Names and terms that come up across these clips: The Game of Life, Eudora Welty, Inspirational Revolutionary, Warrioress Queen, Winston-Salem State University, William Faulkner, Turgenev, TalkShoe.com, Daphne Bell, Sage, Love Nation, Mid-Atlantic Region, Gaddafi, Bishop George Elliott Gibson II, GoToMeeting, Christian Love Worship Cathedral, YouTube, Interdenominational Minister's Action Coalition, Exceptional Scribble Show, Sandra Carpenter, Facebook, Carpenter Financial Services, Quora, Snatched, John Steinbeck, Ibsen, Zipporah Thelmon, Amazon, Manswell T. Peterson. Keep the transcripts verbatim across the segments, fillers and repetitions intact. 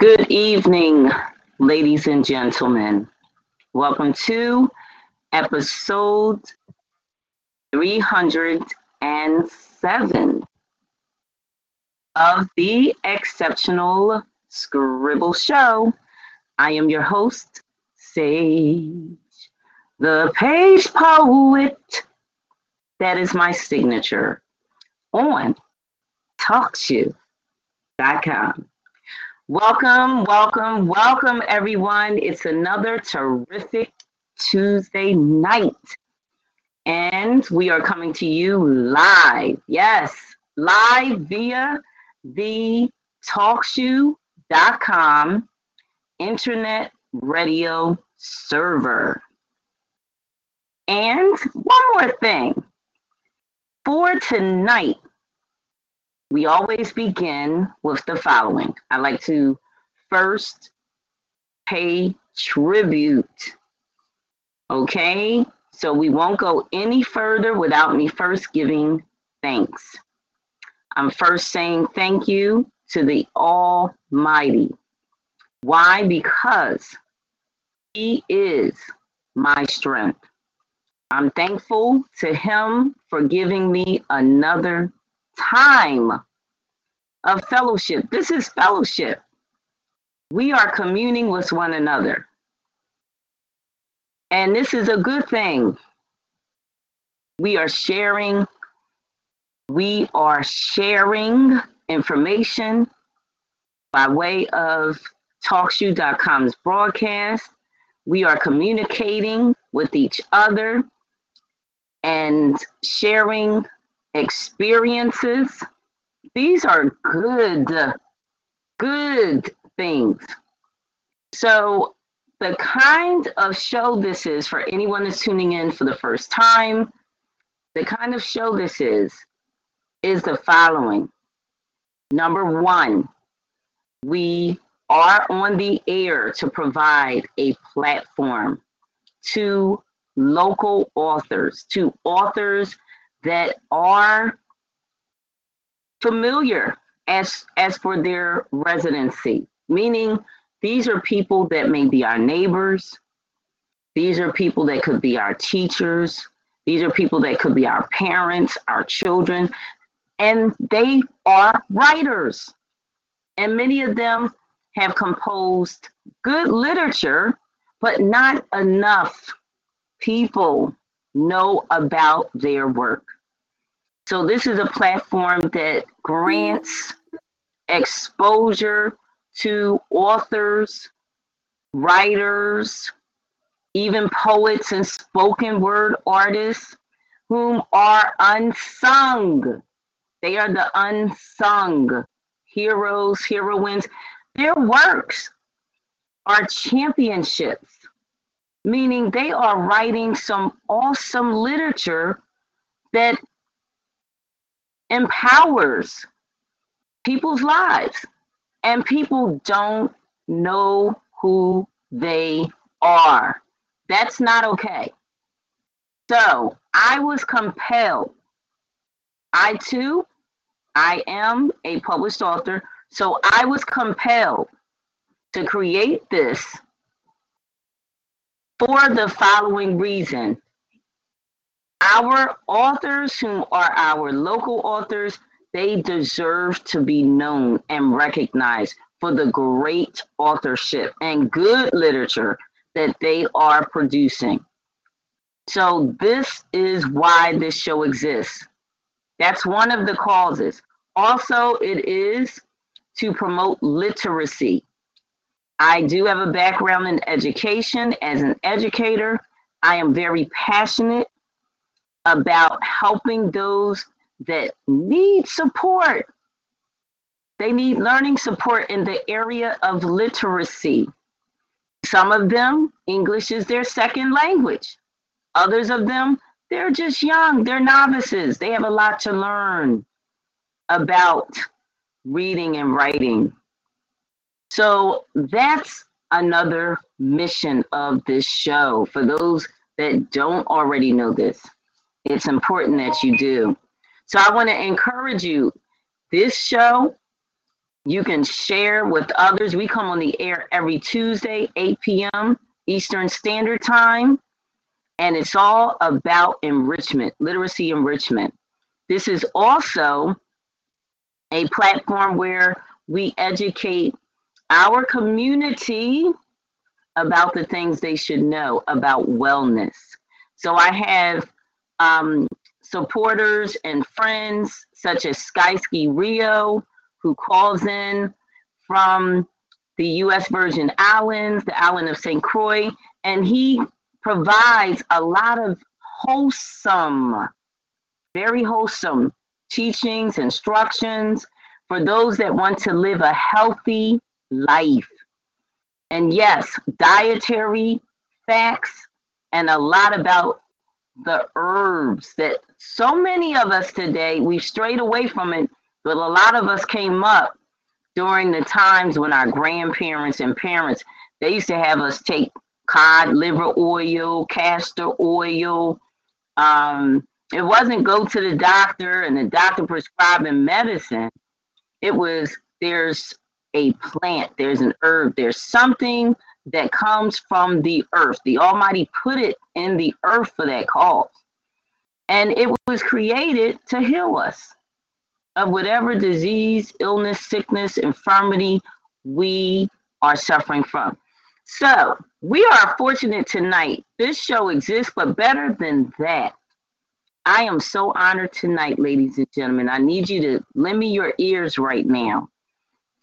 Good evening, ladies and gentlemen. Welcome to episode three hundred seven of the Exceptional Scribble Show. I am your host, Sage, the page poet. That is my signature on Talk Shoe dot com. Welcome, welcome, welcome, everyone. It's another terrific Tuesday night, and we are coming to you live. Yes, live via the Talk Shoe dot com internet radio server. And one more thing. For tonight, we always begin with the following. I like to first pay tribute, okay? So we won't go any further without me first giving thanks. I'm first saying thank you to the Almighty. Why? Because He is my strength. I'm thankful to Him for giving me another time of fellowship. This is fellowship. We are communing with one another. And this is a good thing. We are sharing. We are sharing information by way of Talk Shoe dot com's broadcast. We are communicating with each other and sharing experiences. These are good, good things. So the kind of show this is, for anyone that's tuning in for the first time, the kind of show this is, is the following. Number one, we are on the air to provide a platform to local authors, to authors that are familiar as as for their residency, meaning these are people that may be our neighbors, these are people that could be our teachers, these are people that could be our parents, our children, and they are writers. And many of them have composed good literature, but not enough people know about their work. So this is a platform that grants exposure to authors, writers, even poets and spoken word artists whom are unsung. They are the unsung heroes, heroines. Their works are championships, meaning they are writing some awesome literature that empowers people's lives, and people don't know who they are. That's not okay. So I was compelled. I too, I am a published author, so I was compelled to create this for the following reason. Our authors, who are our local authors, they deserve to be known and recognized for the great authorship and good literature that they are producing. So this is why this show exists. That's one of the causes. Also, it is to promote literacy. I do have a background in education. As an educator, I am very passionate about helping those that need support. They need learning support in the area of literacy. Some of them, English is their second language. Others of them, they're just young, they're novices. They have a lot to learn about reading and writing. So that's another mission of this show. For those that don't already know this, it's important that you do. So I want to encourage you. This show You can share with others. We come on the air every Tuesday, eight p m Eastern Standard Time. And it's all about enrichment, literacy enrichment. This is also a platform where we educate our community about the things they should know about wellness. So I have um, supporters and friends such as Sky Ski Rio, who calls in from the U S Virgin Islands, the island of Saint Croix, and he provides a lot of wholesome, very wholesome teachings, instructions for those that want to live a healthy life. And yes, dietary facts and a lot about the herbs that so many of us today, we've strayed away from it, but a lot of us came up during the times when our grandparents and parents, they used to have us take cod liver oil, castor oil. Um, it wasn't go to the doctor and the doctor prescribing medicine. It was there's a plant, there's an herb, there's something that comes from the earth. The Almighty put it in the earth for that cause. And it was created to heal us of whatever disease, illness, sickness, infirmity we are suffering from. So we are fortunate tonight. This show exists, but better than that, I am so honored tonight, ladies and gentlemen. I need you to lend me your ears right now.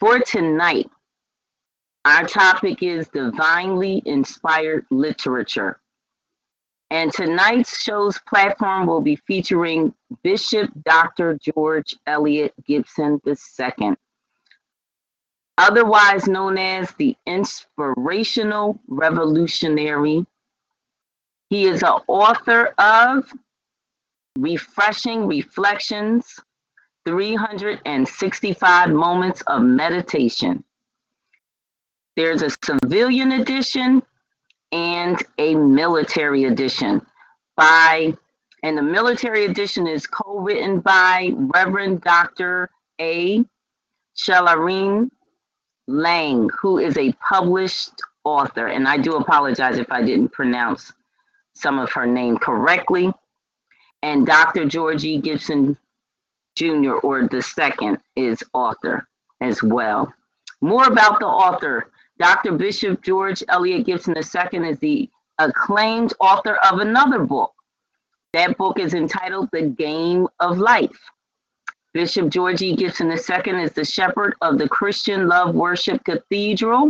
For tonight, our topic is divinely inspired literature. And tonight's show's platform will be featuring Bishop Doctor George Elliott Gibson the second. Otherwise known as the Inspirational Revolutionary. He is an author of Refreshing Reflections, three hundred sixty-five Moments of Meditation. There's a civilian edition and a military edition by, and the military edition is co-written by Reverend Doctor A'Shellarien Lang, who is a published author, and I do apologize if I didn't pronounce some of her name correctly, and Doctor George E. Gibson Junior or the second is author as well. More about the author. Doctor Bishop George Elliott Gibson the second is the acclaimed author of another book. That book is entitled The Game of Life. Bishop George E. Gibson the second is the shepherd of the Christian Love Worship Cathedral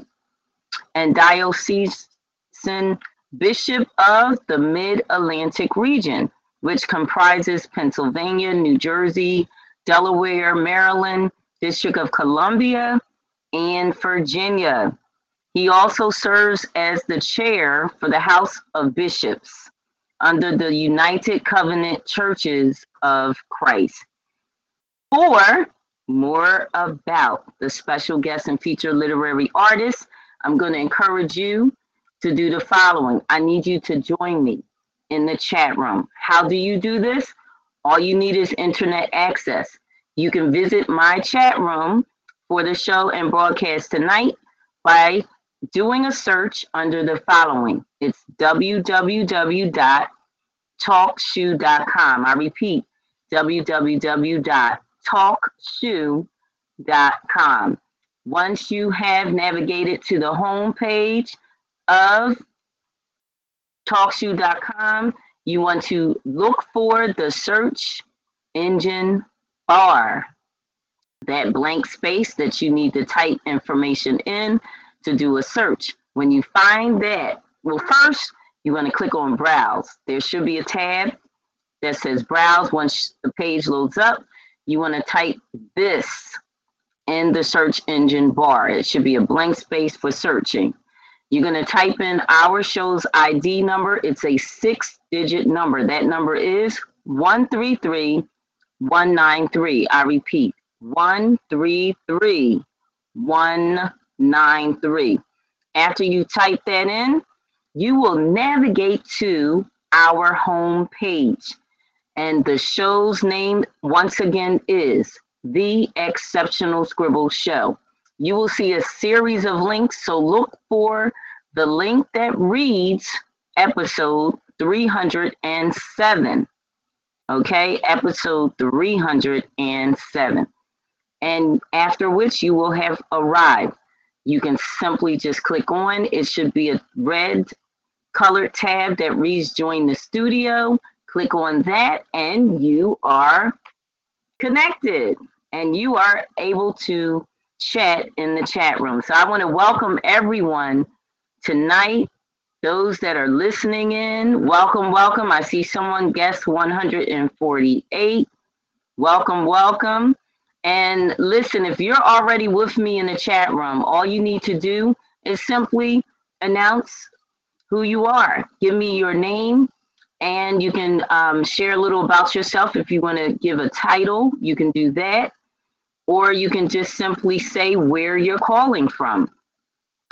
and diocesan bishop of the Mid-Atlantic Region, which comprises Pennsylvania, New Jersey, Delaware, Maryland, District of Columbia, and Virginia. He also serves as the chair for the House of Bishops under the United Covenant Churches of Christ. For more about the special guest and feature literary artist, I'm going to encourage you to do the following. I need you to join me in the chat room. How do you do this? All you need is internet access. You can visit my chat room for the show and broadcast tonight by doing a search under the following. It's w w w dot talk shoe dot com. I repeat, w w w dot talk shoe dot com. Once you have navigated to the homepage of talk shoe dot com, you want to look for the search engine bar, that blank space that you need to type information in to do a search. When you find that, well, first you want to click on browse. There should be a tab that says browse. Once the page loads up, you want to type this in the search engine bar. It should be a blank space for searching. You're going to type in our show's I D number. It's a six digit number. That number is one three three one nine three. I repeat, one three three one nine three. After you type that in, you will navigate to our home page. And the show's name, once again, is The Exceptional Scribble Show. you will see a series of links. So look for the link that reads episode three hundred seven. Okay, episode three hundred seven. And after which you will have arrived. You can simply just click on, it should be a red colored tab that reads Join the Studio. Click on that and you are connected and you are able to chat in the chat room. So I want to welcome everyone tonight. Those that are listening in, welcome, welcome. I see someone guessed one hundred forty-eight. Welcome, welcome. And listen, if you're already with me in the chat room, all you need to do is simply announce who you are. Give me your name, and you can um, share a little about yourself. If you want to give a title, you can do that. Or you can just simply say where you're calling from.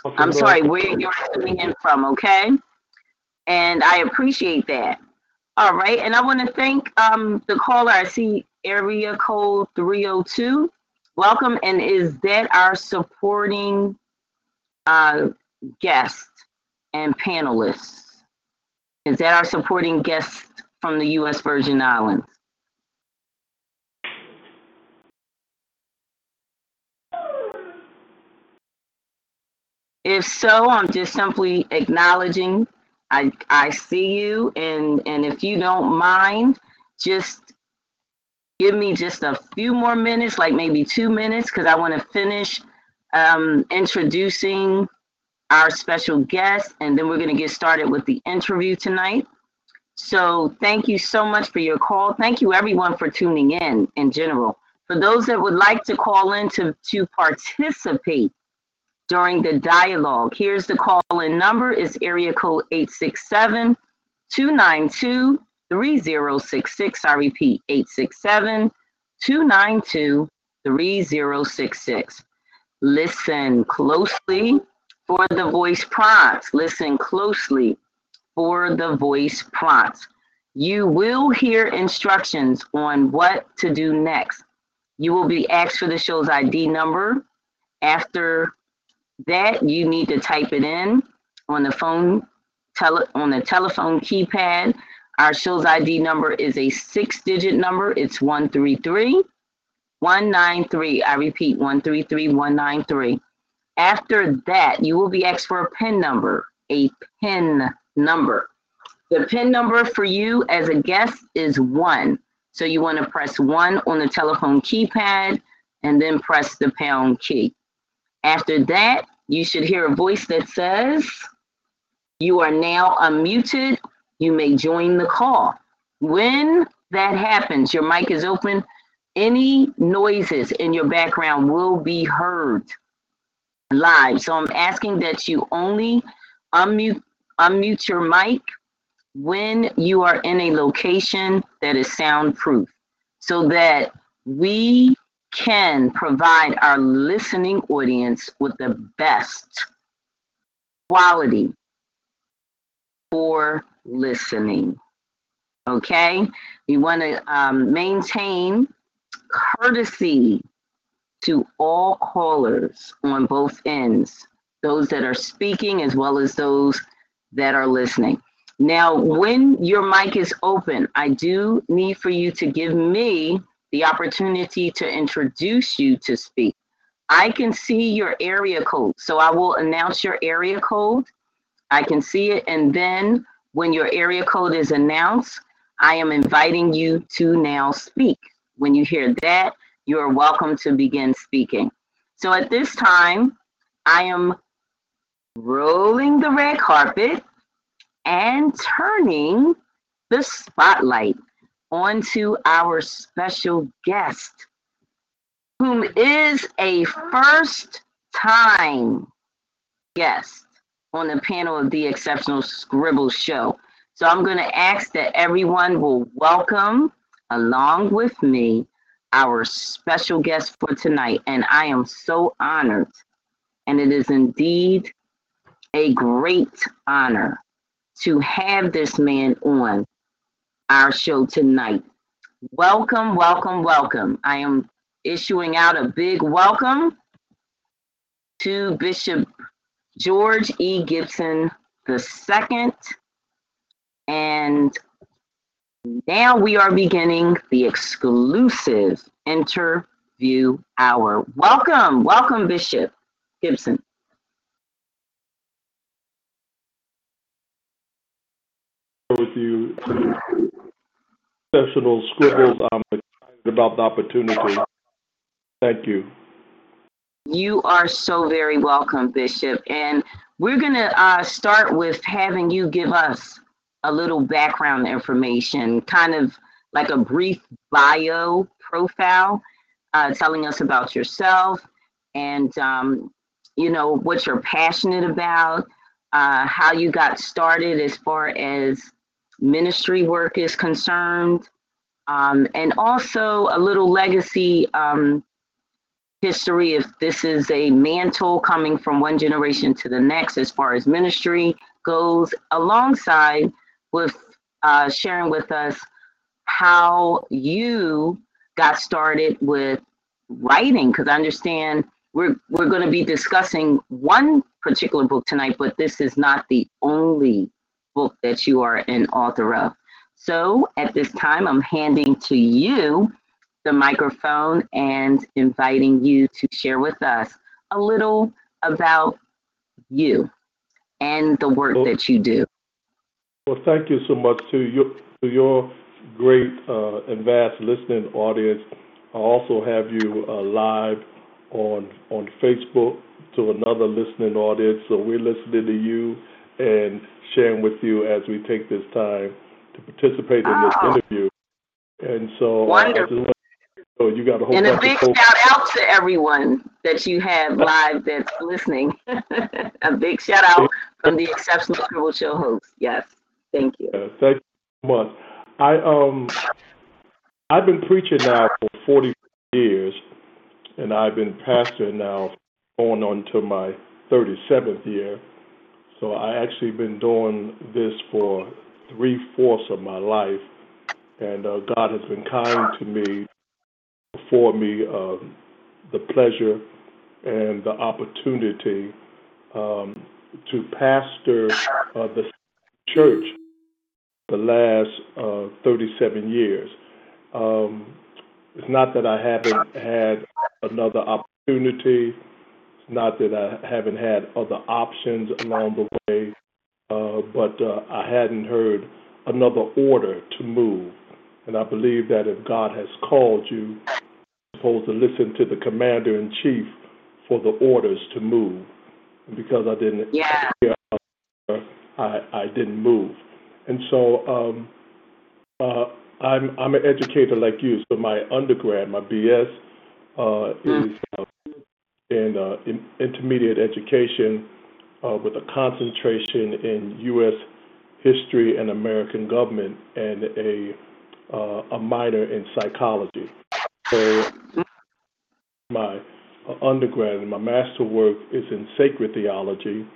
Okay, I'm sorry, where you're coming in from, okay? And I appreciate that. All right, and I want to thank um, the caller. I see area code three oh two. Welcome, and is that our supporting uh, guest and panelists? Is that our supporting guest from the U S Virgin Islands? If so, I'm just simply acknowledging I I see you, and, and if you don't mind, just give me just a few more minutes, like maybe two minutes, because I want to finish um, introducing our special guest, and then we're going to get started with the interview tonight. So thank you so much for your call. Thank you, everyone, for tuning in in general. For those that would like to call in to, to participate during the dialogue, here's the call-in number. It's area code eight six seven, two nine two, three oh six six. I repeat, eight six seven, two nine two, three oh six six. Listen closely for the voice prompts. Listen closely for the voice prompts. You will hear instructions on what to do next. You will be asked for the show's I D number. After that, you need to type it in on the phone, tele, on the telephone keypad. Our show's I D number is a six-digit number. It's one three three, one nine three. I repeat, one three three, one nine three. After that, you will be asked for a PIN number, a PIN number. The PIN number for you as a guest is one. So you want to press one on the telephone keypad and then press the pound key. After that, you should hear a voice that says, you are now unmuted. You may join the call. When that happens, your mic is open. Any noises in your background will be heard live. So I'm asking that you only unmute, unmute your mic when you are in a location that is soundproof so that we can provide our listening audience with the best quality for listening. Okay, we want to um, maintain courtesy to all callers on both ends, those that are speaking as well as those that are listening. Now, when your mic is open, I do need for you to give me the opportunity to introduce you to speak. I can see your area code, so I will announce your area code. I can see it, and then when your area code is announced, I am inviting you to now speak. When you hear that, you are welcome to begin speaking. So at this time, I am rolling the red carpet and turning the spotlight onto our special guest, whom is a first-time guest on the panel of the Exceptional Scribble Show. So I'm going to ask that everyone will welcome, along with me, our special guest for tonight. And I am so honored, and it is indeed a great honor to have this man on our show tonight. Welcome, welcome, welcome. I am issuing out a big welcome to Bishop George E. Gibson the Second. And now we are beginning the exclusive interview hour. Welcome, welcome, Bishop Gibson. With you, Exceptional Scribbles. I'm excited about the opportunity. Thank you. You are so very welcome, Bishop. And we're going to uh, start with having you give us a little background information, kind of like a brief bio profile, uh, telling us about yourself and, um, you know, what you're passionate about, uh, how you got started as far as ministry work is concerned, um, and also a little legacy um, history, if this is a mantle coming from one generation to the next as far as ministry goes, alongside with uh, sharing with us how you got started with writing, because I understand we're we're going to be discussing one particular book tonight, but this is not the only book that you are an author of. So at this time, I'm handing to you the microphone and inviting you to share with us a little about you and the work well, that you do. Well, thank you so much to your, to your great uh, and vast listening audience. I also have you uh, live on on Facebook to another listening audience. So we're listening to you and sharing with you as we take this time to participate in oh. this interview. And so wonderful. So you got a whole and a big shout out to everyone that you have live that's listening. A big shout out from the Exceptional Scribble Show host. Yes, thank you. Yeah, thank you so much. I um, I've been preaching now for forty years, and I've been pastoring now going on to my thirty-seventh year. So I actually been doing this for three fourths of my life, and uh, God has been kind to me. For me, uh, the pleasure and the opportunity um, to pastor uh, the church the last uh, thirty-seven years. Um, it's not that I haven't had another opportunity. It's not that I haven't had other options along the way, uh, but uh, I hadn't heard another order to move. And I believe that if God has called you, supposed to listen to the commander in chief for the orders to move. And because I didn't yeah. hear, I, I didn't move. And so um, uh, I'm I'm an educator like you. So my undergrad, my B S, uh, mm. is uh, in, uh, in intermediate education uh, with a concentration in U S history and American government, and a uh, a minor in psychology. So my undergrad and my master's work is in sacred theology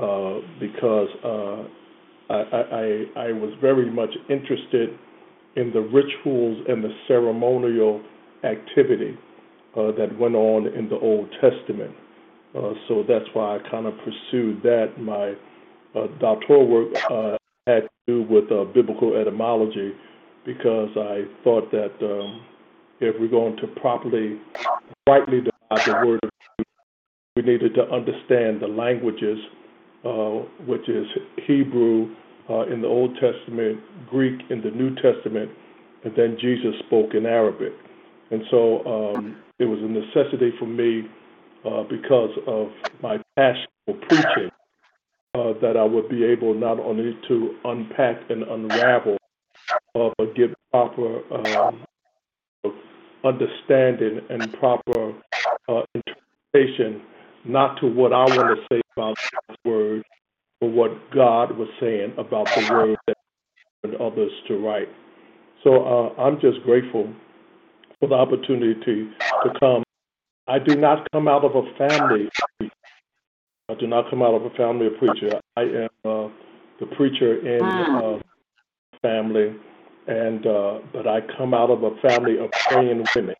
uh, because uh, I, I, I was very much interested in the rituals and the ceremonial activity uh, that went on in the Old Testament. Uh, so that's why I kind of pursued that. My uh, doctoral work uh, had to do with uh, biblical etymology because I thought that um, if we're going to properly, rightly divide the word of truth, we needed to understand the languages, uh, which is Hebrew uh, in the Old Testament, Greek in the New Testament, and then Jesus spoke in Arabic. And so um, it was a necessity for me uh, because of my passion for preaching uh, that I would be able not only to unpack and unravel, uh, but give proper um, understanding and proper uh, interpretation, not to what I want to say about God's word, but what God was saying about the word that He wanted others to write. So uh, I'm just grateful for the opportunity to come. I do not come out of a family of preachers. I do not come out of a family of preacher. I am uh, the preacher in uh, family. And uh, but I come out of a family of praying women.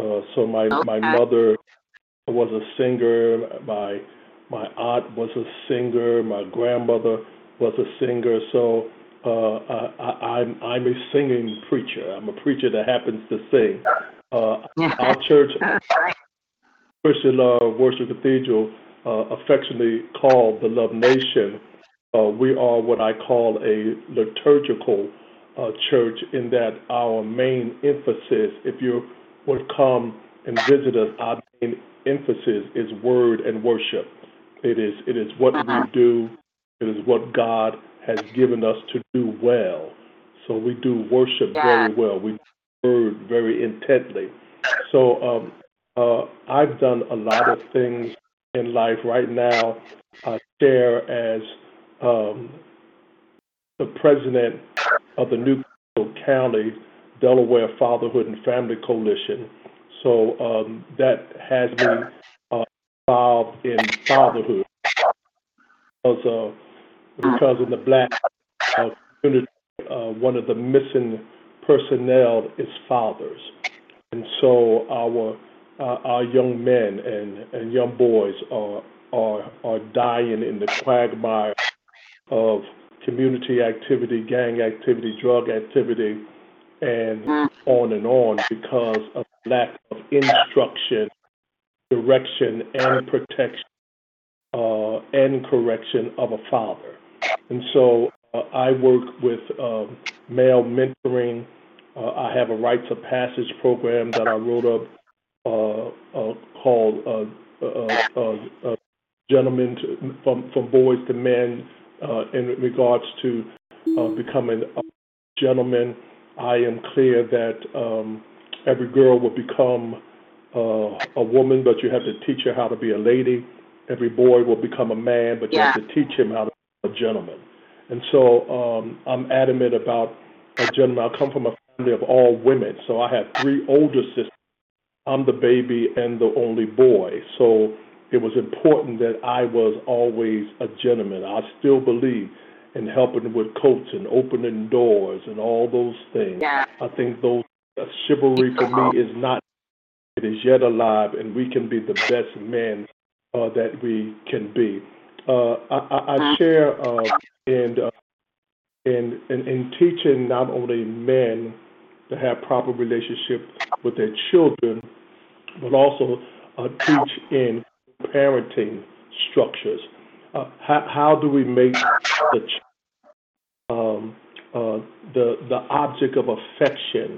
Uh, so my, my mother was a singer. My my aunt was a singer. My grandmother was a singer. So uh, I, I'm I'm a singing preacher. I'm a preacher that happens to sing. Uh, our church, Christian Love Worship Cathedral, uh, affectionately called the Love Nation. Uh, we are what I call a liturgical uh, church, in that our main emphasis, if you would come and visit us, our main emphasis is word and worship. It is it is what uh-huh. we do. It is what God has given us to do well. So we do worship yeah. very well. We do word very intently. So um, uh, I've done a lot of things in life. Right now, I share as Um, the president of the New Castle County Delaware Fatherhood and Family Coalition. So um, that has me uh, involved in fatherhood. Because, uh, because in the Black uh, community, uh, one of the missing personnel is fathers. And so our uh, our young men and, and young boys are, are, are dying in the quagmire of community activity, gang activity, drug activity, and on and on, because of lack of instruction, direction, and protection, uh, and correction of a father. And so uh, I work with uh, male mentoring. Uh, I have a rites of passage program that I wrote up uh, uh, called uh, uh, uh, uh, Gentlemen to, from, from Boys to Men, Uh, in regards to uh, becoming a gentleman. I am clear that um, every girl will become uh, a woman, but you have to teach her how to be a lady. Every boy will become a man, but you yeah. have to teach him how to be a gentleman. And so um, I'm adamant about a gentleman. I come from a family of all women, so I have three older sisters. I'm the baby and the only boy. So it was important that I was always a gentleman. I still believe in helping with coats and opening doors and all those things. Yeah. I think those uh, chivalry for me is not, it is yet alive, and we can be the best men uh, that we can be. Uh, I, I, I share uh, in, uh, in, in, in teaching not only men to have proper relationship with their children, but also uh, teach in parenting structures. Uh, how, how do we make the um, uh, the the object of affection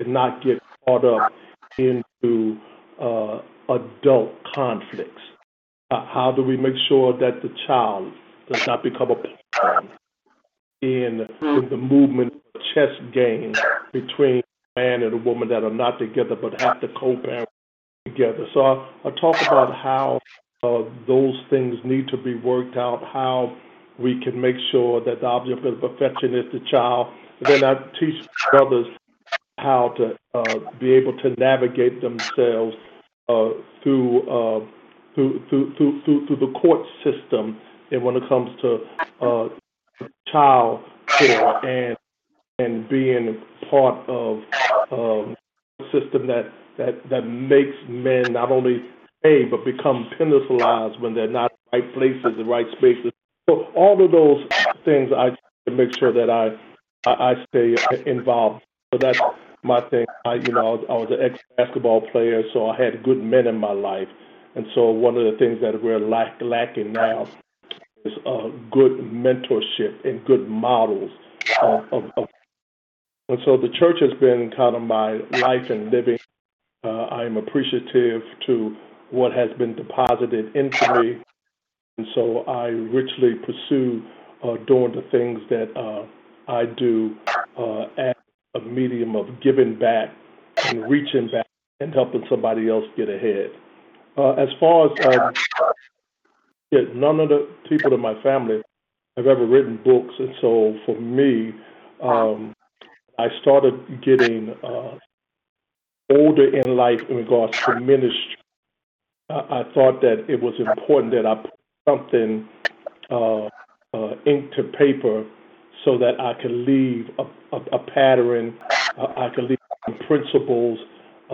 and not get caught up into uh, adult conflicts? Uh, how do we make sure that the child does not become a pawn in, in the movement of chess game between a man and a woman that are not together but have to co-parent together? So I, I talk about how uh, those things need to be worked out, how we can make sure that the object of affection is the child. And then I teach brothers how to uh, be able to navigate themselves uh, through, uh, through, through, through, through, through the court system, and when it comes to uh, child care and and being part of um, a system that That, that makes men not only pay, but become penalized when they're not in the right places, the right spaces. So all of those things I to make sure that I, I I stay involved. So that's my thing. I, you know, I was, I was an ex-basketball player, so I had good men in my life. And so one of the things that we're lack, lacking now is uh, good mentorship and good models of, of, of. And so the church has been kind of my life and living. Uh, I am appreciative to what has been deposited into me, and so I richly pursue uh, doing the things that uh, I do uh, as a medium of giving back and reaching back and helping somebody else get ahead. Uh, as far as um, yeah, none of the people in my family have ever written books, and so for me, um, I started getting uh, older in life in regards to ministry. Uh, I thought that it was important that I put something, uh, uh, ink to paper, so that I could leave a, a, a pattern, uh, I could leave some principles.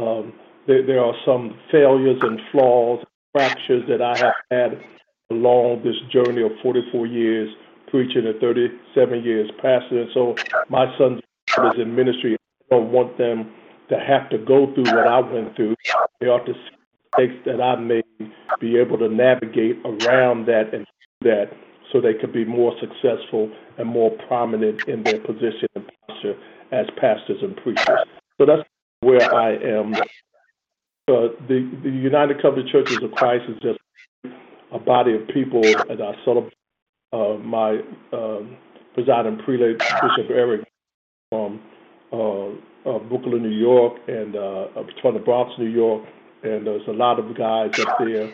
Um, there, there are some failures and flaws fractures that I have had along this journey of forty-four years, preaching and thirty-seven years pastoring. And so my sons is in ministry. I don't want them to have to go through what I went through. They ought to see the mistakes that I made, be able to navigate around that and do that so they could be more successful and more prominent in their position and posture as pastors and preachers. So that's where I am. Uh, the, the United Covenant Churches of Christ is just a body of people, and I celebrate uh, my uh, presiding prelate, Bishop Eric, from uh, uh, Brooklyn, New York, and uh, from the Bronx, New York, and there's a lot of guys up there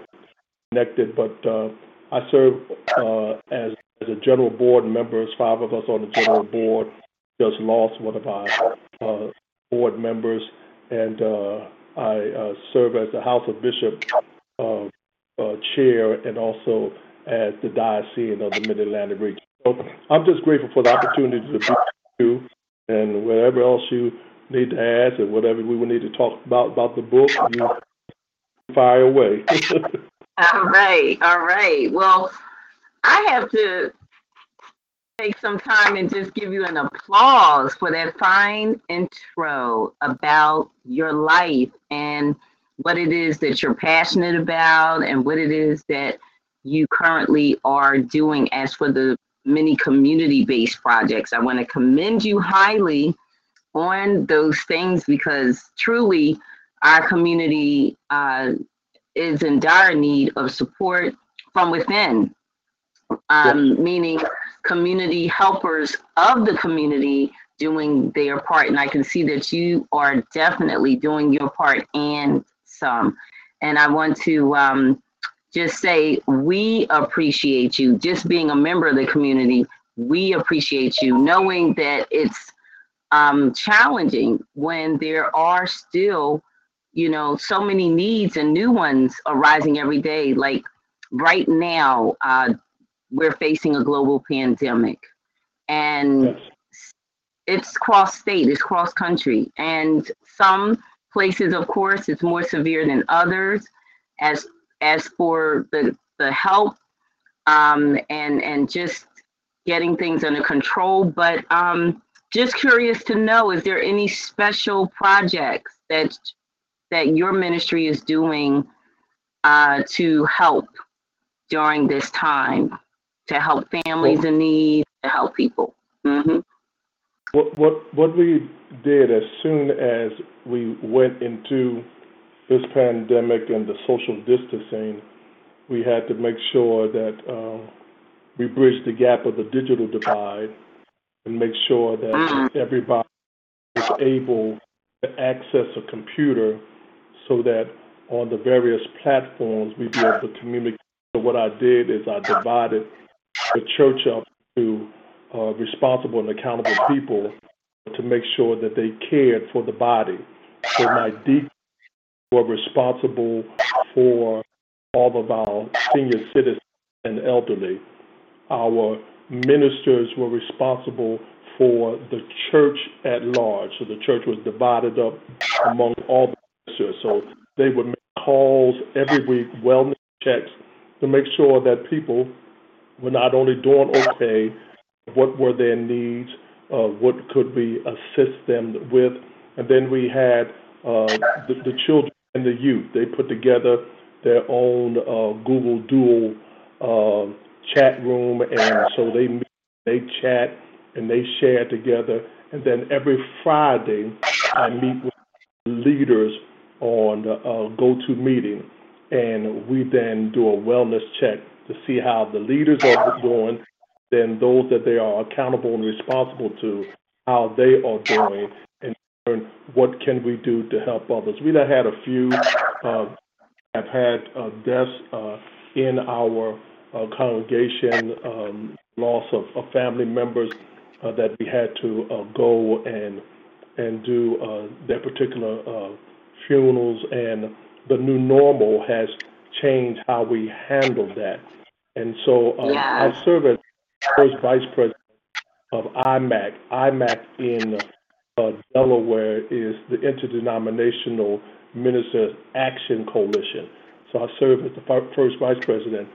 connected, but uh, I serve uh, as, as a general board member. There's five of us on the general board. Just lost one of our uh, board members, and uh, I uh, serve as the House of Bishop uh, uh, Chair and also as the Diocesan of the Mid-Atlantic Region. So I'm just grateful for the opportunity to be with you, and whatever else you need to ask and whatever we will need to talk about about the book, you fire away. All right, all right. Well, I have to take some time and just give you an applause for that fine intro about your life and what it is that you're passionate about and what it is that you currently are doing as for the many community-based projects. I want to commend you highly on those things, because truly our community uh, is in dire need of support from within, um, yes. meaning community helpers of the community doing their part. And I can see that you are definitely doing your part and some. And I want to um, just say, we appreciate you just being a member of the community. We appreciate you knowing that it's um, challenging when there are still, you know, so many needs and new ones arising every day. Like right now, uh, we're facing a global pandemic, and yes. it's cross state, it's cross country. And some places, of course, it's more severe than others. As as for the, the help um, and, and just getting things under control, but um, just curious to know, is there any special projects that, that your ministry is doing uh, to help during this time, to help families in need, to help people? Mm-hmm. What what what we did as soon as we went into this pandemic and the social distancing, we had to make sure that um, we bridged the gap of the digital divide and make sure that mm-hmm. everybody was able to access a computer so that on the various platforms we'd be able to communicate. So what I did is I divided the church up to uh, responsible and accountable people to make sure that they cared for the body. So my deacons were responsible for all of our senior citizens and elderly. Our ministers were responsible for the church at large. So the church was divided up among all the ministers. So they would make calls every week, wellness checks, to make sure that people were not only doing okay, what were their needs, uh, what could we assist them with. And then we had uh, the, the children and the youth. They put together their own uh, Google Duo uh, chat room, and so they meet, they chat, and they share together. And then every Friday, I meet with leaders on the uh, GoToMeeting, and we then do a wellness check to see how the leaders are doing, then those that they are accountable and responsible to, how they are doing, and what can we do to help others. We've had a few uh, have had uh, deaths uh, in our uh, congregation, um, loss of, of family members uh, that we had to uh, go and and do uh, their particular uh, funerals. And the new normal has changed how we handle that. And so um, yeah. I serve as first vice president of I M A C. I M A C in uh, Delaware is the Interdenominational Minister's Action Coalition. So I served as the first vice president.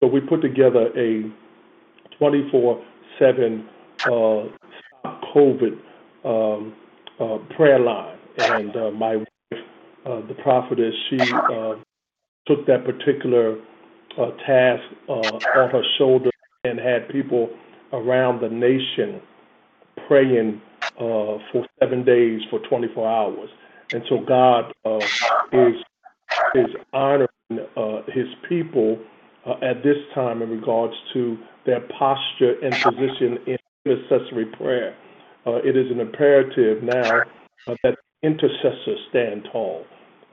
So we put together a twenty-four seven uh, stop COVID um, uh, prayer line. And uh, my wife, uh, the prophetess, she uh, took that particular uh, task uh, on her shoulder and had people around the nation praying uh, for seven days for twenty-four hours. And so God uh, is, is honoring uh, his people uh, at this time in regards to their posture and position in intercessory prayer. Uh, it is an imperative now uh, that intercessors stand tall,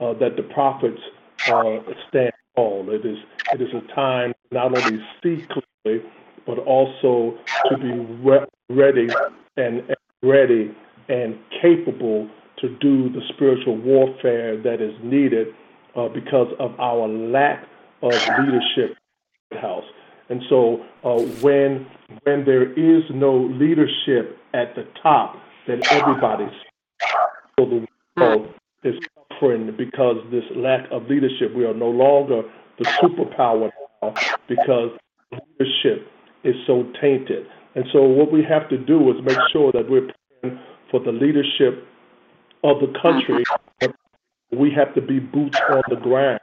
uh, that the prophets uh, stand tall. It is, it is a time to not only see clearly, but also to be re- ready and, and ready and capable to do the spiritual warfare that is needed uh, because of our lack of leadership in the house. And so uh, when when there is no leadership at the top, then everybody's so the world is suffering because this lack of leadership. We are no longer the superpower now because leadership is so tainted. And so what we have to do is make sure that we're praying for the leadership of the country. We have to be boots on the ground.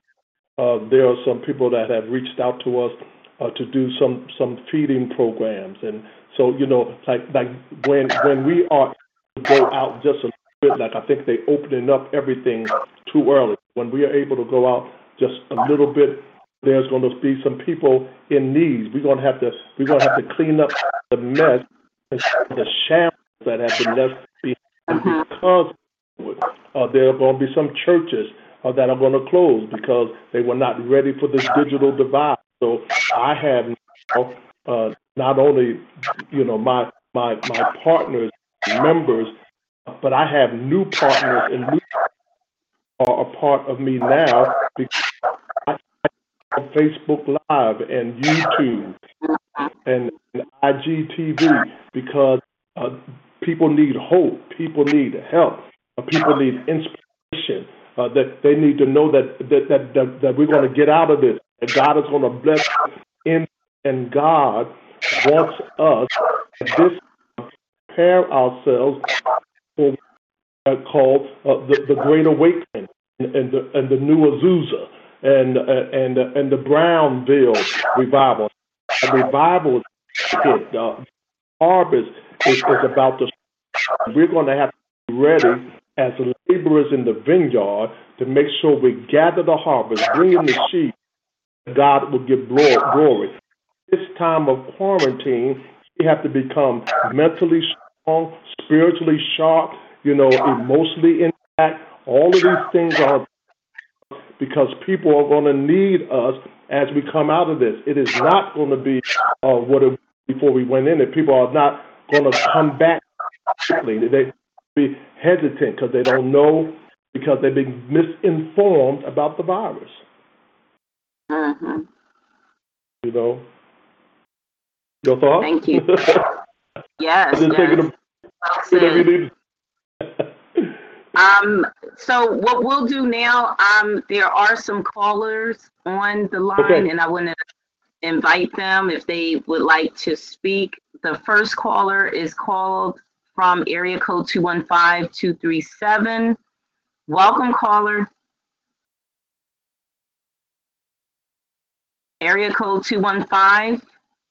Uh, there are some people that have reached out to us uh, to do some, some feeding programs. And so, you know, like like when when we are to go out just a little bit, like I think they're opening up everything too early. When we are able to go out just a little bit, there's going to be some people in need. We're going to have to we're going to have to clean up the mess and the shambles that have been left behind because uh, there are going to be some churches uh, that are going to close because they were not ready for this digital divide. So I have now uh, not only you know my my my partners, members, but I have new partners and new people are a part of me now because on Facebook Live and YouTube and, and I G T V because uh, people need hope, people need help, uh, people need inspiration, uh, that they need to know that that that, that, that we're going to get out of this, that God is going to bless us, and God wants us to prepare ourselves for what I call uh, the, the Great Awakening and, and, the, and the New Azusa. And uh, and uh, and the Brownville revival, the revival hit. Uh, harvest is, is about to. We're going to have to be ready as laborers in the vineyard to make sure we gather the harvest, bring in the sheep. God will give glory. This time of quarantine, we have to become mentally strong, spiritually sharp. You know, emotionally intact. All of these things are. Because people are going to need us as we come out of this. It is not going to be uh, what it was before we went in. And people are not going to come back quickly. They be hesitant because they don't know, because they've been misinformed about the virus. Mm-hmm. You know? Your thoughts? Thank you. Yes. Just yes. Taking a- Um, so what we'll do now, um, there are some callers on the line, okay. And I want to invite them if they would like to speak. The first caller is called from area code two one five, two three seven. Welcome, caller. Area code two one five,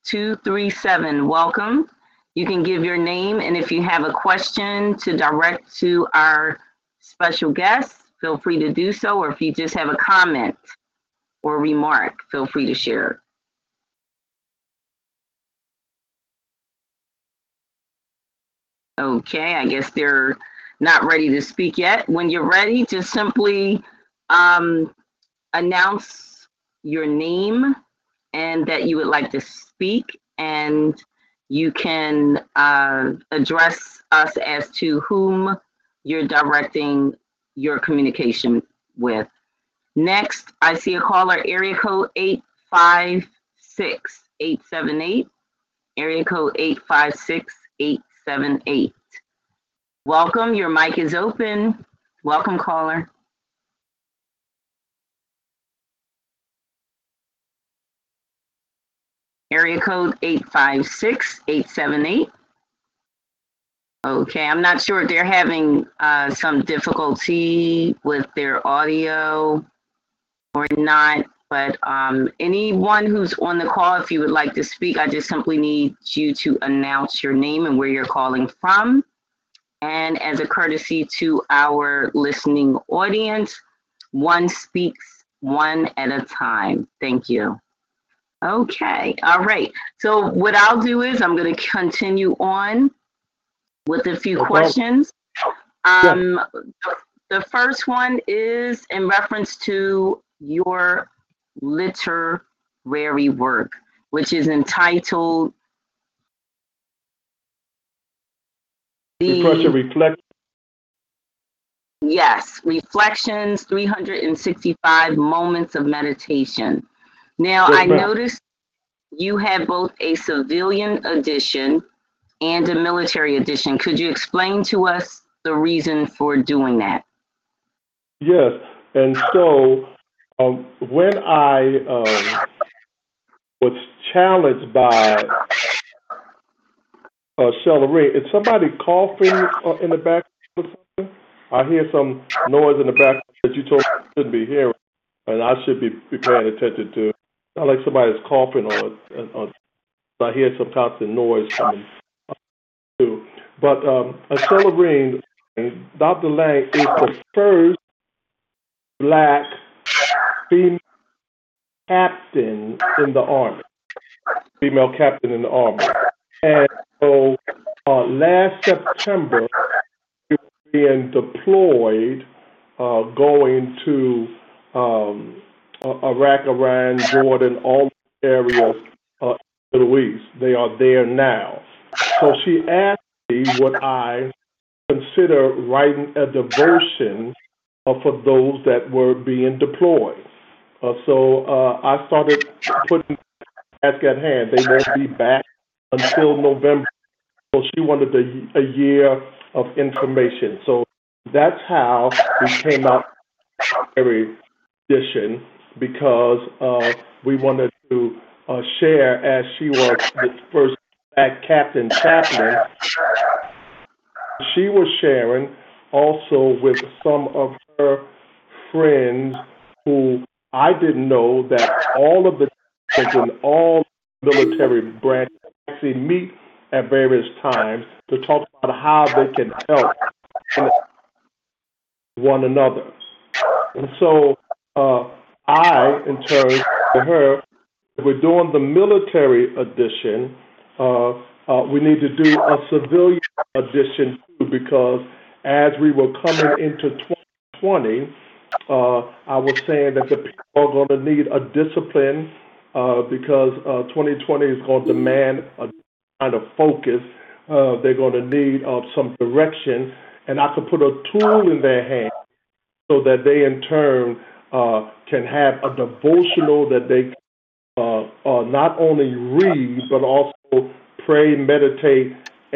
two three seven. Welcome. You can give your name, and if you have a question to direct to our special guests, feel free to do so, or if you just have a comment or remark, feel free to share. Okay, I guess they're not ready to speak yet. When you're ready, just simply um, announce your name and that you would like to speak, and you can uh, address us as to whom you're directing your communication with. Next, I see a caller, area code eight five six, eight seven eight. Area code eight five six, eight seven eight. Welcome, your mic is open. Welcome, caller. Area code eight five six, eight seven eight. Okay, I'm not sure if they're having uh, some difficulty with their audio or not, but um, anyone who's on the call, if you would like to speak, I just simply need you to announce your name and where you're calling from. And as a courtesy to our listening audience, one speaks one at a time. Thank you. Okay, all right. So what I'll do is I'm going to continue on with a few okay. questions. Um, yeah. The first one is in reference to your literary work, which is entitled the Refreshing Reflections. Yes, Reflections, three hundred sixty-five Moments of Meditation. Now, yes, I noticed you have both a civilian edition and a military edition. Could you explain to us the reason for doing that? Yes, and so um, when I um, was challenged by A'Shellarien, uh, is somebody coughing uh, in the back? I hear some noise in the back that you told me I shouldn't be hearing, and I should be, be paying attention to. Not like somebody's coughing or, or, or I hear some constant noise coming through. But um, A'Shellarien, Doctor Lang is the first Black female captain in the Army, female captain in the Army. And so uh, last September, we were being deployed, uh, going to um, Uh, Iraq, Iran, Jordan, all areas uh, in the Middle East. They are there now. So she asked me would I consider writing a devotion uh, for those that were being deployed. Uh, so uh, I started putting the task at hand. They won't be back until November. So she wanted a, a year of information. So that's how we came out every edition, because uh, we wanted to uh, share, as she was the first Black captain chaplain, she was sharing also with some of her friends who I didn't know that all of the in all military branches actually meet at various times to talk about how they can help one another. And so uh, I, in turn, to her, if we're doing the military edition, uh, uh, we need to do a civilian edition too, because as we were coming into twenty twenty, uh, I was saying that the people are going to need a discipline uh, because uh, twenty twenty is going to demand a kind of focus. Uh, they're going to need uh, some direction, and I could put a tool in their hand so that they, in turn, Uh, can have a devotional that they uh, uh, not only read, but also pray, meditate,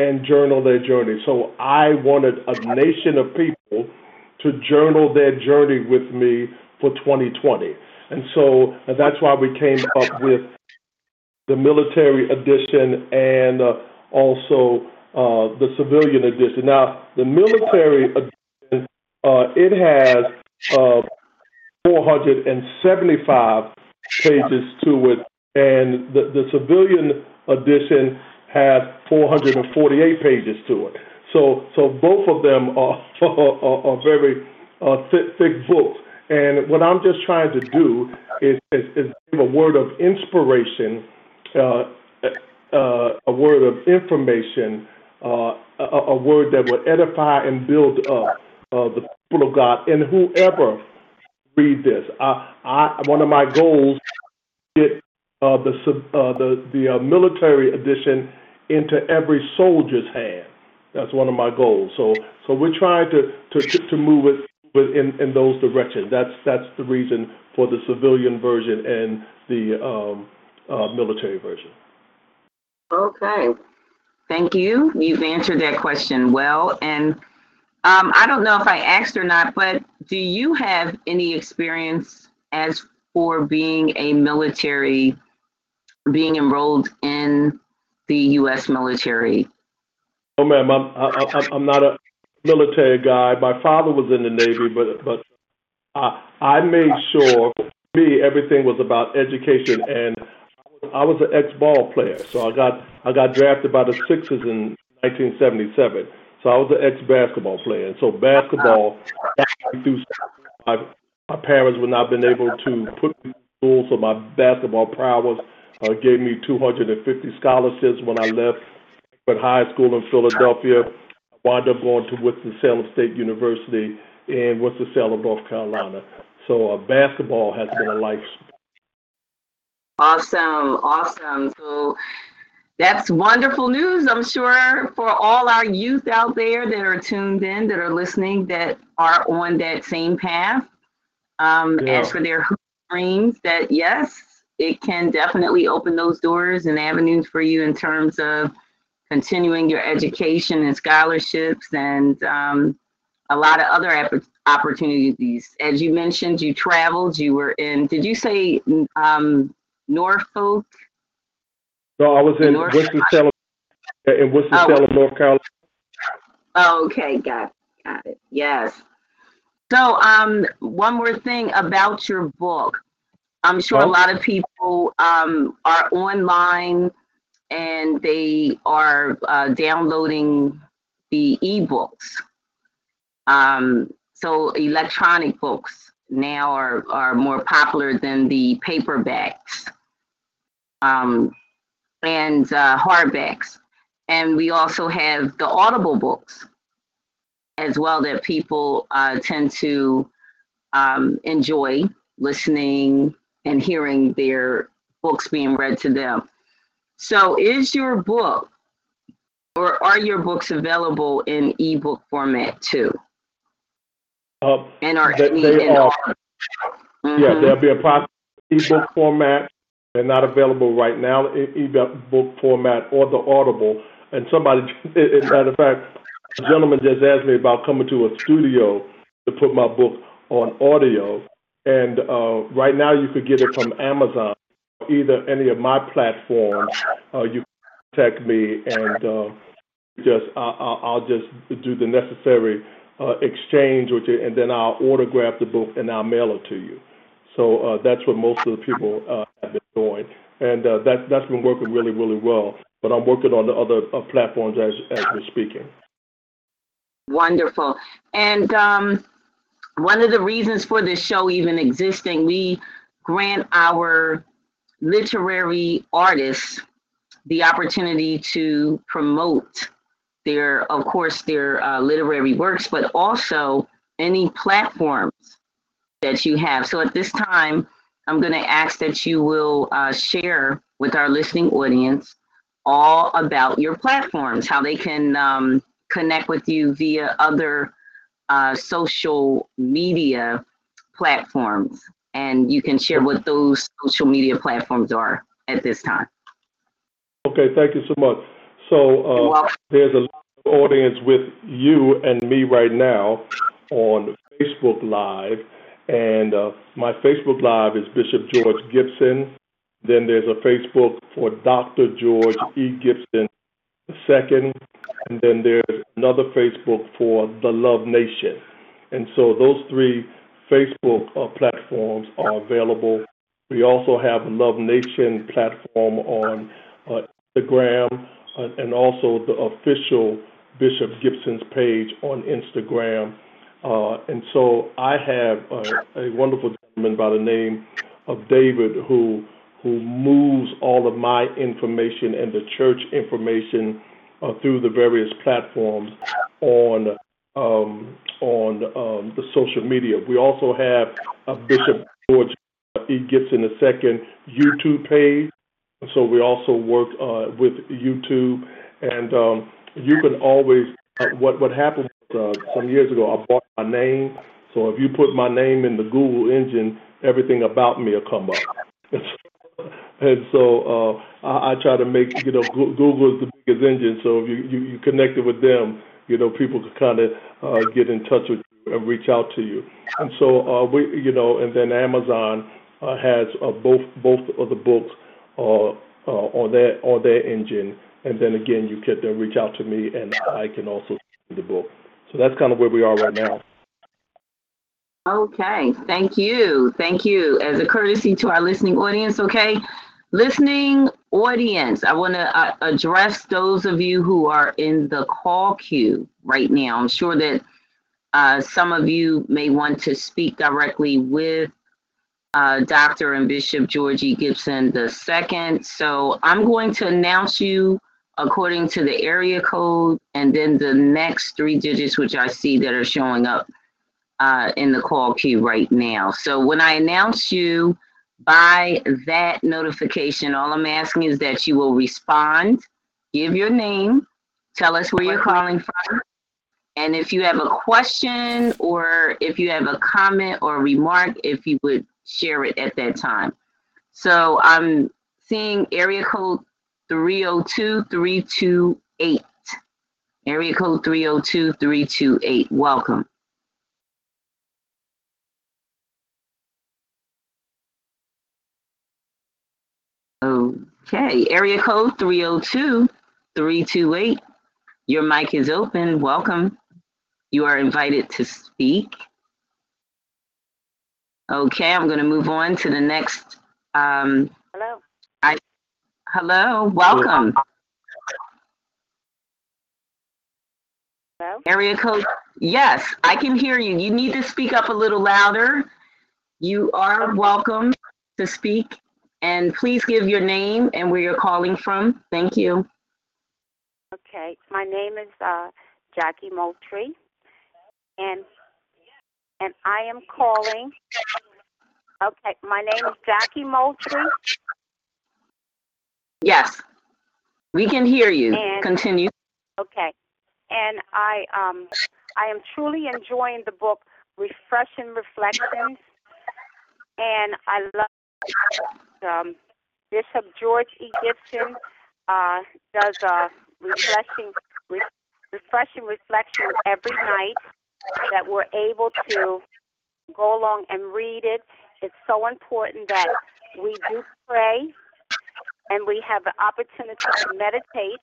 and journal their journey. So I wanted a nation of people to journal their journey with me for twenty twenty. And so uh, that's why we came up with the military edition and uh, also uh, the civilian edition. Now, the military edition, uh, it has uh, four hundred seventy-five pages to it, and the, the civilian edition has four hundred forty-eight pages to it. So, so both of them are, are, are very uh, thick, thick books. And what I'm just trying to do is, is, is give a word of inspiration, uh, uh, a word of information, uh, a, a word that will edify and build up uh, the people of God and whoever read this. I, I, one of my goals is to get uh, the uh, the the uh, military edition into every soldier's hand. That's one of my goals. So so we're trying to to, to move it in, in those directions. That's that's the reason for the civilian version and the um, uh, military version. Okay, thank you. You've answered that question well. And Um, I don't know if I asked or not, but do you have any experience as for being a military being enrolled in the U S military? No, ma'am, I'm, I, I'm not a military guy. My father was in the Navy, but but I, I made sure, for me, everything was about education, and I was an ex-ball player, so I got I got drafted by the Sixers in nineteen seventy-seven. So I was an ex-basketball player, and so basketball through my, my parents would not have been able to put me through school, so my basketball prowess uh, gave me two hundred fifty scholarships when I left at high school in Philadelphia. I wound up going to Winston-Salem State University in Winston-Salem, North Carolina. So uh, basketball has been a life. Awesome, awesome. So that's wonderful news, I'm sure, for all our youth out there that are tuned in, that are listening, that are on that same path. Um, yeah. As for their dreams, that yes, it can definitely open those doors and avenues for you in terms of continuing your education and scholarships and um, a lot of other app- opportunities. As you mentioned, you traveled, you were in, did you say um, Norfolk? No, I was in North Winston-Salem, in Winston-Salem, oh. North Carolina. Okay, got it, got it. Yes. So, um, one more thing about your book. I'm sure oh. a lot of people um, are online and they are uh, downloading the ebooks. Um, so, electronic books now are are more popular than the paperbacks. Um. and uh, hardbacks. And we also have the Audible books as well that people uh, tend to um, enjoy listening and hearing their books being read to them. So is your book, or are your books available in ebook format too? Uh, and are they, they are, mm-hmm. Yeah, there'll be a proper ebook format. They're not available right now in ebook format or the Audible. And somebody, as a matter of fact, a gentleman just asked me about coming to a studio to put my book on audio. And uh, right now you could get it from Amazon, either any of my platforms. Uh, you can contact me and uh, just I, I, I'll just do the necessary uh, exchange with you, and then I'll autograph the book and I'll mail it to you. So uh, that's what most of the people uh, have been doing, and uh, that that's been working really, really well. But I'm working on the other uh, platforms as as we're speaking. Wonderful, and um, one of the reasons for this show even existing, we grant our literary artists the opportunity to promote their, of course, their uh, literary works, but also any platforms that you have. So at this time, I'm going to ask that you will uh, share with our listening audience all about your platforms, how they can um, connect with you via other uh, social media platforms, and you can share what those social media platforms are at this time. Okay, thank you so much. So uh, there's a audience with you and me right now on Facebook Live. And uh, my Facebook Live is Bishop George Gibson. Then there's a Facebook for Doctor George E. Gibson the second. And then there's another Facebook for the Love Nation. And so those three Facebook uh, platforms are available. We also have a Love Nation platform on uh, Instagram uh, and also the official Bishop Gibson's page on Instagram. Uh, and so I have a, a wonderful gentleman by the name of David who who moves all of my information and the church information uh, through the various platforms on um, on um, the social media. We also have a Bishop George E. Gibson the second YouTube page. So we also work uh, with YouTube, and um, you can always uh, what what happens. Uh, some years ago, I bought my name. So if you put my name in the Google engine, everything about me will come up. And so uh, I, I try to make, you know, Google is the biggest engine. So if you, you, you connect it with them, you know, people can kind of uh, get in touch with you and reach out to you. And so uh, we, you know, and then Amazon uh, has uh, both both of the books uh, uh, on their on their engine, and then again you can then reach out to me, and I can also see the book. So that's kind of where we are right now. Okay, thank you, thank you. As a courtesy to our listening audience, okay, listening audience, I want to uh, address those of you who are in the call queue right now. I'm sure that uh, some of you may want to speak directly with uh, Doctor and Bishop George E. Gibson the second. So I'm going to announce you according to the area code and then the next three digits, which I see that are showing up Uh, in the call queue right now. So when I announce you by that notification, all I'm asking is that you will respond, give your name, tell us where you're calling from, and if you have a question or if you have a comment or remark, if you would share it at that time. So I'm seeing area code three oh two, three two eight. Area code three oh two, three two eight. Welcome. Okay, area code three oh two, three two eight. Your mic is open. Welcome. You are invited to speak. Okay, I'm going to move on to the next. Um, hello. I, hello, welcome. Hello? Area code, yes, I can hear you. You need to speak up a little louder. You are welcome to speak. And please give your name and where you're calling from. Thank you. Okay, my name is uh, Jackie Moultrie, and and I am calling. Okay, my name is Jackie Moultrie. Yes, we can hear you. And, Continue. Okay, and I um I am truly enjoying the book Refreshing Reflections, and I love. Um, Bishop George E. Gibson uh, does a refreshing, re- refreshing reflection every night that we're able to go along and read it. It's so important that we do pray and we have the opportunity to meditate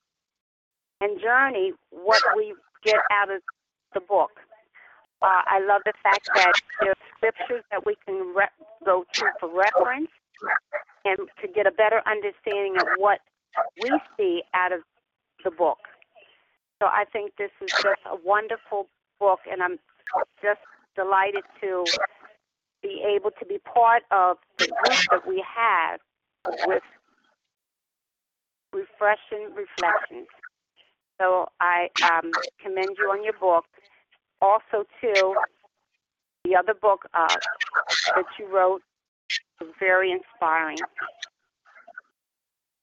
and journey what we get out of the book. Uh, I love the fact that there are scriptures that we can re- go to for reference and to get a better understanding of what we see out of the book. So I think this is just a wonderful book, and I'm just delighted to be able to be part of the group that we have with Refreshing Reflections. So I um, commend you on your book. Also, too, the other book uh, that you wrote was very inspiring.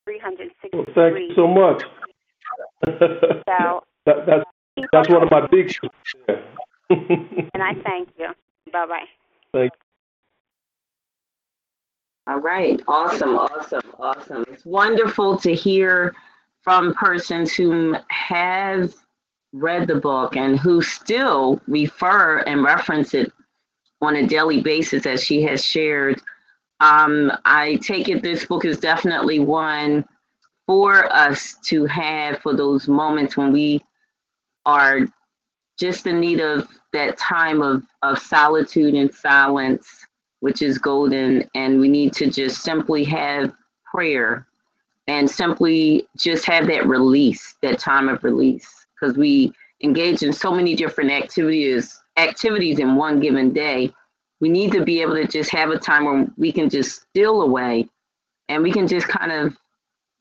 three sixty-three. Well, thank you so much. So, that, that's, that's one of my big yeah. And I thank you. Bye-bye. Thank you. All right. Awesome, awesome, awesome. It's wonderful to hear from persons who have read the book and who still refer and reference it on a daily basis, as she has shared. Um, I take it this book is definitely one for us to have for those moments when we are just in need of that time of, of solitude and silence, which is golden, and we need to just simply have prayer and simply just have that release, that time of release. Because we engage in so many different activities activities in one given day, we need to be able to just have a time where we can just steal away and we can just kind of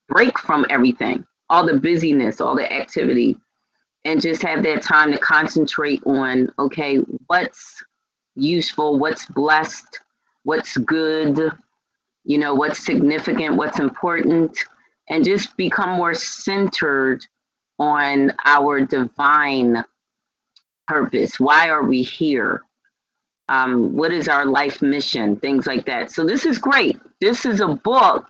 break from everything, all the busyness, all the activity, and just have that time to concentrate on, okay, what's useful, what's blessed, what's good, you know, what's significant, what's important, and just become more centered on our divine purpose. Why are we here? Um, what is our life mission? Things like that. So this is great. This is a book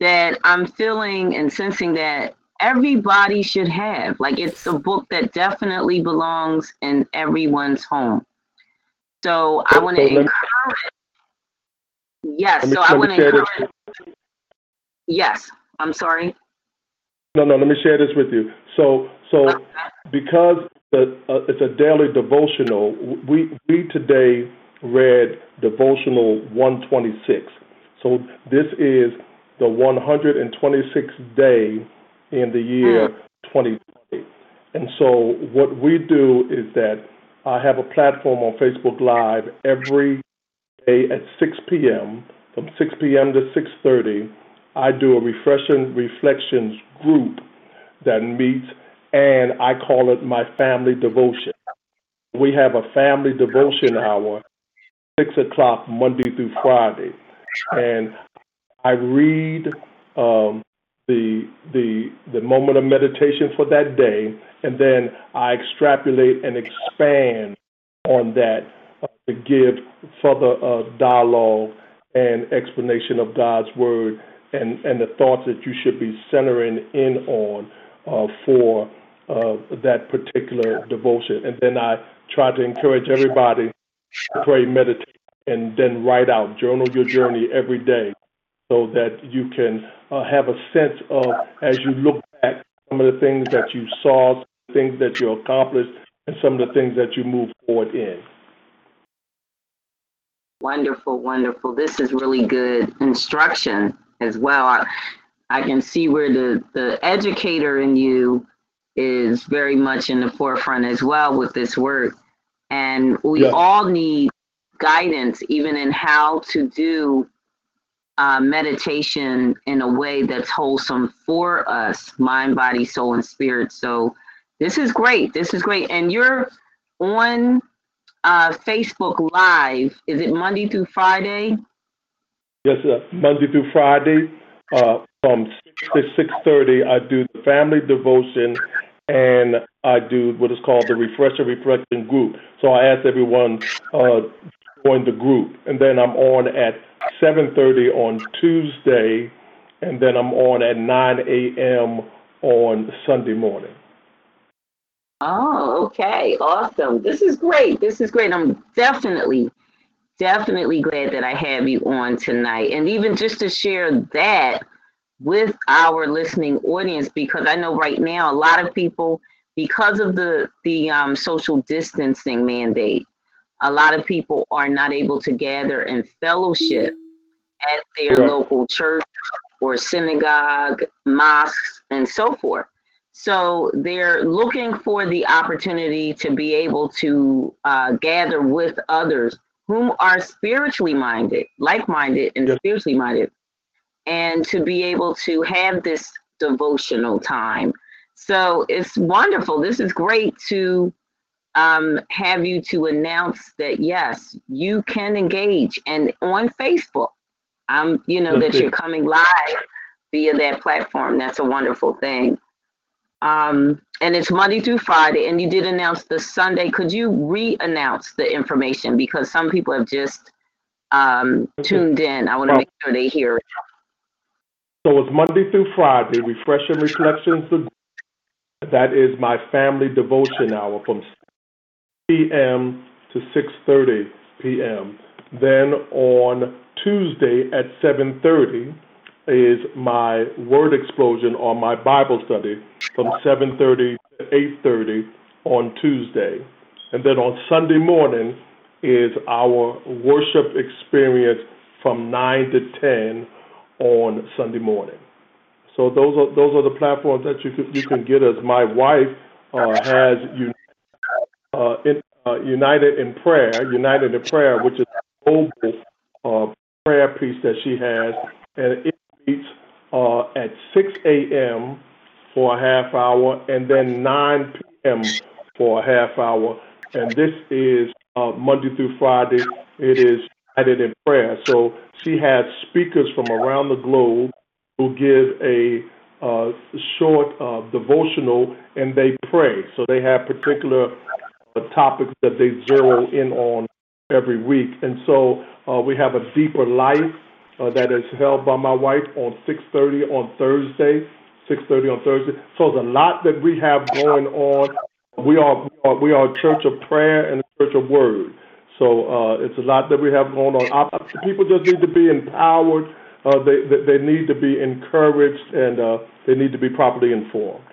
that I'm feeling and sensing that everybody should have. Like, it's a book that definitely belongs in everyone's home. So I want to encourage. Yes. So I want to encourage. Yes. I'm sorry. No, no, let me share this with you. So, so because the, uh, it's a daily devotional, we, we today read devotional one twenty-six. So this is the one hundred twenty-sixth day in the year twenty twenty. And so what we do is that I have a platform on Facebook Live every day at six p.m. From six p.m. to six thirty, I do a Refreshing Reflections group that meets, and I call it my family devotion. We have a family devotion hour, six o'clock Monday through Friday. And I read um, the, the, the moment of meditation for that day, and then I extrapolate and expand on that uh, to give further uh, dialogue and explanation of God's Word and, and the thoughts that you should be centering in on uh, for uh, that particular devotion. And then I try to encourage everybody to pray, meditate, and then write out, journal your journey every day so that you can uh, have a sense of, as you look back, some of the things that you saw, things that you accomplished, and some of the things that you move forward in. Wonderful, wonderful. This is really good instruction as well. I, I can see where the, the educator in you is very much in the forefront as well with this work. And we yes. all need guidance, even in how to do uh, meditation in a way that's wholesome for us, mind, body, soul, and spirit. So this is great. This is great. And you're on Uh, Facebook Live. Is it Monday through Friday? Yes, uh, Monday through Friday uh, from six to six thirty. I do the family devotion, and I do what is called the Refresher Reflection group. So I ask everyone uh, join the group, and then I'm on at seven thirty on Tuesday, and then I'm on at nine a.m. on Sunday morning. Oh, okay. Awesome. This is great. This is great. I'm definitely, definitely glad that I have you on tonight. And even just to share that with our listening audience, because I know right now a lot of people, because of the, the um, social distancing mandate, a lot of people are not able to gather and fellowship at their yeah. local church or synagogue, mosques, and so forth. So they're looking for the opportunity to be able to uh, gather with others whom are spiritually minded, like-minded and yes. spiritually minded, and to be able to have this devotional time. So it's wonderful. This is great to um, have you to announce that, yes, you can engage. And on Facebook, um, you know, That's that it. You're coming live via that platform. That's a wonderful thing. Um, and it's Monday through Friday, and you did announce the Sunday. Could you re-announce the information? Because some people have just um, tuned in. I want to make sure they hear it. So it's Monday through Friday, Refreshing Reflections. That is my family devotion hour from six p.m. to six thirty p.m. Then on Tuesday at seven thirty is my word explosion on my Bible study from seven thirty to eight thirty on Tuesday. And then on Sunday morning is our worship experience from nine to ten on Sunday morning. So those are those are the platforms that you can, you can get us. My wife uh, has United, uh, in, uh, United in Prayer, United in Prayer, which is a global uh, prayer piece that she has. And it Uh, at six a.m. for a half hour, and then nine p.m. for a half hour. And this is uh, Monday through Friday. It is United in Prayer. So she has speakers from around the globe who give a uh, short uh, devotional, and they pray. So they have particular uh, topics that they zero in on every week. And so uh, we have a deeper life. Uh, that is held by my wife on six thirty on Thursday, six thirty on Thursday. So there's a lot that we have going on. We are we are, we are a church of prayer and a church of word. So uh, it's a lot that we have going on. I, people just need to be empowered uh, they, they need to be encouraged, and uh, they need to be properly informed.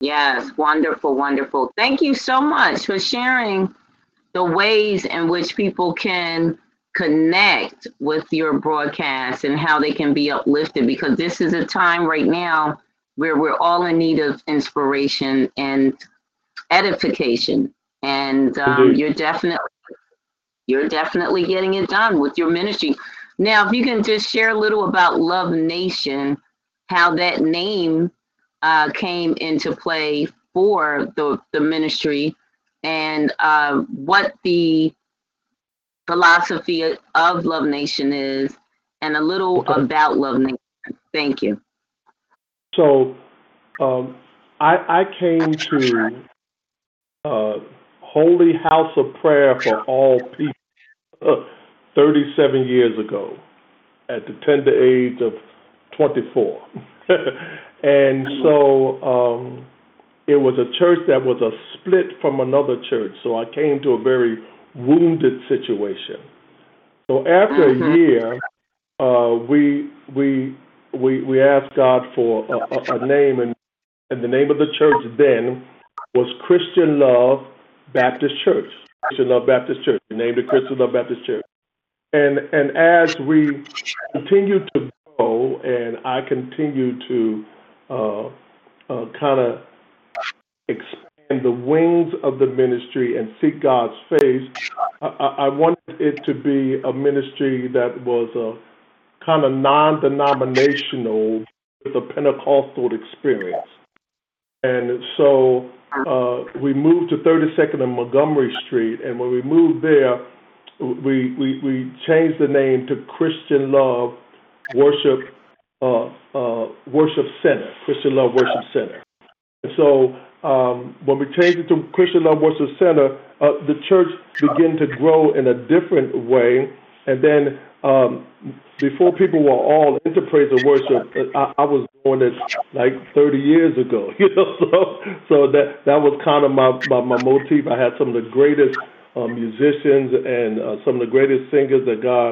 Yes, wonderful, wonderful. Thank you so much for sharing the ways in which people can connect with your broadcast and how they can be uplifted, because this is a time right now where we're all in need of inspiration and edification. And um, you're definitely you're definitely getting it done with your ministry. Now, if you can just share a little about Love Nation, how that name uh, came into play for the, the ministry, and uh, what the philosophy of Love Nation is, and a little okay. about Love Nation. Thank you. So um, I, I came to uh, Holy House of Prayer for All People uh, thirty-seven years ago at the tender age of twenty-four. And so um, it was a church that was a split from another church. So I came to a very wounded situation. So after mm-hmm. a year, uh, we we we we asked God for a, a, a name, and, and the name of the church then was Christian Love Baptist Church. Christian Love Baptist Church. We named it Christian Love Baptist Church. And and as we continued to grow, and I continued to uh, uh, kind of expand and the wings of the ministry and seek God's face, I, I wanted it to be a ministry that was a kind of non-denominational with a Pentecostal experience. And so uh, we moved to thirty-second and Montgomery Street, and when we moved there, we we, we changed the name to Christian Love Worship uh, uh, Worship Center, Christian Love Worship Center. And so Um, when we changed it to Christian Love Worship Center, uh, the church began to grow in a different way. And then um, before people were all into praise and worship, I, I was doing it like thirty years ago. You know, so, so that that was kind of my, my, my motif. I had some of the greatest uh, musicians and uh, some of the greatest singers that God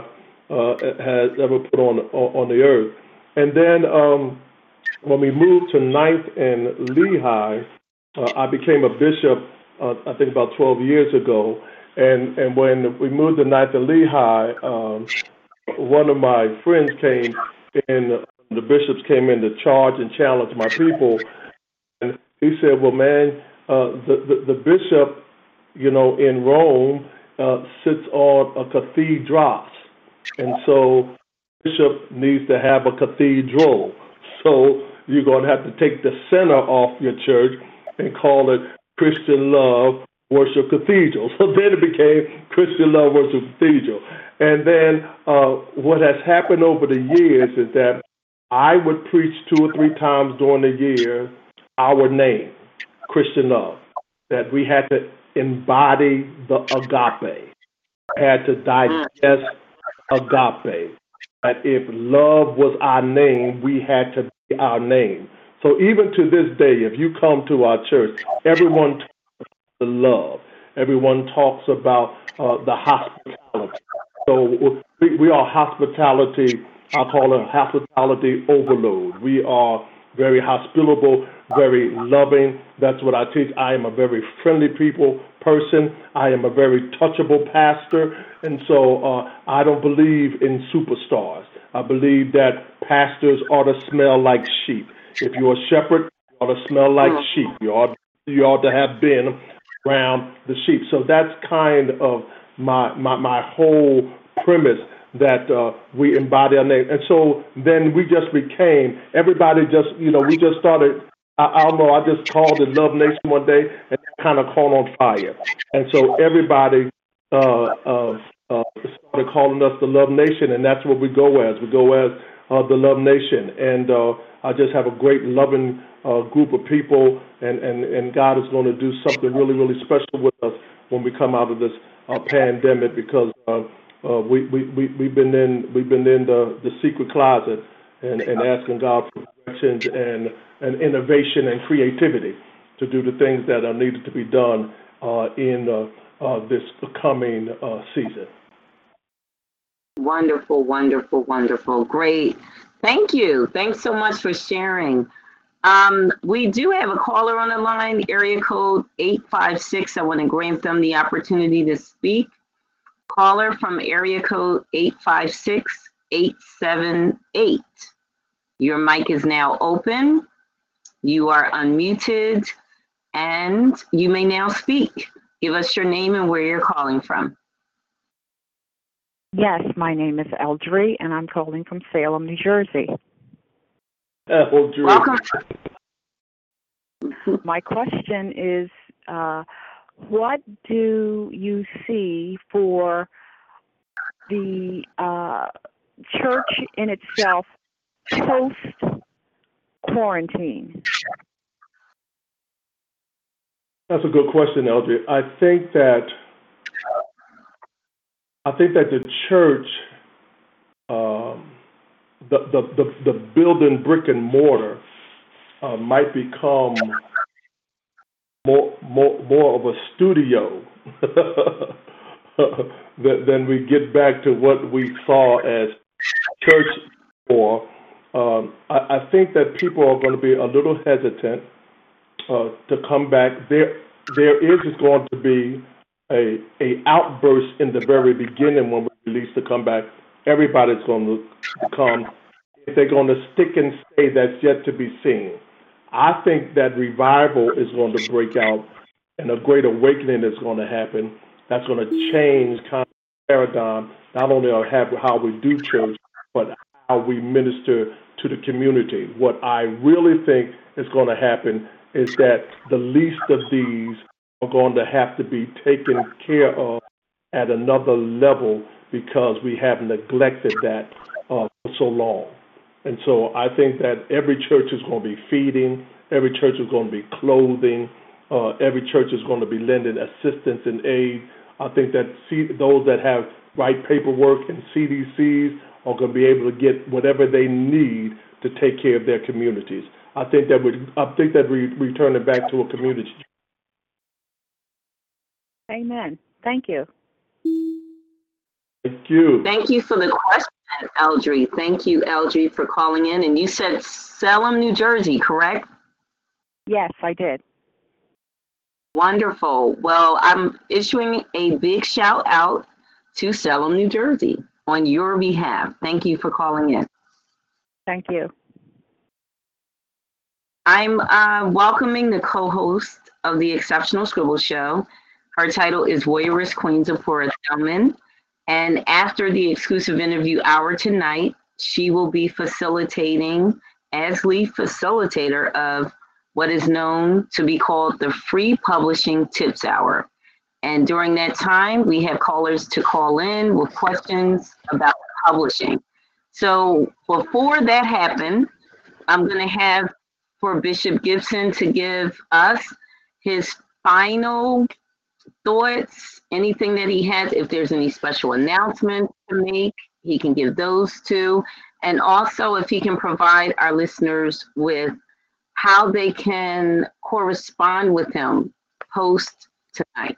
uh, has ever put on on the earth. And then um, when we moved to Ninth and Lehigh, Uh, I became a bishop, uh, I think, about twelve years ago, and, and when we moved to Ninth and Lehigh, um, one of my friends came in, the bishops came in to charge and challenge my people, and he said, well, man, uh, the, the, the bishop, you know, in Rome uh, sits on a cathedras, and so bishop needs to have a cathedral, so you're going to have to take the center off your church and call it Christian Love Worship Cathedral. So then it became Christian Love Worship Cathedral. And then uh, what has happened over the years is that I would preach two or three times during the year our name, Christian Love, that we had to embody the agape, had to digest agape, that if love was our name, we had to be our name. So even to this day, if you come to our church, everyone talks about love. Everyone talks about uh, the hospitality. So we, we are hospitality, I call it hospitality overload. We are very hospitable, very loving. That's what I teach. I am a very friendly people person. I am a very touchable pastor. And so uh, I don't believe in superstars. I believe that pastors ought to smell like sheep. If you're a shepherd, you ought to smell like sheep. You ought, you ought to have been around the sheep. So that's kind of my my, my whole premise, that uh, we embody our name. And so then we just became, everybody just, you know, we just started, I, I don't know, I just called it Love Nation one day, and kind of caught on fire. And so everybody uh, uh, uh, started calling us the Love Nation, and that's what we go as. We go as uh, the Love Nation. And uh, I just have a great, loving uh, group of people, and, and, and God is going to do something really, really special with us when we come out of this uh, pandemic, because uh, uh, we, we, we, we've been in we've been in the, the secret closet and, and asking God for directions and, and innovation and creativity to do the things that are needed to be done uh, in uh, uh, this coming uh, season. Wonderful, wonderful, wonderful. Great. Thank you. Thanks so much for sharing. Um, we do have a caller on the line, area code eight five six. I want to grant them the opportunity to speak. Caller from area code eight five six, eight seven eight. Your mic is now open. You are unmuted and you may now speak. Give us your name and where you're calling from. Yes, my name is Eldry, and I'm calling from Salem, New Jersey. Uh, Eldry. Welcome. My question is, uh, what do you see for the uh, church in itself post-quarantine? That's a good question, Eldry. I think that I think that the church, um, the, the the the building brick and mortar, uh, might become more more more of a studio than we get back to what we saw as church. Or um, I, I think that people are going to be a little hesitant uh, to come back. There there is going to be A, a outburst in the very beginning when we release the comeback. Everybody's going to come. If they're going to stick and stay, that's yet to be seen. I think that revival is going to break out, and a great awakening is going to happen. That's going to change kind of paradigm, not only of how we do church, but how we minister to the community. What I really think is going to happen is that the least of these are going to have to be taken care of at another level because we have neglected that uh, for so long. And so I think that every church is going to be feeding, every church is going to be clothing, uh, every church is going to be lending assistance and aid. I think that C- those that have right paperwork and C D Cs are going to be able to get whatever they need to take care of their communities. I think that we, I think that we return it back to a community. Amen. Thank you. Thank you. Thank you for the question, Eldry. Thank you, Eldry, for calling in. And you said Salem, New Jersey, correct? Yes, I did. Wonderful. Well, I'm issuing a big shout out to Salem, New Jersey on your behalf. Thank you for calling in. Thank you. I'm uh, welcoming the co-host of the Exceptional Scribble Show. Her title is Warrioress Queen, Zipporah Thelmon, and after the exclusive interview hour tonight, she will be facilitating as lead facilitator of what is known to be called the Free Publishing Tips Hour. And during that time, we have callers to call in with questions about publishing. So before that happened, I'm going to have for Bishop Gibson to give us his final thoughts, anything that he has. If there's any special announcements to make, he can give those to. And also if he can provide our listeners with how they can correspond with him post tonight.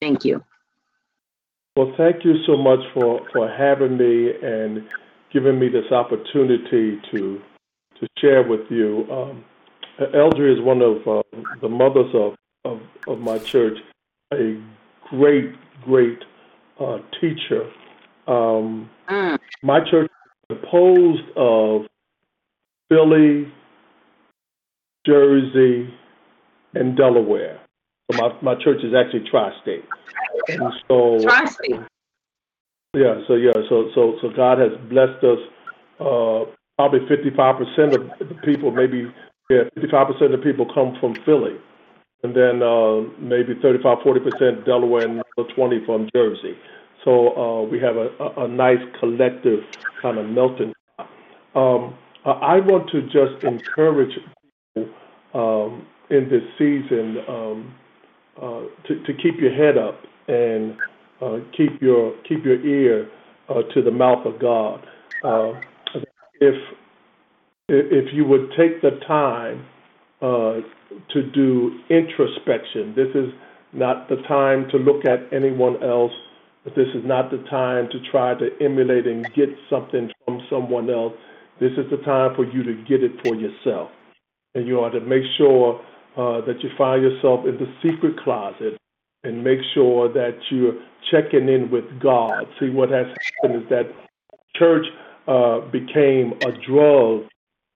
Thank you. Well, thank you so much for, for having me and giving me this opportunity to to share with you. Um, Eldry is one of uh, the mothers of, of, of my church. A great, great uh, teacher. Um, mm. My church is composed of Philly, Jersey, and Delaware. So my, my church is actually tri-state. And so, tri-state. Yeah. So yeah. So so so God has blessed us. Uh, probably fifty-five percent of the people, maybe yeah, fifty-five percent of the people come from Philly. And then uh, maybe thirty-five, forty percent Delaware and twenty from Jersey. So uh, we have a, a, a nice collective kind of melting pot. Um, I want to just encourage people um, in this season um, uh, to, to keep your head up and uh, keep your keep your ear uh, to the mouth of God. Uh, if if you would take the time Uh, to do introspection. This is not the time to look at anyone else. but this is not the time to try to emulate and get something from someone else. This is the time for you to get it for yourself. And you ought to make sure uh, that you find yourself in the secret closet and make sure that you're checking in with God. See, what has happened is that church uh, became a drug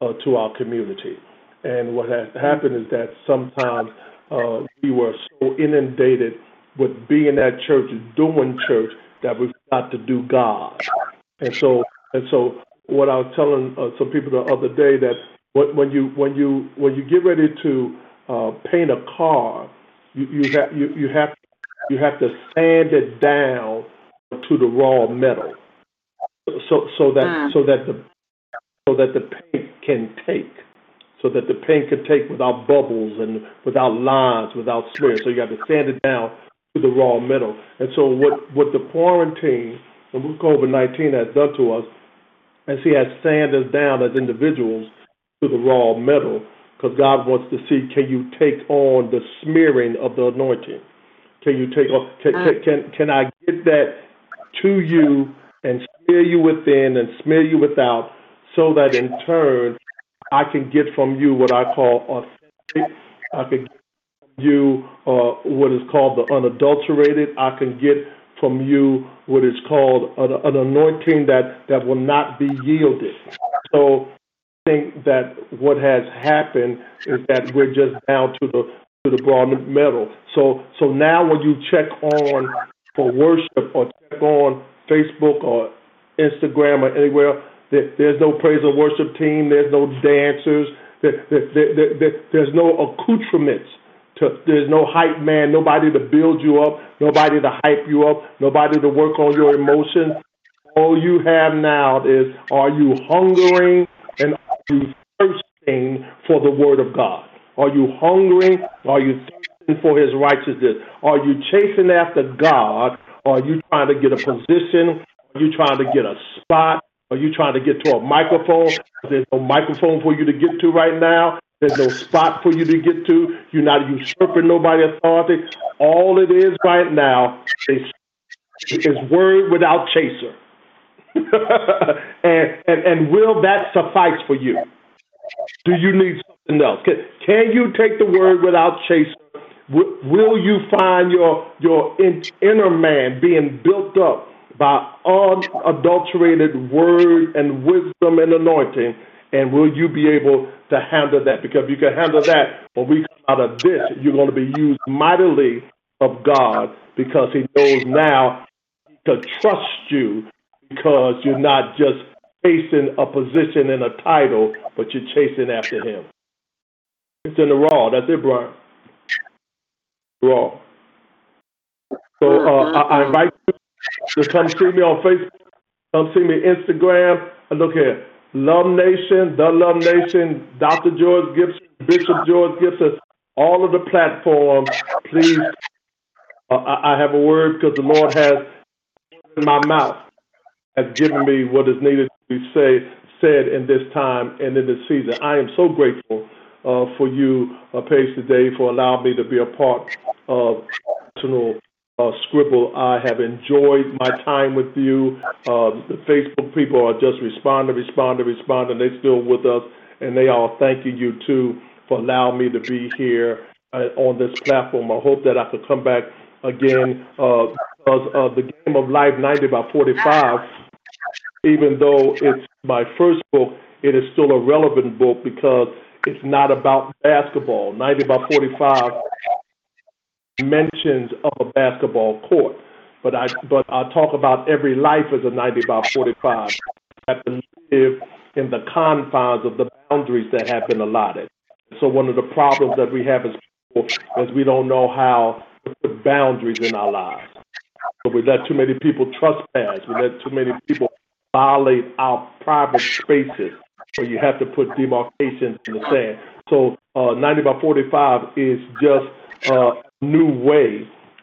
uh, to our community. And what has happened is that sometimes uh, we were so inundated with being at church, doing church, that we've got to do God. And so, and so, what I was telling uh, some people the other day, that when you when you when you get ready to uh, paint a car, you you have you, you have you have to sand it down to the raw metal, so so that mm. so that the so that the paint can take. So that the paint could take without bubbles and without lines, without smears. So you got to sand it down to the raw metal. And so what, what the quarantine and what COVID nineteen has done to us is he has sanded us down as individuals to the raw metal, because God wants to see, can you take on the smearing of the anointing? Can you take on, can, can, can, can I get that to you and smear you within and smear you without, so that in turn I can get from you what I call authentic. I can get from you uh, what is called the unadulterated. I can get from you what is called an, an anointing that, that will not be yielded. So I think that what has happened is that we're just down to the to the raw metal. So so now when you check on for worship or check on Facebook or Instagram or anywhere, there's no praise and worship team. There's no dancers. There, there, there, there, there's no accoutrements. To, there's no hype man. Nobody to build you up. Nobody to hype you up. Nobody to work on your emotions. All you have now is, are you hungering and are you thirsting for the word of God? Are you hungering? Are you thirsting for his righteousness? Are you chasing after God? Are you trying to get a position? Are you trying to get a spot? Are you trying to get to a microphone? There's no microphone for you to get to right now. There's no spot for you to get to. You're not usurping nobody's authority. All it is right now is, is word without chaser. and, and and will that suffice for you? Do you need something else? Can, can you take the word without chaser? W- will you find your, your inner man being built up by unadulterated word and wisdom and anointing, and will you be able to handle that? Because if you can handle that, when we come out of this, you're going to be used mightily of God, because he knows now to trust you, because you're not just chasing a position and a title, but you're chasing after him. It's in the raw. That's it, Brian. Raw. So uh, I, I invite you to come see me on Facebook, come see me on Instagram. Look here, Love Nation, The Love Nation, Doctor George Gibson, Bishop George Gibson, all of the platforms. Please, uh, I, I have a word, because the Lord has in my mouth, has given me what is needed to be say, said in this time and in this season. I am so grateful uh, for you, uh, Paige, today, for allowing me to be a part of personal Uh, Scribble. I have enjoyed my time with you. Uh, the Facebook people are just responding, responding, responding. They're still with us, and they are thanking you, too, for allowing me to be here uh, on this platform. I hope that I could come back again, uh, because of The Game of Life, ninety by forty-five, even though it's my first book, it is still a relevant book, because it's not about basketball. ninety by forty-five mentions of a basketball court, but I but I talk about every life as a ninety by forty-five. You have to live in the confines of the boundaries that have been allotted. So one of the problems that we have as people is we don't know how to put boundaries in our lives. So we let too many people trespass. We let too many people violate our private spaces. So you have to put demarcations in the sand. So uh, ninety by forty-five is just uh, new way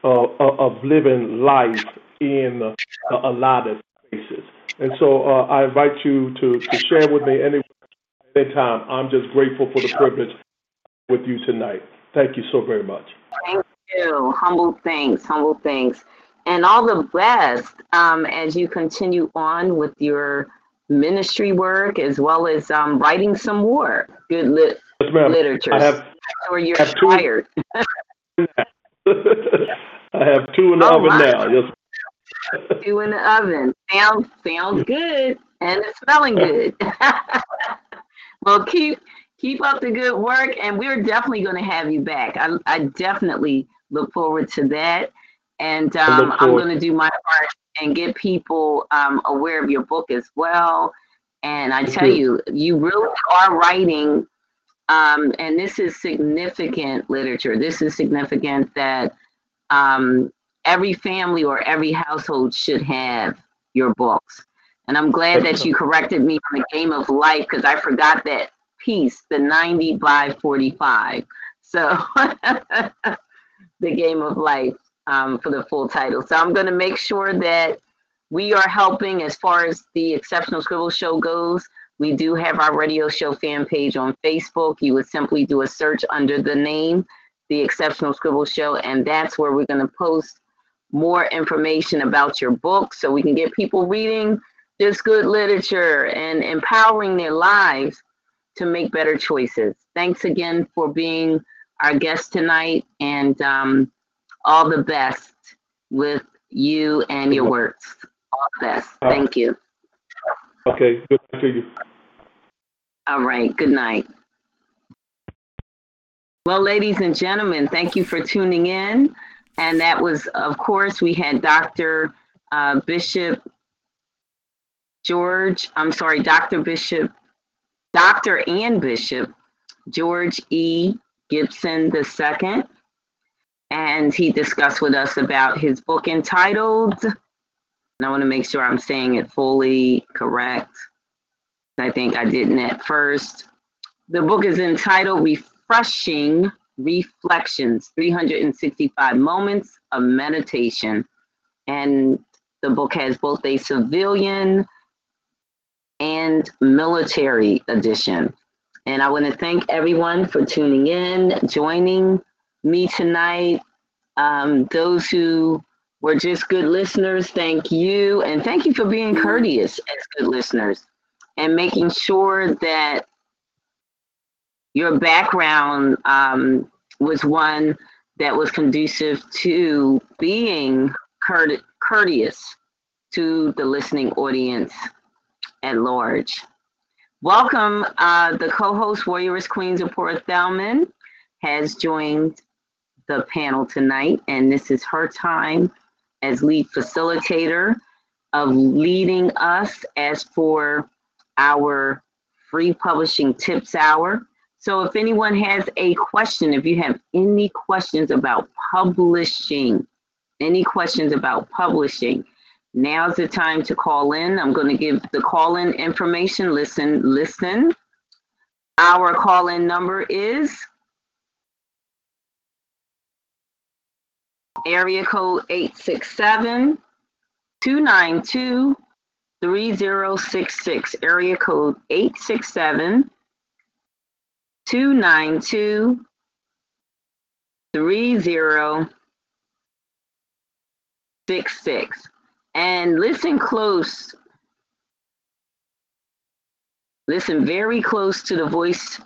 uh, of living life in uh, a lot of spaces. And so uh, I invite you to, to share with me any time. I'm just grateful for the privilege with you tonight. Thank you so very much. Thank you. Humble thanks, humble thanks. and all the best um, as you continue on with your ministry work, as well as um, writing some more good lit yes, literature. I have, or you're have tired. Two I have two in the oh, oven wow. now. Yes. Two in the oven. Sounds sounds good, and it's smelling good. Well, keep keep up the good work, and we're definitely going to have you back. I I definitely look forward to that, and um, I'm going to do my part and get people um, aware of your book as well. And I tell you, you really are writing, um, and this is significant literature. This is significant that um, every family or every household should have your books. And I'm glad that you corrected me on The Game of Life, because I forgot that piece, the ninety by forty-five. So The Game of Life. Um, for the full title. So I'm going to make sure that we are helping as far as the Exceptional Scribble Show goes. We do have our radio show fan page on Facebook. You would simply do a search under the name, The Exceptional Scribble Show, and that's where we're going to post more information about your book so we can get people reading this good literature and empowering their lives to make better choices. Thanks again for being our guest tonight, and um, all the best with you and your works. All the best. Thank you. Okay. Good night to you. All right. Good night. Well, ladies and gentlemen, thank you for tuning in. And that was, of course, we had Doctor Uh, Bishop George, I'm sorry, Dr. Bishop, Doctor and Bishop George E. Gibson the second. And he discussed with us about his book entitled, and I want to make sure I'm saying it fully correct. I think I didn't at first. The book is entitled Refreshing Reflections, three hundred sixty-five Moments of Meditation. And the book has both a civilian and military edition. And I want to thank everyone for tuning in, joining me tonight. Um, those who were just good listeners, thank you. And thank you for being courteous as good listeners and making sure that your background um, was one that was conducive to being court- courteous to the listening audience at large. Welcome, uh, the co-host, Warrioress Queen Zipporah Thelmon, has joined the panel tonight, and this is her time as lead facilitator of leading us as for our free publishing tips hour. So if anyone has a question, if you have any questions about publishing, any questions about publishing, now's the time to call in. I'm going to give the call-in information. Listen, listen. Our call-in number is area code eight six seven, two nine two, three zero six six, area code eight six seven, two nine two, three zero six six. And listen close, listen very close to the voice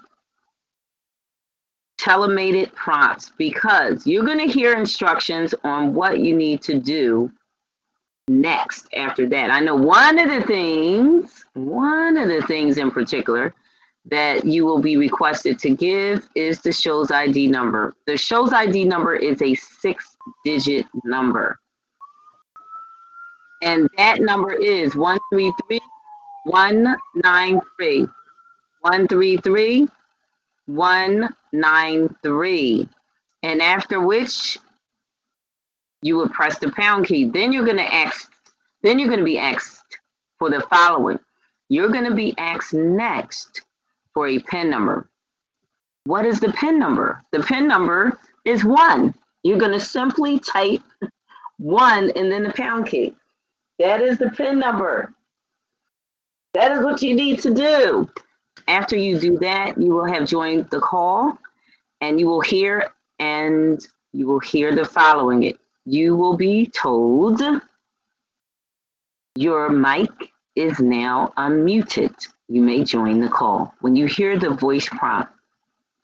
telemated prompts, because you're going to hear instructions on what you need to do next after that. I know one of the things, one of the things in particular that you will be requested to give is the show's I D number. The show's I D number is a six-digit number. And that number is one three three, one nine three. one three three, one nine three, and after which you would press the pound key. Then you're going to ask, then you're going to be asked for the following. You're going to be asked next for a PIN number. What is the PIN number? The PIN number is one. You're going to simply type one and then the pound key. That is the PIN number. That is what you need to do. After you do that, you will have joined the call, and you will hear, and you will hear the following. It you will be told your mic is now unmuted. You may join the call. When you hear the voice prompt,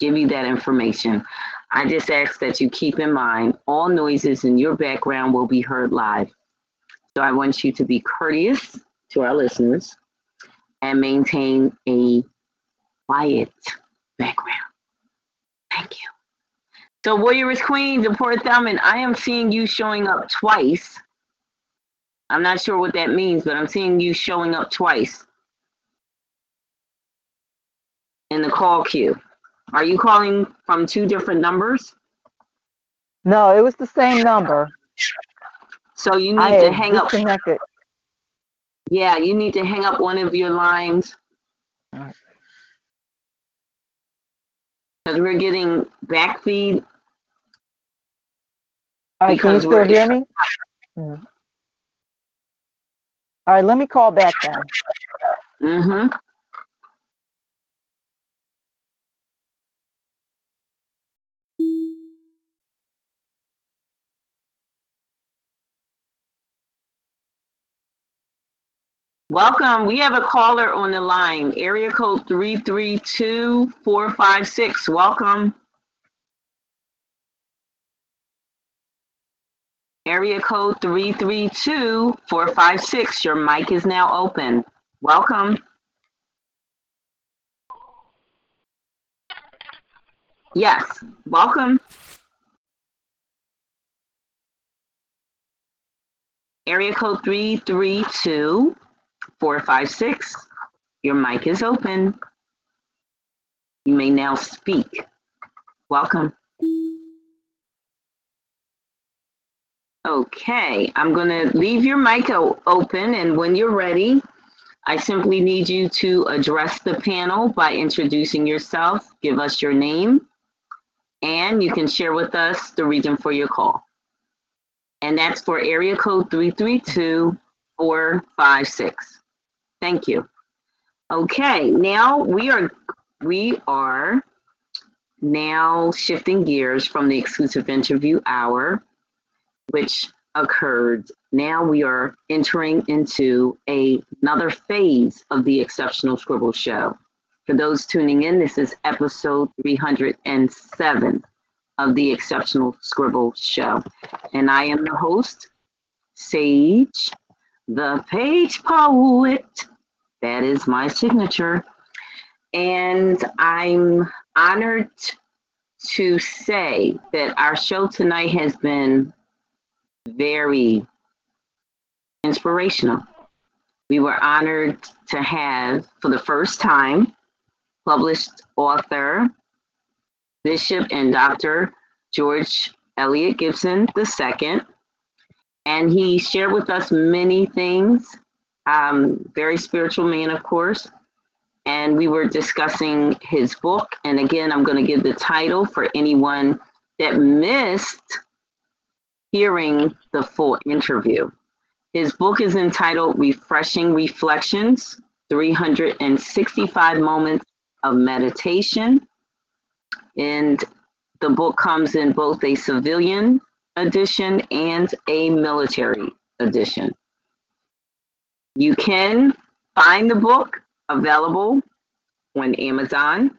give you that information. I just ask that you keep in mind all noises in your background will be heard live. So I want you to be courteous to our listeners and maintain a quiet background. Thank you. So Warrioress Queen, Zipporah Thelmon, I am seeing you showing up twice. I'm not sure what that means, but I'm seeing you showing up twice in the call queue. Are you calling from two different numbers? No, it was the same number. So you need I to hang up. Yeah, you need to hang up one of your lines. Because we're getting back feed. All right, can you still hear me? Yeah. All right, let me call back then. Mm-hmm. Welcome. We have a caller on the line. Area code three three two, four five six. Welcome. Area code three three two, four five six. Your mic is now open. Welcome. Yes. Welcome. Area code three three two. four five six, your mic is open. You may now speak. Welcome. Okay, I'm gonna leave your mic open, and when you're ready, I simply need you to address the panel by introducing yourself, give us your name, and you can share with us the reason for your call. And that's for area code three three two, four five six. Thank you. Okay, now we are we are now shifting gears from the exclusive interview hour, which occurred. Now we are entering into a, another phase of the Exceptional Scribble Show. For those tuning in, this is episode three hundred seven of the Exceptional Scribble Show. And I am the host, Sage, the page poet. That is my signature. And I'm honored to say that our show tonight has been very inspirational. We were honored to have, for the first time, published author, Bishop and Doctor George Elliott Gibson the second. And he shared with us many things, um, very spiritual man, of course. And we were discussing his book. And again, I'm going to give the title for anyone that missed hearing the full interview. His book is entitled Refreshing Reflections: three hundred sixty-five Moments of Meditation. And the book comes in both a civilian edition and a military edition. You can find the book available on Amazon.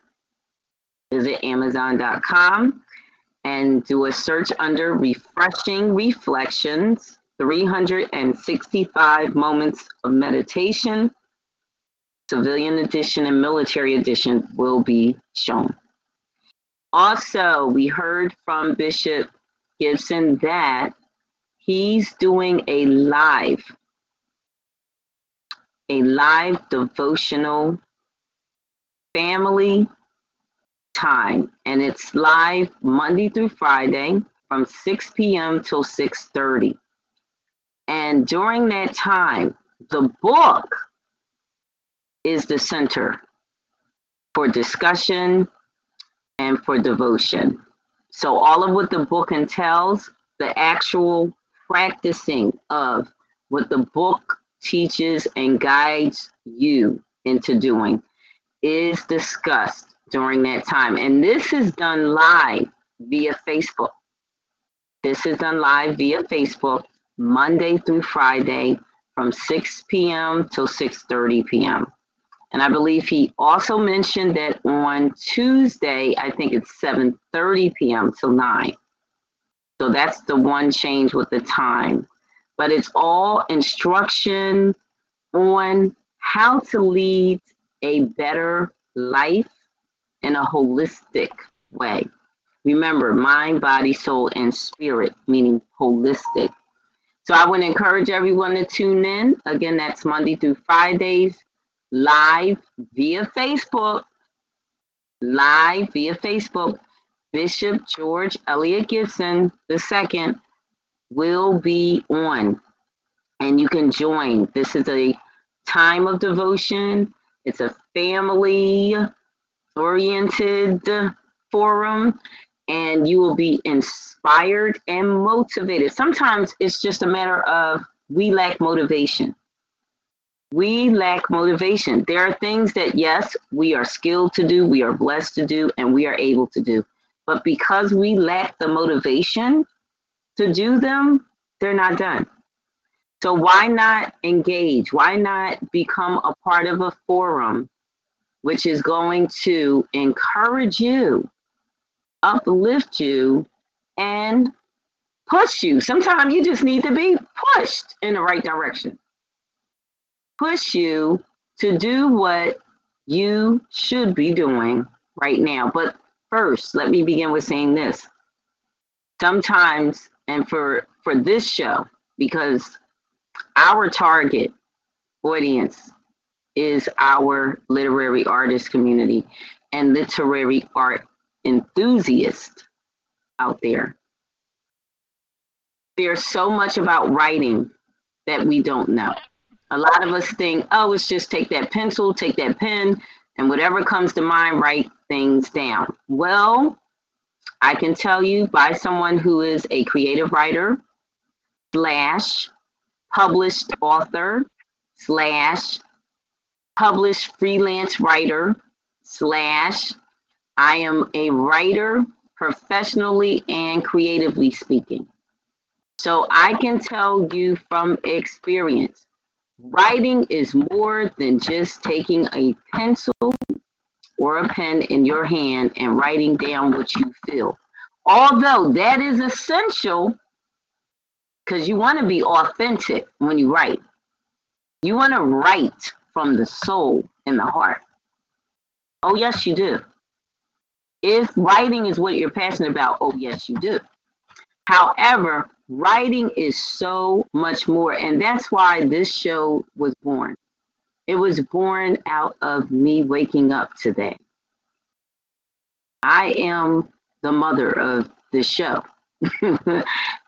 Visit amazon dot com and do a search under Refreshing Reflections, three hundred sixty-five Moments of Meditation. Civilian edition and military edition will be shown. Also, we heard from Bishop Gibson that he's doing a live, a live devotional family time. And it's live Monday through Friday from six p.m. till six thirty. And during that time, the book is the center for discussion and for devotion. So all of what the book entails, the actual practicing of what the book teaches and guides you into doing is discussed during that time. And this is done live via Facebook. This is done live via Facebook, Monday through Friday from six p m till six thirty p m And I believe he also mentioned that on Tuesday, I think it's seven thirty p m till nine. So that's the one change with the time. But it's all instruction on how to lead a better life in a holistic way. Remember, mind, body, soul, and spirit, meaning holistic. So I would encourage everyone to tune in. Again, that's Monday through Fridays, live via Facebook, live via Facebook. Bishop George Elliott Gibson the second will be on, and you can join. This is a time of devotion. It's a family-oriented forum, and you will be inspired and motivated. Sometimes it's just a matter of we lack motivation. We lack motivation. There are things that, yes, we are skilled to do, we are blessed to do, and we are able to do. But because we lack the motivation to do them, they're not done. So why not engage? Why not become a part of a forum which is going to encourage you, uplift you, and push you? Sometimes you just need to be pushed in the right direction. Push you to do what you should be doing right now. But first, let me begin with saying this. Sometimes, and for, for this show, because our target audience is our literary artist community and literary art enthusiasts out there. There's so much about writing that we don't know. A lot of us think, oh, it's just take that pencil, take that pen, and whatever comes to mind, write things down. Well, I can tell you by someone who is a creative writer slash published author slash published freelance writer slash I am a writer professionally and creatively speaking. So I can tell you from experience, writing is more than just taking a pencil or a pen in your hand and writing down what you feel. Although that is essential, because you want to be authentic when you write. You want to write from the soul and the heart. Oh, yes, you do. If writing is what you're passionate about, oh, yes, you do. However, writing is so much more, and that's why this show was born. It was born out of me waking up today. I am the mother of this show.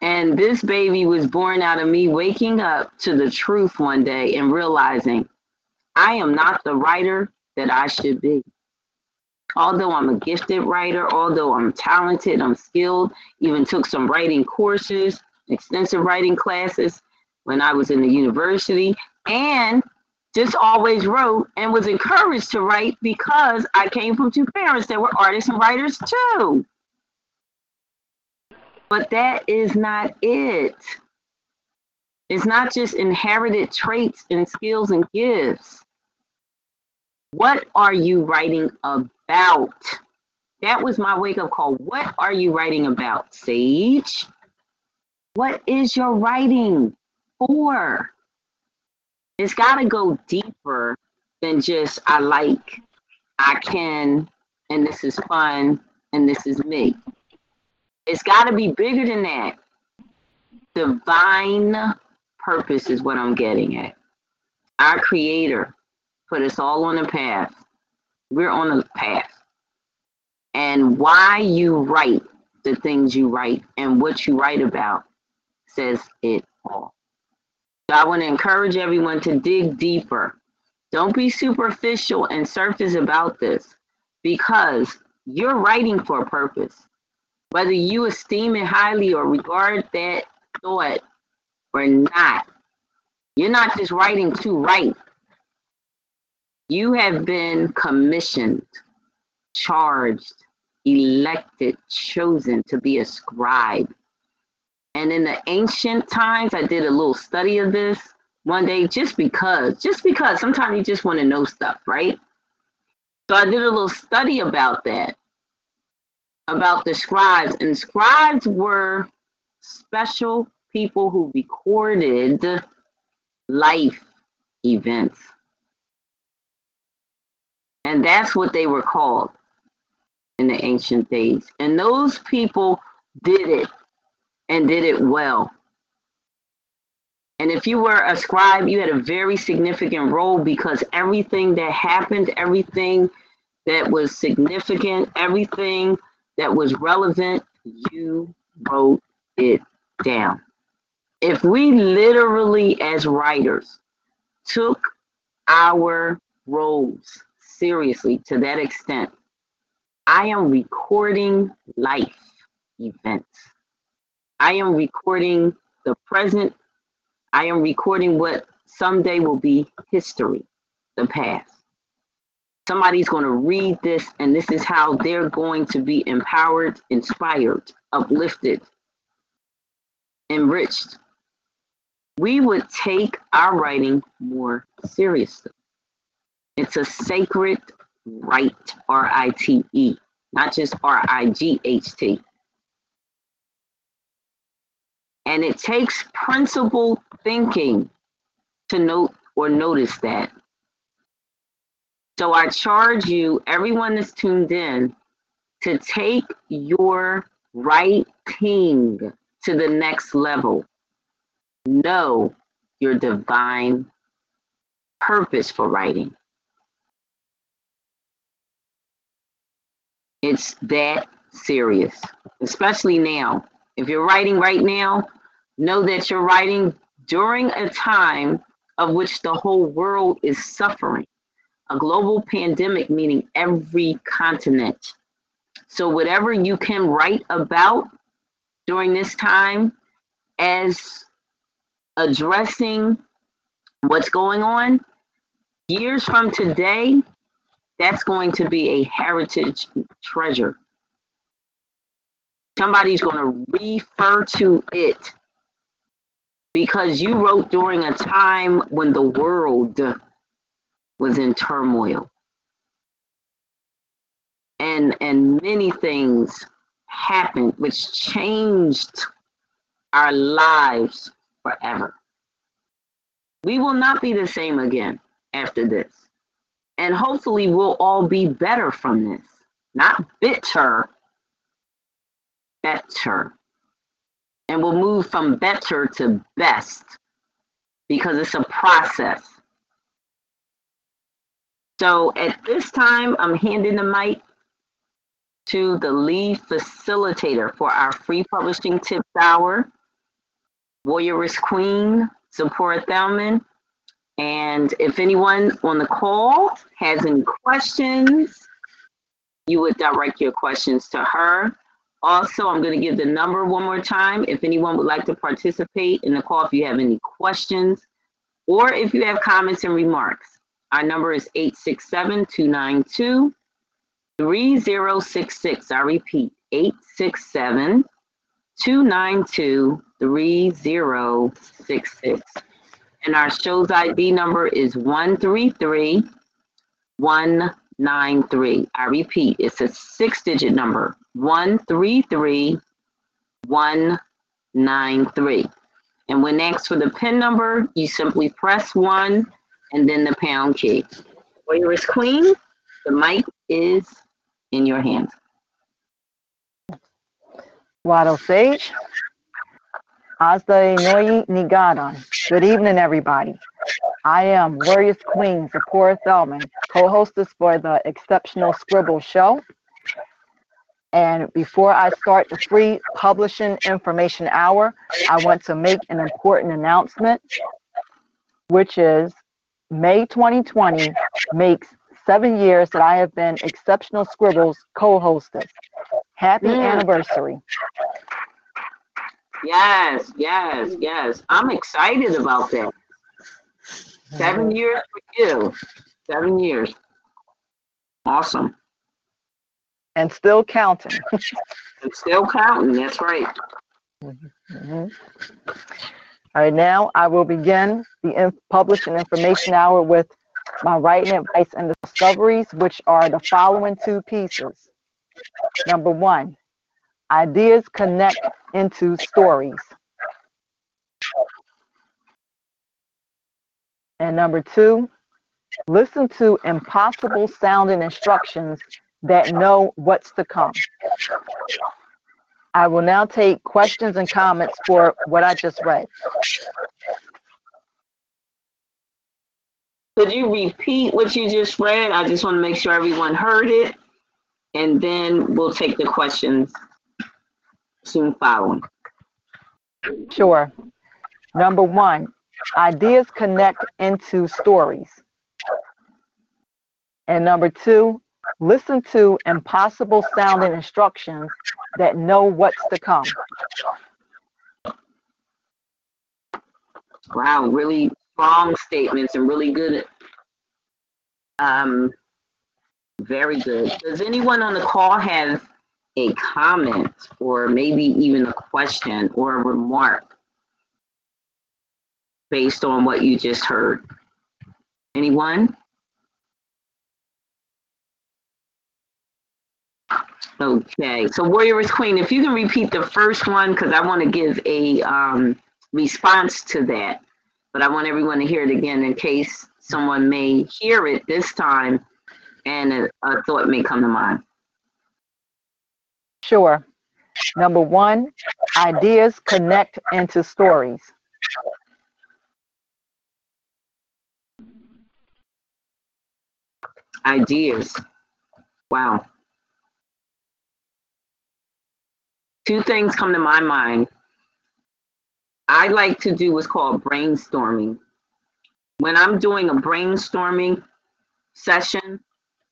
And this baby was born out of me waking up to the truth one day and realizing I am not the writer that I should be. Although I'm a gifted writer, although I'm talented, I'm skilled, even took some writing courses, extensive writing classes when I was in the university, and just always wrote and was encouraged to write because I came from two parents that were artists and writers too. But that is not it. It's not just inherited traits and skills and gifts. What are you writing about? That was my wake-up call. What are you writing about, Sage? What is your writing for? It's got to go deeper than just I like, I can, and this is fun, and this is me. It's got to be bigger than that. Divine purpose is what I'm getting at. Our Creator put us all on a path. We're on a path. And why you write the things you write and what you write about says it all. So I want to encourage everyone to dig deeper. Don't be superficial and surface about this because you're writing for a purpose. Whether you esteem it highly or regard that thought or not, you're not just writing to write. You have been commissioned, charged, elected, chosen to be a scribe, And in the ancient times, I did a little study of this one day, just because, just because sometimes you just want to know stuff, right? So I did a little study about that, about the scribes. And scribes were special people who recorded life events. And that's what they were called in the ancient days. And those people did it, and did it well. And if you were a scribe, you had a very significant role, because everything that happened, everything that was significant, everything that was relevant, you wrote it down. If we literally, as writers, took our roles seriously to that extent, I am recording life events. I am recording the present. I am recording what someday will be history, the past. Somebody's going to read this, and this is how they're going to be empowered, inspired, uplifted, enriched. We would take our writing more seriously. It's a sacred right, R I T E, not just R I G H T. And it takes principled thinking to note or notice that. So I charge you, everyone that's tuned in, to take your writing to the next level. Know your divine purpose for writing. It's that serious, especially now. If you're writing right now, know that you're writing during a time of which the whole world is suffering. A global pandemic, meaning every continent. So whatever you can write about during this time as addressing what's going on, years from today, that's going to be a heritage treasure. Somebody's going to refer to it because you wrote during a time when the world was in turmoil. And, and many things happened which changed our lives forever. We will not be the same again after this. And hopefully we'll all be better from this, not bitter. Better. And we'll move from better to best, because it's a process. So at this time, I'm handing the mic to the lead facilitator for our free publishing tips hour, Warrioress Queen, Zipporah Thelmon. And if anyone on the call has any questions, you would direct your questions to her. Also, I'm going to give the number one more time. If anyone would like to participate in the call, if you have any questions or if you have comments and remarks, our number is eight six seven, two nine two, three zero six six. I repeat, eight six seven, two nine two, three zero six six. And our show's I D number is one three three, one nine three. I repeat, it's a six-digit number, one three three, one nine three. And when asked for the PIN number, you simply press one and then the pound key. Warrioress Queen, the mic is in your hands. Wado Sage, Asda Inui Nigadan. Good evening, everybody. I am Warrioress Queen Zipporah Thelmon, co-hostess for the Exceptional Scribble Show. And before I start the free publishing information hour, I want to make an important announcement, which is May twenty twenty makes seven years that I have been Exceptional Scribble's co-hostess. Happy mm. anniversary. Yes, yes, yes. I'm excited about that. Seven years for you. Seven years. Awesome. And still counting. And still counting. That's right. Mm-hmm. All right, now I will begin the in publish and information hour with my writing advice and discoveries, which are the following two pieces. Number one, ideas connect into stories. And number two, listen to impossible sounding instructions that know what's to come. I will now take questions and comments for what I just read. Could you repeat what you just read? I just want to make sure everyone heard it, and then we'll take the questions soon following. Sure. Number one, ideas connect into stories. And number two, listen to impossible sounding instructions that know what's to come. Wow, really strong statements and really good. Um, very good. Does anyone on the call have a comment or maybe even a question or a remark based on what you just heard? Anyone? Okay, so Warrioress Queen, if you can repeat the first one, because I want to give a um, response to that, but I want everyone to hear it again in case someone may hear it this time and a, a thought may come to mind. Sure. Number one, ideas connect into stories. Ideas. Wow. Two things come to my mind. I like to do what's called brainstorming. When I'm doing a brainstorming session,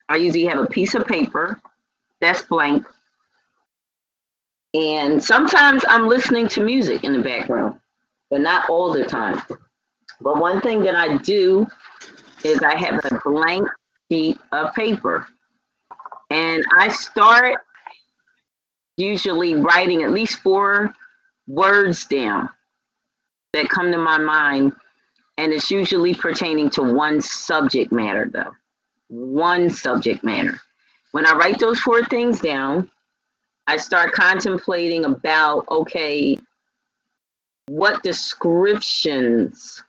I usually have a piece of paper that's blank. And sometimes I'm listening to music in the background, but not all the time. But one thing that I do is I have a blank sheet of paper. And I start usually writing at least four words down that come to my mind, and it's usually pertaining to one subject matter though. One subject matter. When I write those four things down, I start contemplating about, okay, what descriptions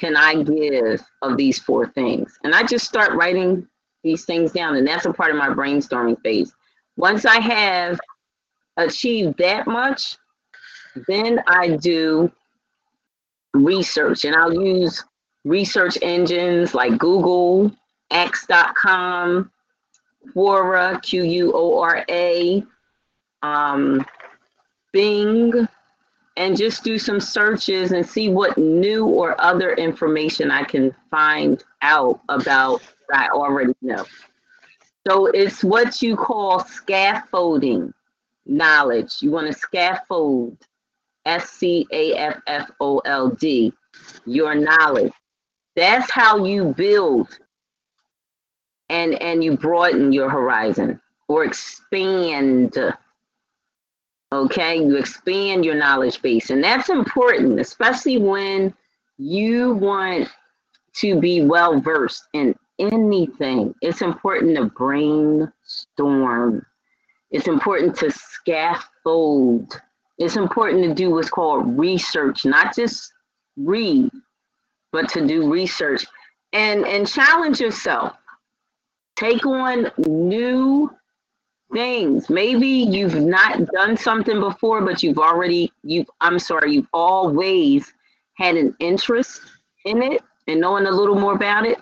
can I give of these four things? And I just start writing these things down, and that's a part of my brainstorming phase. Once I have achieved that much, then I do research, and I'll use research engines like Google, X dot com, Quora, Q U O R A, um, Bing, and just do some searches and see what new or other information I can find out about that I already know. So it's what you call scaffolding knowledge. You want to scaffold, S C A F F O L D, your knowledge. That's how you build and, and you broaden your horizon or expand, okay? You expand your knowledge base, and that's important, especially when you want to be well-versed in anything. It's important to brainstorm. It's important to scaffold. It's important to do what's called research, not just read, but to do research and, and challenge yourself. Take on new things. Maybe you've not done something before, but you've already, you've, I'm sorry, you've always had an interest in it and knowing a little more about it.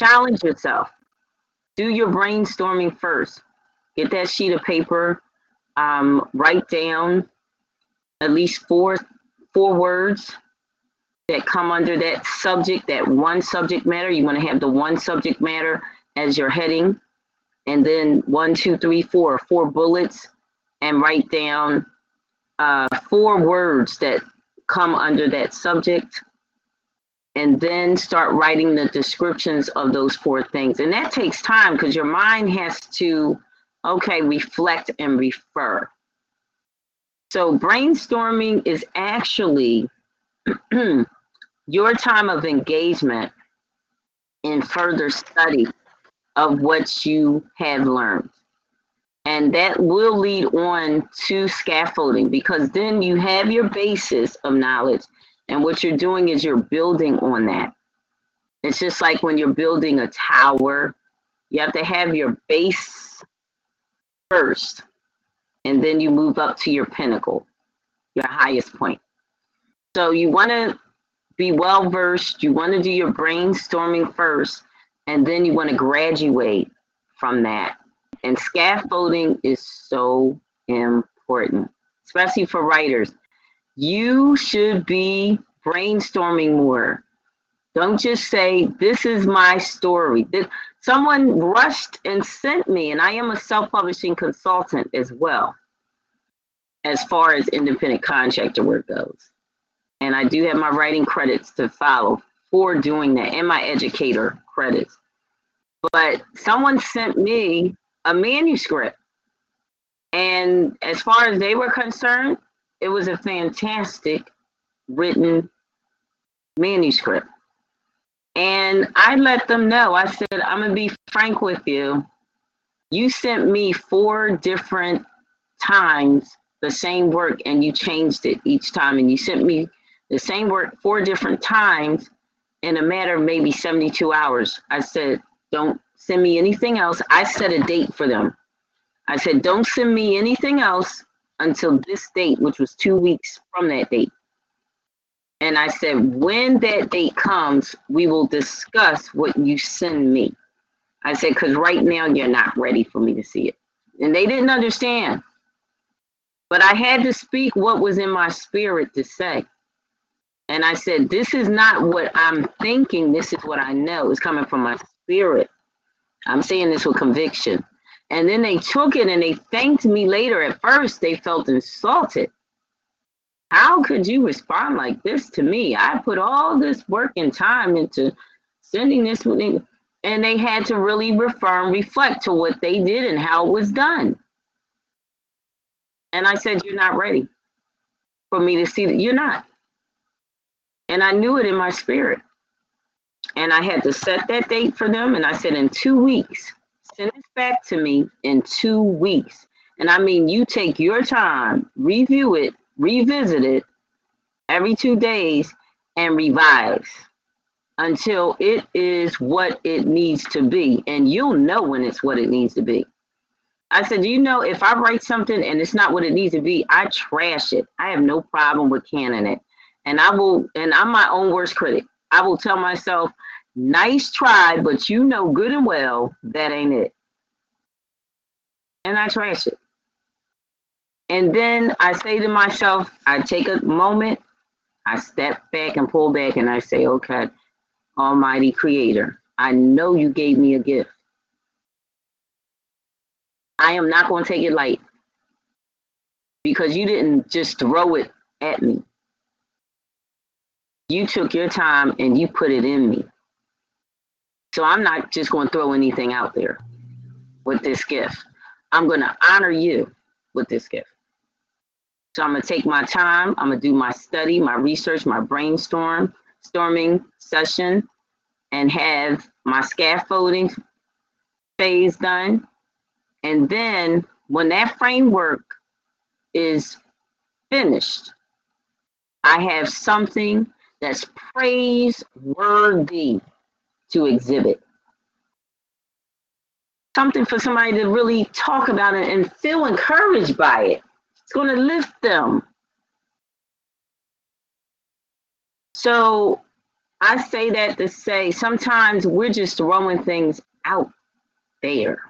Challenge yourself. Do your brainstorming first. Get that sheet of paper, um, write down at least four, four words that come under that subject, that one subject matter. You want to have the one subject matter as your heading, and then one, two, three, four, four bullets, and write down uh, four words that come under that subject, and then start writing the descriptions of those four things. And that takes time because your mind has to, okay, reflect and refer. So brainstorming is actually your time of engagement in further study of what you have learned. And that will lead on to scaffolding, because then you have your basis of knowledge, and what you're doing is you're building on that. It's just like when you're building a tower, you have to have your base first, and then you move up to your pinnacle, your highest point. So you want to be well-versed, you want to do your brainstorming first, and then you want to graduate from that. And scaffolding is so important, especially for writers. You should be brainstorming more. Don't just say, this is my story. This, someone rushed and sent me, and I am a self-publishing consultant as well, as far as independent contractor work goes. And I do have my writing credits to follow for doing that, and my educator credits. But someone sent me a manuscript, and as far as they were concerned, it was a fantastic written manuscript. And I let them know, I said, I'm gonna be frank with you. You sent me four different times the same work, and you changed it each time. And you sent me the same work four different times in a matter of maybe seventy-two hours. I said, don't send me anything else. I set a date for them. I said, don't send me anything else until this date, which was two weeks from that date. And I said, when that date comes, we will discuss what you send me. I said, because right now you're not ready for me to see it. And they didn't understand. But I had to speak what was in my spirit to say. And I said, this is not what I'm thinking. This is what I know. It's coming from my spirit. I'm saying this with conviction. And then they took it and they thanked me later. At first, they felt insulted. How could you respond like this to me? I put all this work and time into sending this. And they had to really refer and reflect to what they did and how it was done. And I said, you're not ready for me to see that. You're not. And I knew it in my spirit. And I had to set that date for them. And I said, in two weeks, send this back to me in two weeks. And I mean, you take your time, review it, revisit it every two days, and revise until it is what it needs to be. And you'll know when it's what it needs to be. I said, you know, if I write something and it's not what it needs to be, I trash it. I have no problem with canning it. And I will, and I'm my own worst critic. I will tell myself, nice try, but you know good and well, that ain't it. And I trash it. And then I say to myself, I take a moment, I step back and pull back, and I say, okay, Almighty Creator, I know you gave me a gift. I am not going to take it light, because you didn't just throw it at me. You took your time and you put it in me. So I'm not just going to throw anything out there with this gift. I'm going to honor you with this gift. So I'm going to take my time. I'm going to do my study, my research, my brainstorm, storming session, and have my scaffolding phase done. And then when that framework is finished, I have something that's praiseworthy to exhibit. Something for somebody to really talk about it and feel encouraged by it. It's going to lift them. So I say that to say, sometimes we're just throwing things out there.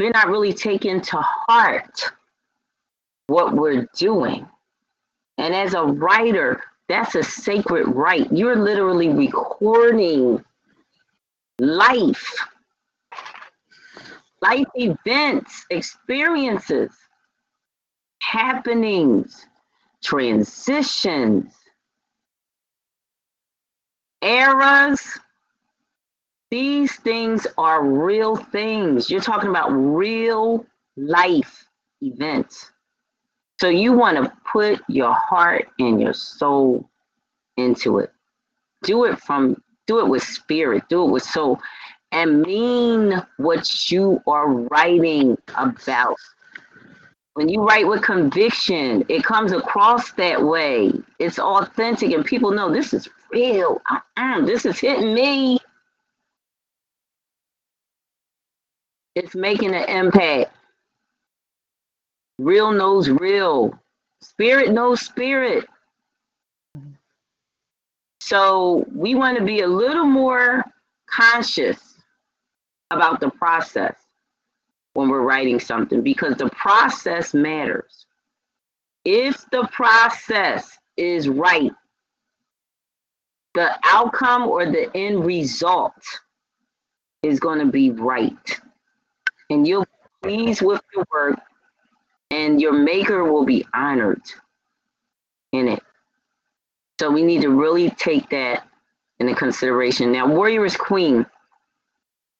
We're not really taking to heart what we're doing. And as a writer, that's a sacred right. You're literally recording life, life events, experiences, happenings, transitions, eras. These things are real things. You're talking about real life events. So you want to put your heart and your soul into it. Do it from, do it with spirit, do it with soul, and mean what you are writing about. When you write with conviction, it comes across that way. It's authentic, and people know this is real. Uh-uh, this is hitting me. It's making an impact. Real knows real. Spirit knows spirit. So we want to be a little more conscious about the process when we're writing something, because the process matters. If the process is right, the outcome or the end result is going to be right. And you'll be pleased with your work, and your maker will be honored in it. So we need to really take that into consideration. Now, Warrioress Queen,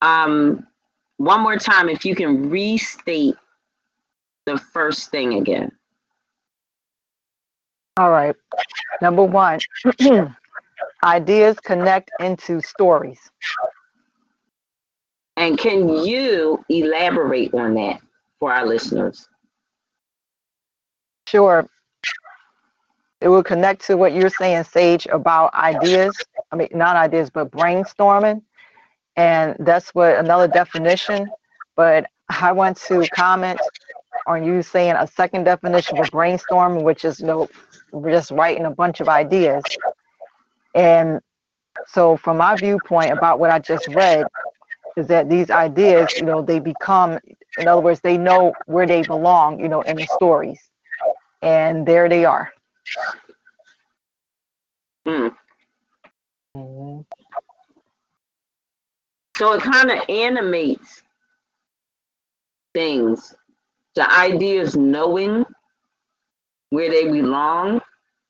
um, one more time, if you can restate the first thing again. All right. Number one, ideas connect into stories. And can you elaborate on that for our listeners? Sure. It will connect to what you're saying, Sage, about ideas. I mean, not ideas, but brainstorming. And that's what another definition. But I want to comment on you saying a second definition for brainstorming, which is, you know, just writing a bunch of ideas. And so from my viewpoint about what I just read, is that these ideas, you know, they become, in other words, they know where they belong, you know, in the stories. And there they are. Mm. Mm-hmm. So it kind of animates things. The ideas knowing where they belong.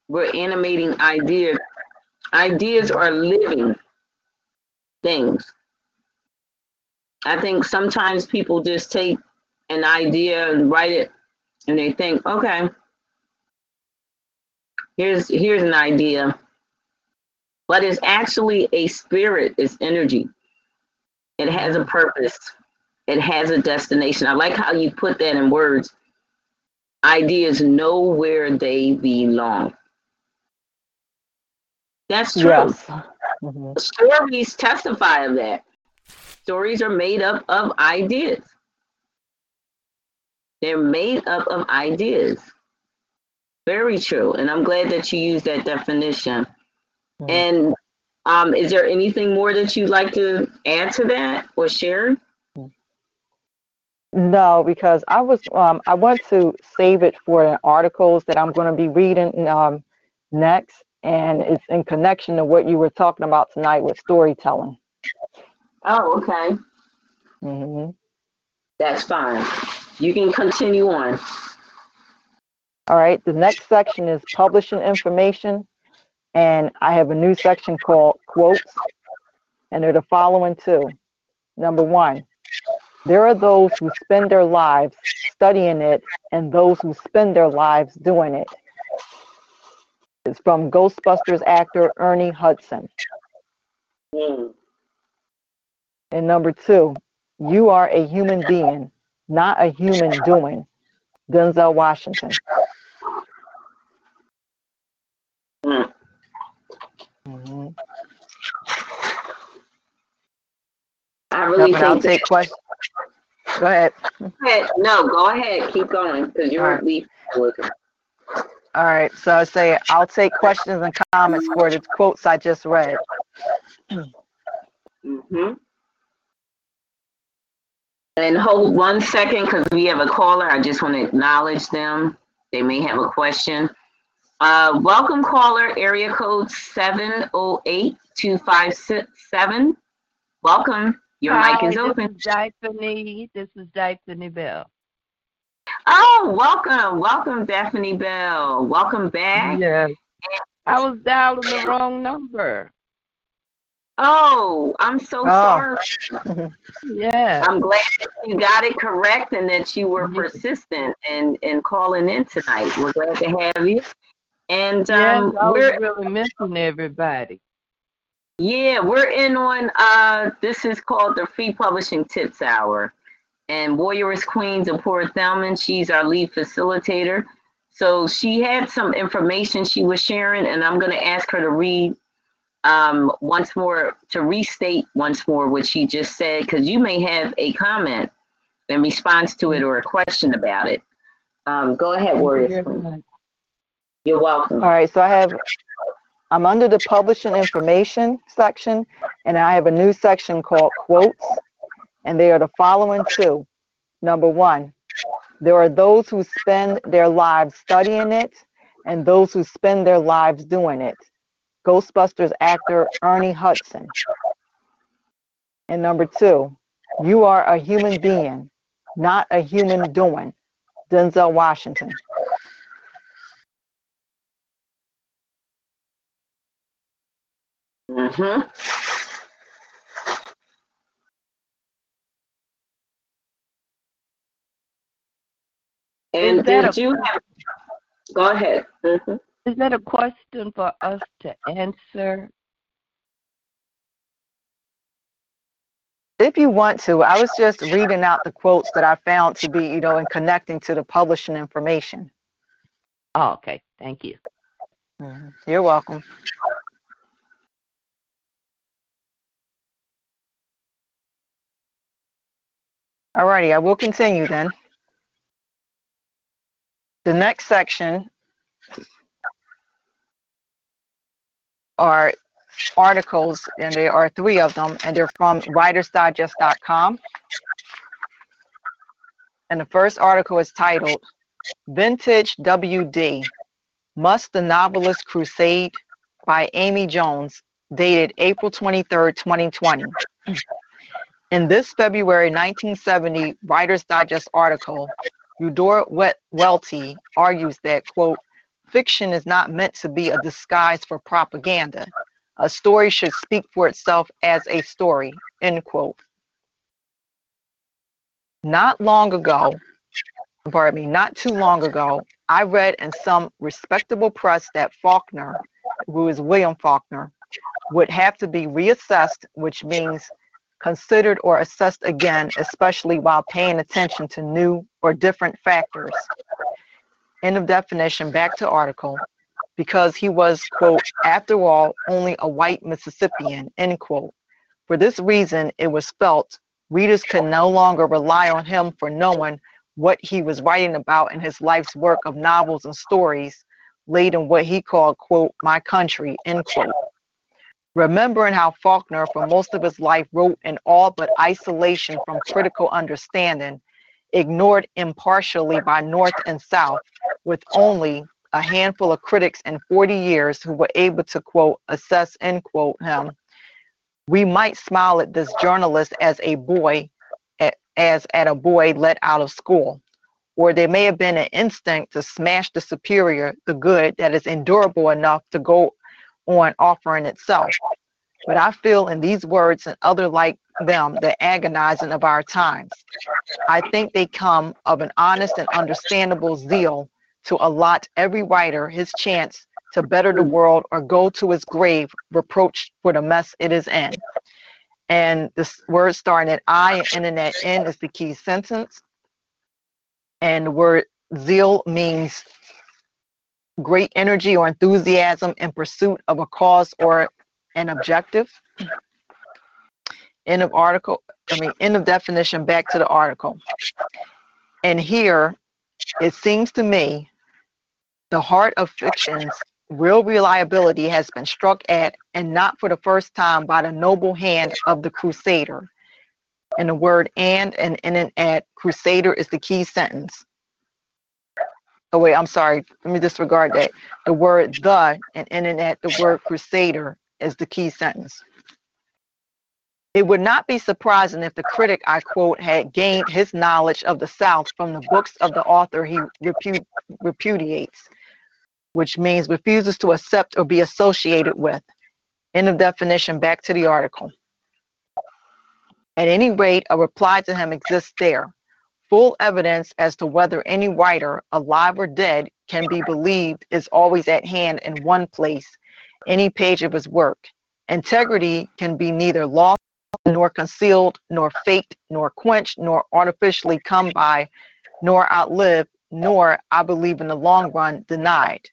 We're animating ideas. Ideas are living things. I think sometimes people just take an idea and write it, and they think, okay, Here's here's an idea, but it's actually a spirit, it's energy. It has a purpose, it has a destination. I like how you put that in words. Ideas know where they belong. That's true. Yes. Mm-hmm. Stories testify of that. Stories are made up of ideas. They're made up of ideas. Very true, and I'm glad that you used that definition. Mm-hmm. And um, is there anything more that you'd like to add to that or share? No, because I was um, I want to save it for articles that I'm going to be reading um, next, and it's in connection to what you were talking about tonight with storytelling. Oh, okay. Mm-hmm. That's fine. You can continue on. All right, the next section is publishing information, and I have a new section called quotes, and they're the following two. Number one, there are those who spend their lives studying it and those who spend their lives doing it. It's from Ghostbusters actor Ernie Hudson. Mm. And number two, you are a human being, not a human doing. Denzel Washington. Mm. Mm-hmm. I really no, think take questions. Go ahead. go ahead. No, go ahead. Keep going, because you're right. Leaving. All right. So I say I'll take questions and comments for the quotes I just read. Mm-hmm. And hold one second, because we have a caller. I just want to acknowledge them. They may have a question. Uh, welcome, caller, area code seven oh eight, two five six seven. Welcome. Your Hi, mic is open. This is Daphne. This is Daphne Bell. Oh, welcome. Welcome, Daphne Bell. Welcome back. Yes. I was dialing the wrong number. Oh, I'm so oh. sorry. Yeah. I'm glad that you got it correct and that you were persistent and, and calling in tonight. We're glad to have you. And um, yeah, we're really missing everybody. Yeah, we're in on, uh, this is called the Free Publishing Tips Hour. And Warrioress Queen, Zipporah Thelmon, she's our lead facilitator. So she had some information she was sharing, and I'm going to ask her to read um once more, to restate once more what she just said, because you may have a comment in response to it or a question about it. Um go ahead, Warriors. You're welcome. All right, so I have I'm under the publishing information section, and I have a new section called quotes, and they are the following two. Number one, there are those who spend their lives studying it and those who spend their lives doing it. Ghostbusters actor Ernie Hudson. And number two, you are a human being, not a human doing. Denzel Washington. Mm-hmm. And did you have... Go ahead. Mm-hmm. Is that a question for us to answer? If you want to. I was just reading out the quotes that I found to be, you know, and connecting to the publishing information. Oh, okay. Thank you. Mm-hmm. You're welcome. All righty. I will continue then. The next section are articles, and there are three of them, and they're from writers digest dot com. And the first article is titled Vintage W D, Must the Novelist Crusade by Amy Jones, dated April twenty-third, twenty twenty. In this February nineteen seventy Writers Digest article, Eudora Welty argues that, quote, fiction is not meant to be a disguise for propaganda. A story should speak for itself as a story, end quote. Not long ago, pardon me, not too long ago, I read in some respectable press that Faulkner, who is William Faulkner, would have to be reassessed, which means considered or assessed again, especially while paying attention to new or different factors. End of definition, back to article, because he was, quote, after all, only a white Mississippian, end quote. For this reason, it was felt readers could no longer rely on him for knowing what he was writing about in his life's work of novels and stories laid in what he called, quote, my country, end quote. Remembering how Faulkner, for most of his life, wrote in all but isolation from critical understanding, ignored impartially by North and South, with only a handful of critics in forty years who were able to, quote, assess, end quote, him. We might smile at this journalist as a boy, as at a boy let out of school, or there may have been an instinct to smash the superior, the good that is endurable enough to go on offering itself. But I feel in these words and other like them the agonizing of our times. I think they come of an honest and understandable zeal to allot every writer his chance to better the world or go to his grave reproached for the mess it is in. And this word starting at I and ending at N is the key sentence. And the word zeal means great energy or enthusiasm in pursuit of a cause or an objective. End of article, I mean, end of definition, back to the article. And here, it seems to me, the heart of fiction's real reliability has been struck at, and not for the first time, by the noble hand of the crusader. And the word and and in and at crusader is the key sentence. Oh, wait, I'm sorry. Let me disregard that. The word the and in and at the word crusader is the key sentence. It would not be surprising if the critic I quote had gained his knowledge of the South from the books of the author he repudi- repudiates, which means refuses to accept or be associated with. End of definition. Back to the article. At any rate, a reply to him exists there. Full evidence as to whether any writer, alive or dead, can be believed is always at hand in one place, any page of his work. Integrity can be neither lost, nor concealed, nor faked, nor quenched, nor artificially come by, nor outlived, nor, I believe in the long run, denied.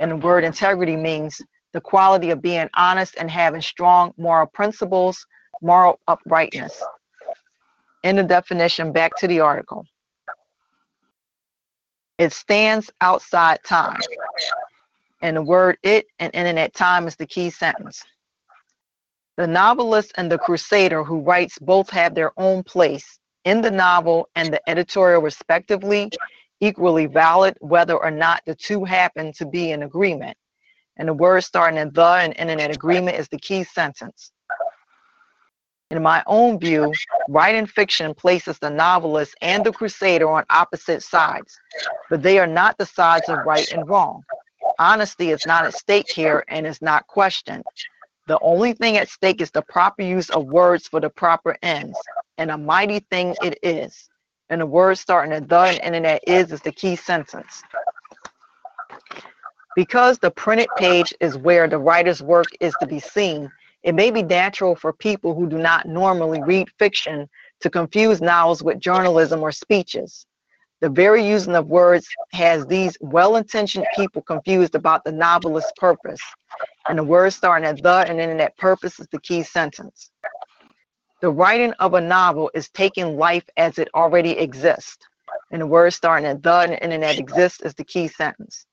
And the word integrity means the quality of being honest and having strong moral principles, moral uprightness. End of definition. Back to the article. It stands outside time. And the word it and in and at time is the key sentence. The novelist and the crusader who writes both have their own place in the novel and the editorial respectively, equally valid whether or not the two happen to be in agreement. And the word starting in the and in and at agreement is the key sentence. In my own view, writing fiction places the novelist and the crusader on opposite sides, but they are not the sides of right and wrong. Honesty is not at stake here and is not questioned. The only thing at stake is the proper use of words for the proper ends, and a mighty thing it is. And the word starting at the and ending at is is the key sentence. Because the printed page is where the writer's work is to be seen, it may be natural for people who do not normally read fiction to confuse novels with journalism or speeches. The very using of words has these well-intentioned people confused about the novelist's purpose. And the word starting at the and ending at purpose is the key sentence. The writing of a novel is taking life as it already exists. And the word starting at the and ending at exists is the key sentence.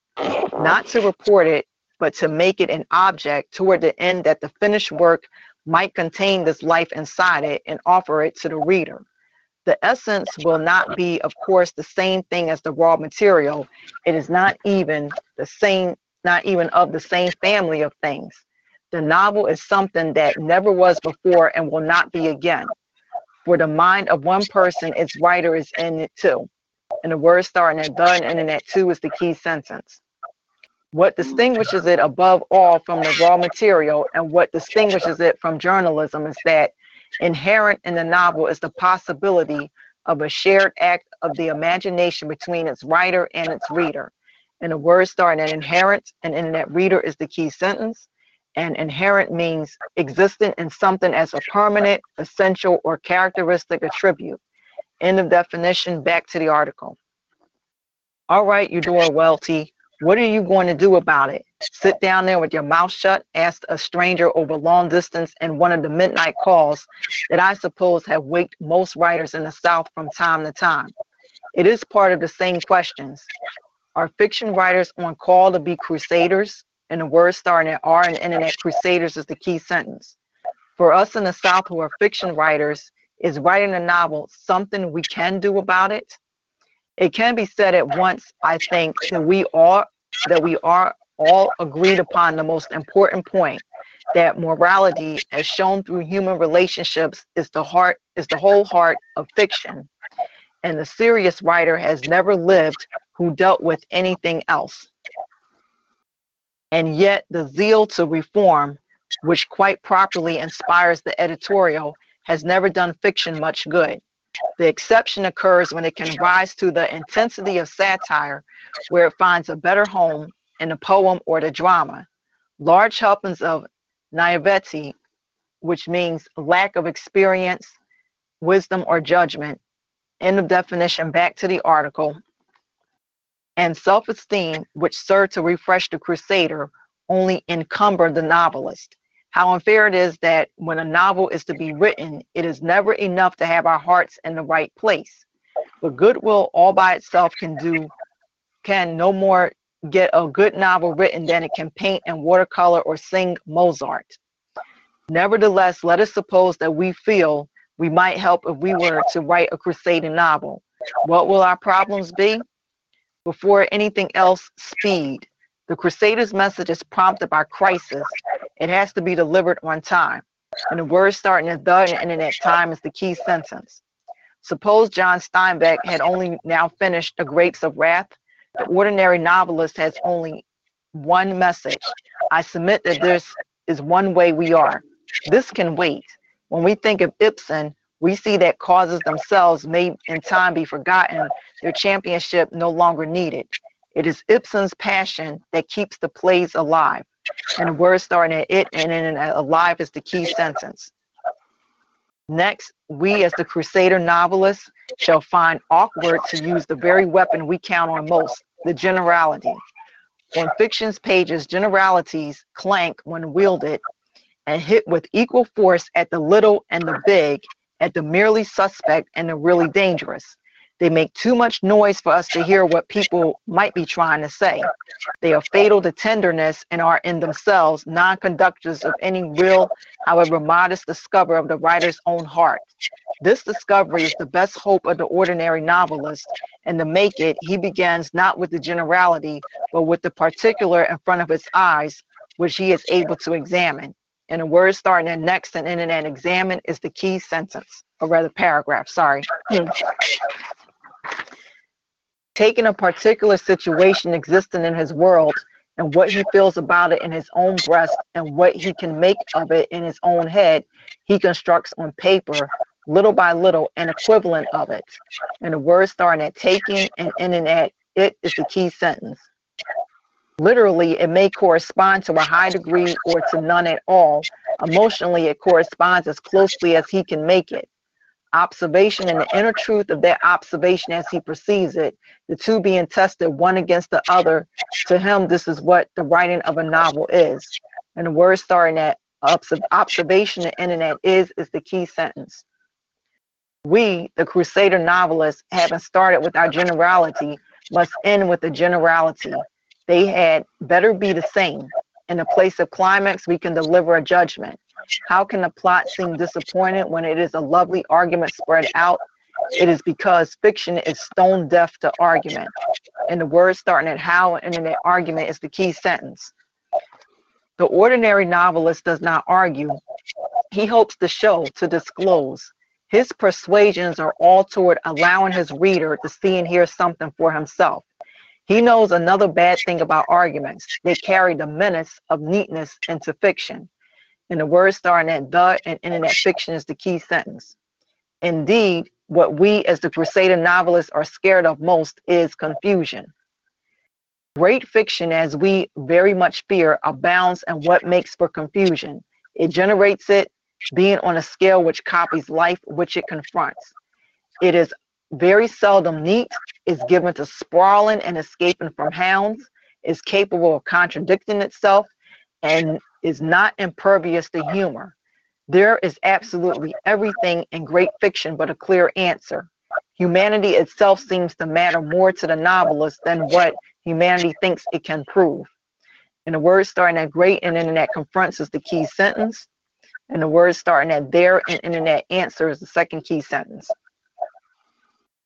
Not to report it, but to make it an object toward the end that the finished work might contain this life inside it and offer it to the reader. The essence will not be, of course, the same thing as the raw material. It is not even the same, not even of the same family of things. The novel is something that never was before and will not be again. For the mind of one person, its writer is in it too. And the word starting at the and in at too is the key sentence. What distinguishes it above all from the raw material and what distinguishes it from journalism is that inherent in the novel is the possibility of a shared act of the imagination between its writer and its reader. And the word starting at inherent and in that reader is the key sentence. And inherent means existent in something as a permanent, essential, or characteristic attribute. End of definition. Back to the article. All right, Eudora Welty. What are you going to do about it? Sit down there with your mouth shut, asked a stranger over long distance in one of the midnight calls that I suppose have waked most writers in the South from time to time. It is part of the same questions. Are fiction writers on call to be crusaders? And the word starting at R and ending at crusaders is the key sentence. For us in the South who are fiction writers, is writing a novel something we can do about it? It can be said at once, I think, that we are that we are all agreed upon the most important point, that morality, as shown through human relationships, is the heart is the whole heart of fiction. And the serious writer has never lived who dealt with anything else. And yet the zeal to reform, which quite properly inspires the editorial, has never done fiction much good. The exception occurs when it can rise to the intensity of satire, where it finds a better home in the poem or the drama. Large helpings of naivety, which means lack of experience, wisdom, or judgment, end of definition, back to the article, and self-esteem, which serve to refresh the crusader, only encumber the novelist. How unfair it is that when a novel is to be written, it is never enough to have our hearts in the right place. But goodwill all by itself can do, can no more get a good novel written than it can paint in watercolor or sing Mozart. Nevertheless, let us suppose that we feel we might help if we were to write a crusading novel. What will our problems be? Before anything else, speed. The crusader's message is prompted by crisis. It has to be delivered on time. And the word starting at the and ending at time is the key sentence. Suppose John Steinbeck had only now finished The Grapes of Wrath. The ordinary novelist has only one message. I submit that this is one way we are. This can wait. When we think of Ibsen, we see that causes themselves may in time be forgotten, their championship no longer needed. It is Ibsen's passion that keeps the plays alive. And the words starting at it and in alive is the key sentence. Next, we as the Crusader novelists shall find awkward to use the very weapon we count on most, the generality. On fiction's pages, generalities clank when wielded and hit with equal force at the little and the big, at the merely suspect and the really dangerous. They make too much noise for us to hear what people might be trying to say. They are fatal to tenderness and are in themselves non-conductors of any real, however modest, discovery of the writer's own heart. This discovery is the best hope of the ordinary novelist, and to make it, he begins not with the generality, but with the particular in front of his eyes, which he is able to examine. And the word starting at next and ending at examine is the key sentence, or rather paragraph, sorry. Taking a particular situation existing in his world and what he feels about it in his own breast and what he can make of it in his own head, he constructs on paper, little by little, an equivalent of it. And the word starting at taking and ending at it is the key sentence. Literally, it may correspond to a high degree or to none at all. Emotionally, it corresponds as closely as he can make it. Observation and the inner truth of that observation as he perceives it, the two being tested one against the other. To him, this is what the writing of a novel is. And the word starting at observation and ending at is is the key sentence. We, the Crusader novelists, having started with our generality, must end with the generality. They had better be the same. In the place of climax, we can deliver a judgment. How can the plot seem disappointed when it is a lovely argument spread out? It is because fiction is stone deaf to argument. And the word starting at how and in that argument is the key sentence. The ordinary novelist does not argue. He hopes to show, to disclose. His persuasions are all toward allowing his reader to see and hear something for himself. He knows another bad thing about arguments. They carry the menace of neatness into fiction. And the word starting at the and ending at fiction is the key sentence. Indeed, what we as the Crusader novelists are scared of most is confusion. Great fiction, as we very much fear, abounds in what makes for confusion. It generates it, being on a scale which copies life which it confronts. It is very seldom neat, is given to sprawling and escaping from hounds, is capable of contradicting itself, and is not impervious to humor. There is absolutely everything in great fiction but a clear answer. Humanity itself seems to matter more to the novelist than what humanity thinks it can prove. And the word starting at great and ending at confronts is the key sentence. And the word starting at there and ending at answer is the second key sentence.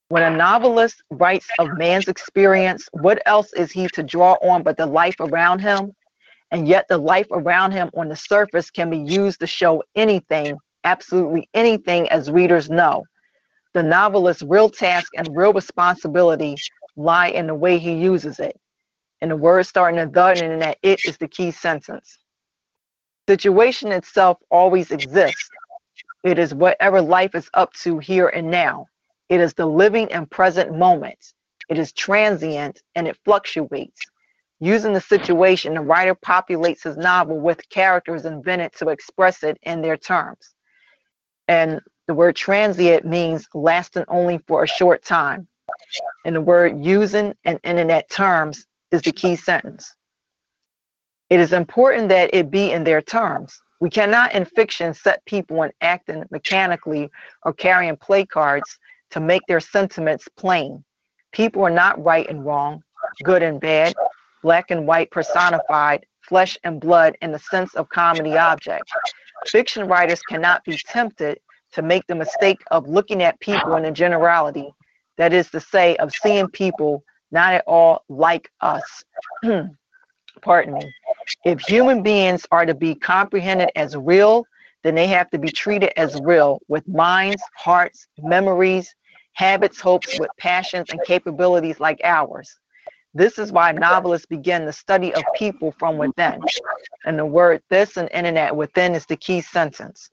When a novelist writes of man's experience, what else is he to draw on but the life around him? And yet the life around him on the surface can be used to show anything, absolutely anything, as readers know. The novelist's real task and real responsibility lie in the way he uses it. And the word starting at the and in that it is the key sentence. Situation itself always exists. It is whatever life is up to here and now. It is the living and present moment. It is transient and it fluctuates. Using the situation, the writer populates his novel with characters invented to express it in their terms. And the word transient means lasting only for a short time. And the word using and ending at terms is the key sentence. It is important that it be in their terms. We cannot in fiction set people on acting mechanically or carrying play cards to make their sentiments plain. People are not right and wrong, good and bad, black and white personified, flesh and blood in the sense of comedy object. Fiction writers cannot be tempted to make the mistake of looking at people in a generality, that is to say, of seeing people not at all like us. Pardon me. If human beings are to be comprehended as real, then they have to be treated as real, with minds, hearts, memories, habits, hopes, with passions and capabilities like ours. This is why novelists begin the study of people from within. And the word this and in and that within is the key sentence.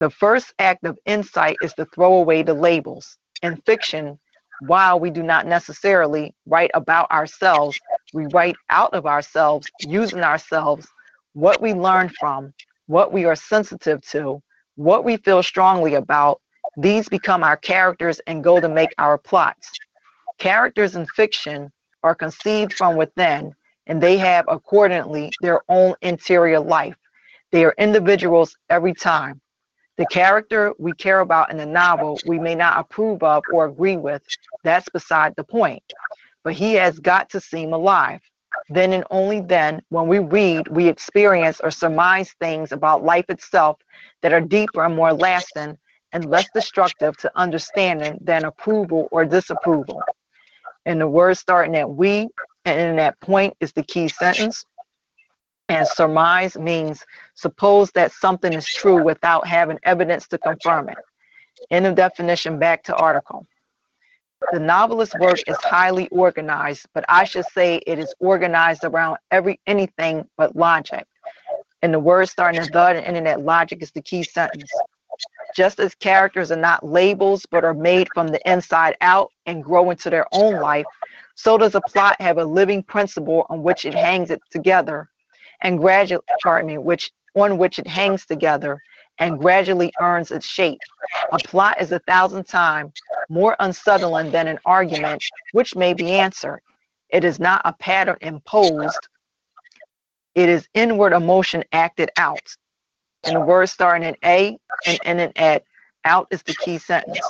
The first act of insight is to throw away the labels. In fiction, while we do not necessarily write about ourselves, we write out of ourselves, using ourselves, what we learn from, what we are sensitive to, what we feel strongly about. These become our characters and go to make our plots. Characters in fiction are conceived from within, and they have accordingly their own interior life. They are individuals every time. The character we care about in the novel we may not approve of or agree with, that's beside the point. But he has got to seem alive. Then and only then, when we read, we experience or surmise things about life itself that are deeper and more lasting and less destructive to understanding than approval or disapproval. And the word starting at we and in that point is the key sentence. And surmise means suppose that something is true without having evidence to confirm it. End of definition, back to article. The novelist's work is highly organized, but I should say it is organized around every anything but logic. And the word starting at the and in that logic is the key sentence. Just as characters are not labels but are made from the inside out and grow into their own life, so does a plot have a living principle on which it hangs it together and gradually, pardon me, which on which it hangs together and gradually earns its shape. A plot is a thousand times more unsettling than an argument which may be answered. It is not a pattern imposed. It is inward emotion acted out. And the word starting in A and ending at out is the key sentence.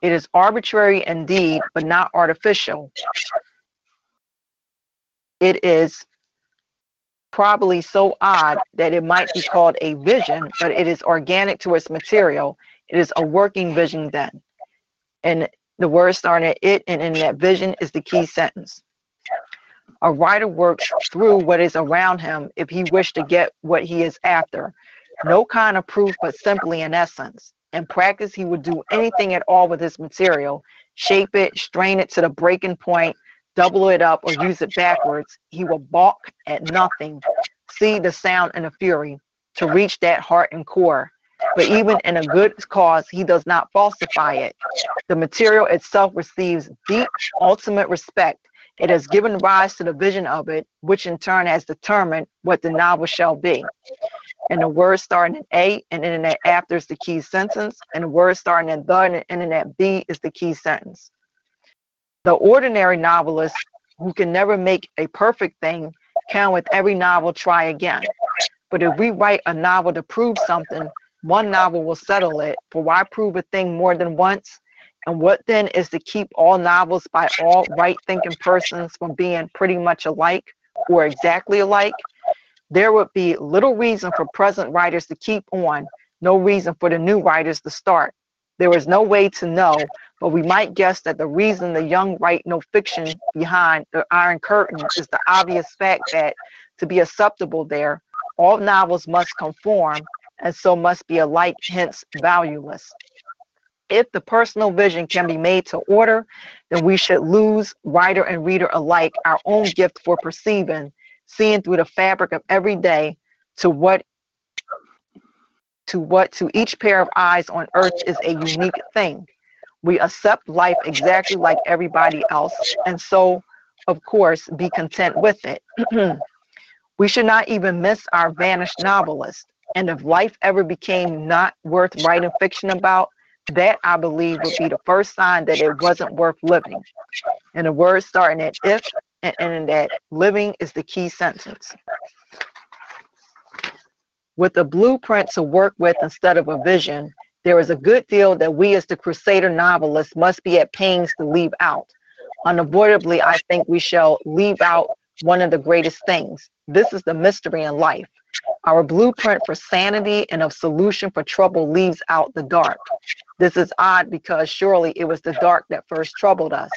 It is arbitrary indeed, but not artificial. It is probably so odd that it might be called a vision, but it is organic to its material. It is a working vision then. And the word starting at it and in that vision is the key sentence. A writer works through what is around him if he wished to get what he is after. No kind of proof, but simply an essence. In practice, he would do anything at all with his material, shape it, strain it to the breaking point, double it up, or use it backwards. He will balk at nothing, see the sound and the fury, to reach that heart and core. But even in a good cause, he does not falsify it. The material itself receives deep, ultimate respect. It has given rise to the vision of it, which in turn has determined what the novel shall be. And the word starting at A and ending at after is the key sentence. And the word starting at the and ending at B is the key sentence. The ordinary novelist who can never make a perfect thing can with every novel try again. But if we write a novel to prove something, one novel will settle it. For why prove a thing more than once? And what then is to keep all novels by all right-thinking persons from being pretty much alike or exactly alike? There would be little reason for present writers to keep on, no reason for the new writers to start. There is no way to know, but we might guess that the reason the young write no fiction behind the Iron Curtain is the obvious fact that, to be acceptable there, all novels must conform and so must be alike, hence valueless. If the personal vision can be made to order, then we should lose, writer and reader alike, our own gift for perceiving, seeing through the fabric of every day to what to what to each pair of eyes on earth is a unique thing. We accept life exactly like everybody else, and so, of course, be content with it. We should not even miss our vanished novelist. And if life ever became not worth writing fiction about, that, I believe, would be the first sign that it wasn't worth living. And the word starting at if and ending that living is the key sentence. With a blueprint to work with instead of a vision, there is a good deal that we as the crusader novelists must be at pains to leave out. Unavoidably, I think we shall leave out one of the greatest things. This is the mystery in life. Our blueprint for sanity and of solution for trouble leaves out the dark. This is odd because surely it was the dark that first troubled us.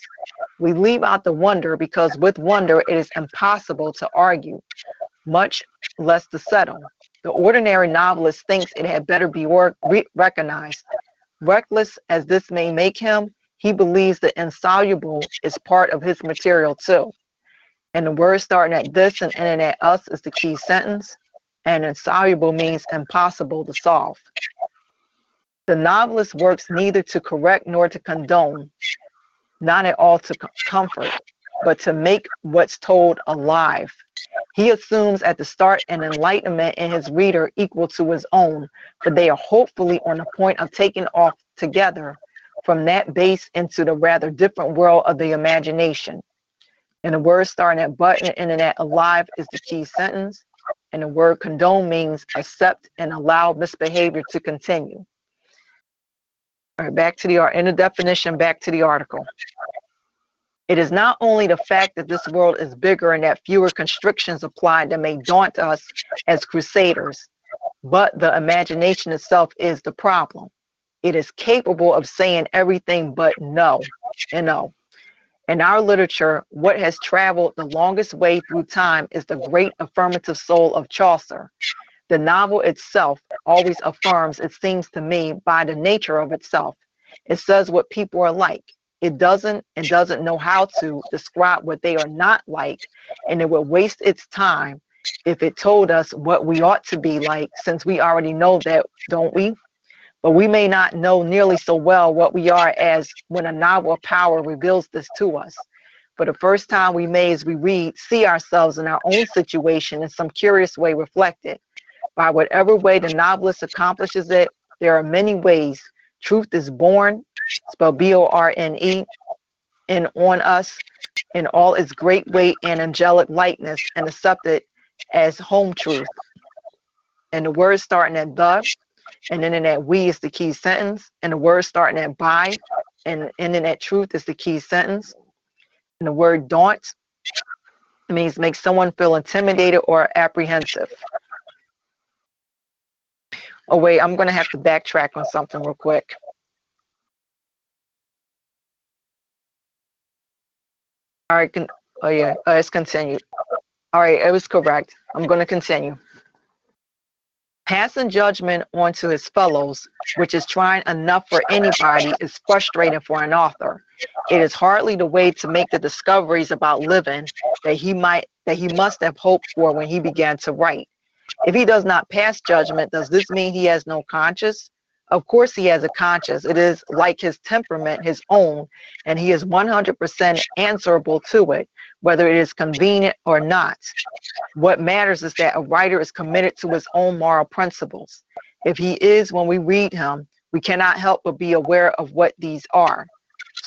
We leave out the wonder because with wonder it is impossible to argue, much less to settle. The ordinary novelist thinks it had better be re- recognized. Reckless as this may make him, he believes the insoluble is part of his material too. And the word starting at this and ending at us is the key sentence, and insoluble means impossible to solve. The novelist works neither to correct nor to condone, not at all to comfort, but to make what's told alive. He assumes at the start an enlightenment in his reader equal to his own, for they are hopefully on the point of taking off together from that base into the rather different world of the imagination. And the word starting at button and ending at alive is the key sentence. And the word condone means accept and allow misbehavior to continue. All right, back to the art in the definition, back to the article. It is not only the fact that this world is bigger and that fewer constrictions apply that may daunt us as crusaders, but the imagination itself is the problem. It is capable of saying everything but no and no. In our literature, what has traveled the longest way through time is the great affirmative soul of Chaucer. The novel itself always affirms, it seems to me, by the nature of itself. It says what people are like. It doesn't and doesn't know how to describe what they are not like, and it would waste its time if it told us what we ought to be like, since we already know that, don't we? But we may not know nearly so well what we are as when a novel of power reveals this to us. For the first time we may, as we read, see ourselves in our own situation in some curious way reflected. By whatever way the novelist accomplishes it, there are many ways. Truth is born, spelled B O R N E, and on us in all its great weight and angelic lightness, and accepted as home truth. And the word starting at the and then in that we is the key sentence, and the word starting at by and ending at truth is the key sentence. And the word daunt means make someone feel intimidated or apprehensive. Oh wait, I'm gonna have to backtrack on something real quick. All right, con- oh yeah, uh, let's continue. All right, it was correct. I'm gonna continue. Passing judgment onto his fellows, which is trying enough for anybody, is frustrating for an author. It is hardly the way to make the discoveries about living that he might, that he must have hoped for when he began to write. If he does not pass judgment, does this mean he has no conscience? Of course he has a conscience. It is like his temperament, his own, and he is one hundred percent answerable to it, whether it is convenient or not. What matters is that a writer is committed to his own moral principles. If he is, when we read him, we cannot help but be aware of what these are.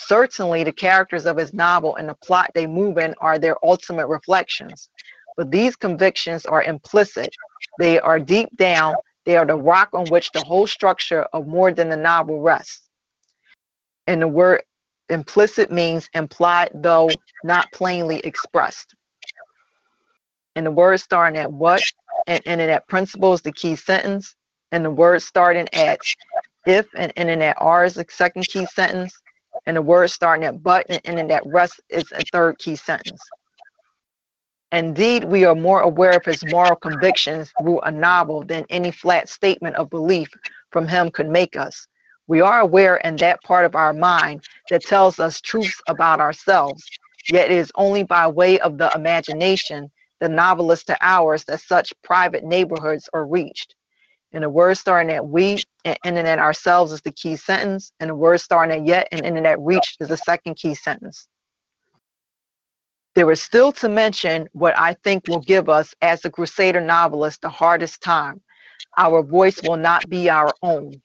Certainly, the characters of his novel and the plot they move in are their ultimate reflections. But these convictions are implicit. They are deep down. They are the rock on which the whole structure of more than the novel rests. And the word implicit means implied, though not plainly expressed. And the word starting at what and ending at principle is the key sentence. And the word starting at if and ending at are is the second key sentence. And the word starting at but and ending at rest is a third key sentence. Indeed, we are more aware of his moral convictions through a novel than any flat statement of belief from him could make us. We are aware in that part of our mind that tells us truths about ourselves, yet it is only by way of the imagination, the novelist to ours, that such private neighborhoods are reached. And the word starting at we and ending at ourselves is the key sentence, and the word starting at yet and ending at reached is the second key sentence. There is still to mention what I think will give us, as the Crusader novelist, the hardest time. Our voice will not be our own.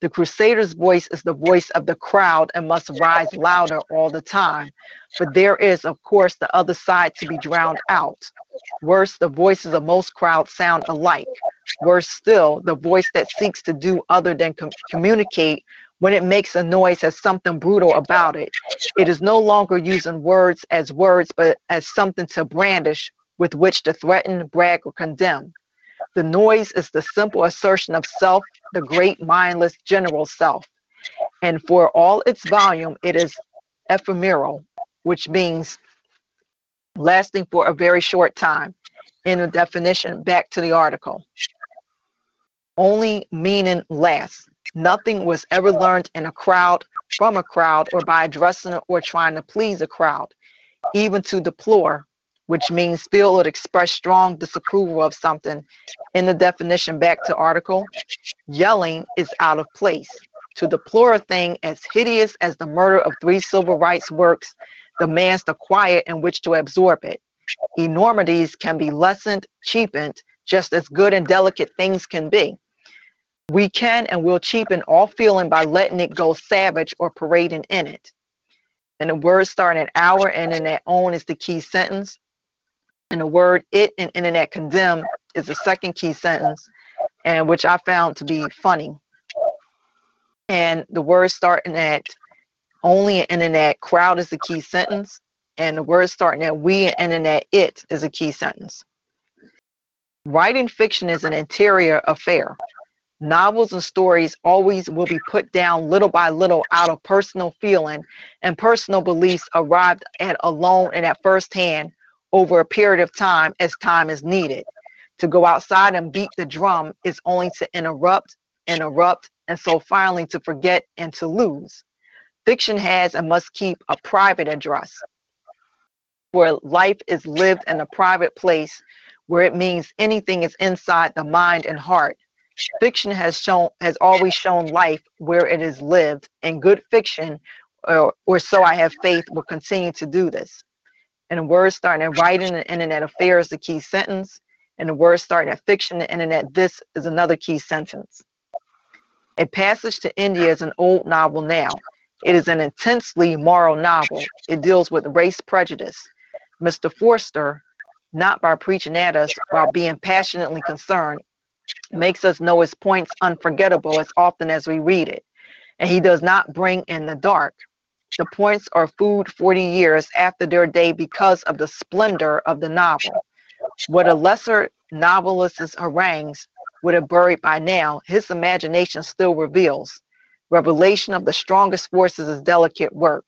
The Crusader's voice is the voice of the crowd and must rise louder all the time. But there is, of course, the other side to be drowned out. Worse, the voices of most crowds sound alike. Worse still, the voice that seeks to do other than com- communicate when it makes a noise has something brutal about it. It is no longer using words as words, but as something to brandish with which to threaten, brag, or condemn. The noise is the simple assertion of self, the great mindless general self. And for all its volume, it is ephemeral, which means lasting for a very short time. In the definition, back to the article. Only meaning lasts. Nothing was ever learned in a crowd, from a crowd, or by addressing or trying to please a crowd. Even to deplore, which means feel or express strong disapproval of something. In the definition back to article, yelling is out of place. To deplore a thing as hideous as the murder of three civil rights works demands the quiet in which to absorb it. Enormities can be lessened, cheapened, just as good and delicate things can be. We can and will cheapen all feeling by letting it go savage or parading in it. And the word starting at our and in that own is the key sentence. And the word it and in that condemn is the second key sentence, and which I found to be funny. And the word starting at only and in that crowd is the key sentence. And the word starting at we and in that it is a key sentence. Writing fiction is an interior affair. Novels and stories always will be put down little by little out of personal feeling and personal beliefs arrived at alone and at firsthand over a period of time as time is needed. To go outside and beat the drum is only to interrupt, interrupt, and so finally to forget and to lose. Fiction has and must keep a private address, where life is lived in a private place where it means anything is inside the mind and heart. Fiction has shown has always shown life where it is lived, and good fiction, or, or so I have faith, will continue to do this. And the word starting at writing and internet affair is the key sentence, and the word starting at fiction and internet this is another key sentence. A Passage to India is an old novel now. It is an intensely moral novel. It deals with race prejudice. Mister Forster, not by preaching at us, while being passionately concerned, makes us know his points unforgettable as often as we read it, and he does not bring in the dark. The points are food forty years after their day because of the splendor of the novel. What a lesser novelist's harangues would have buried by now, his imagination still reveals. Revelation of the strongest forces is delicate work.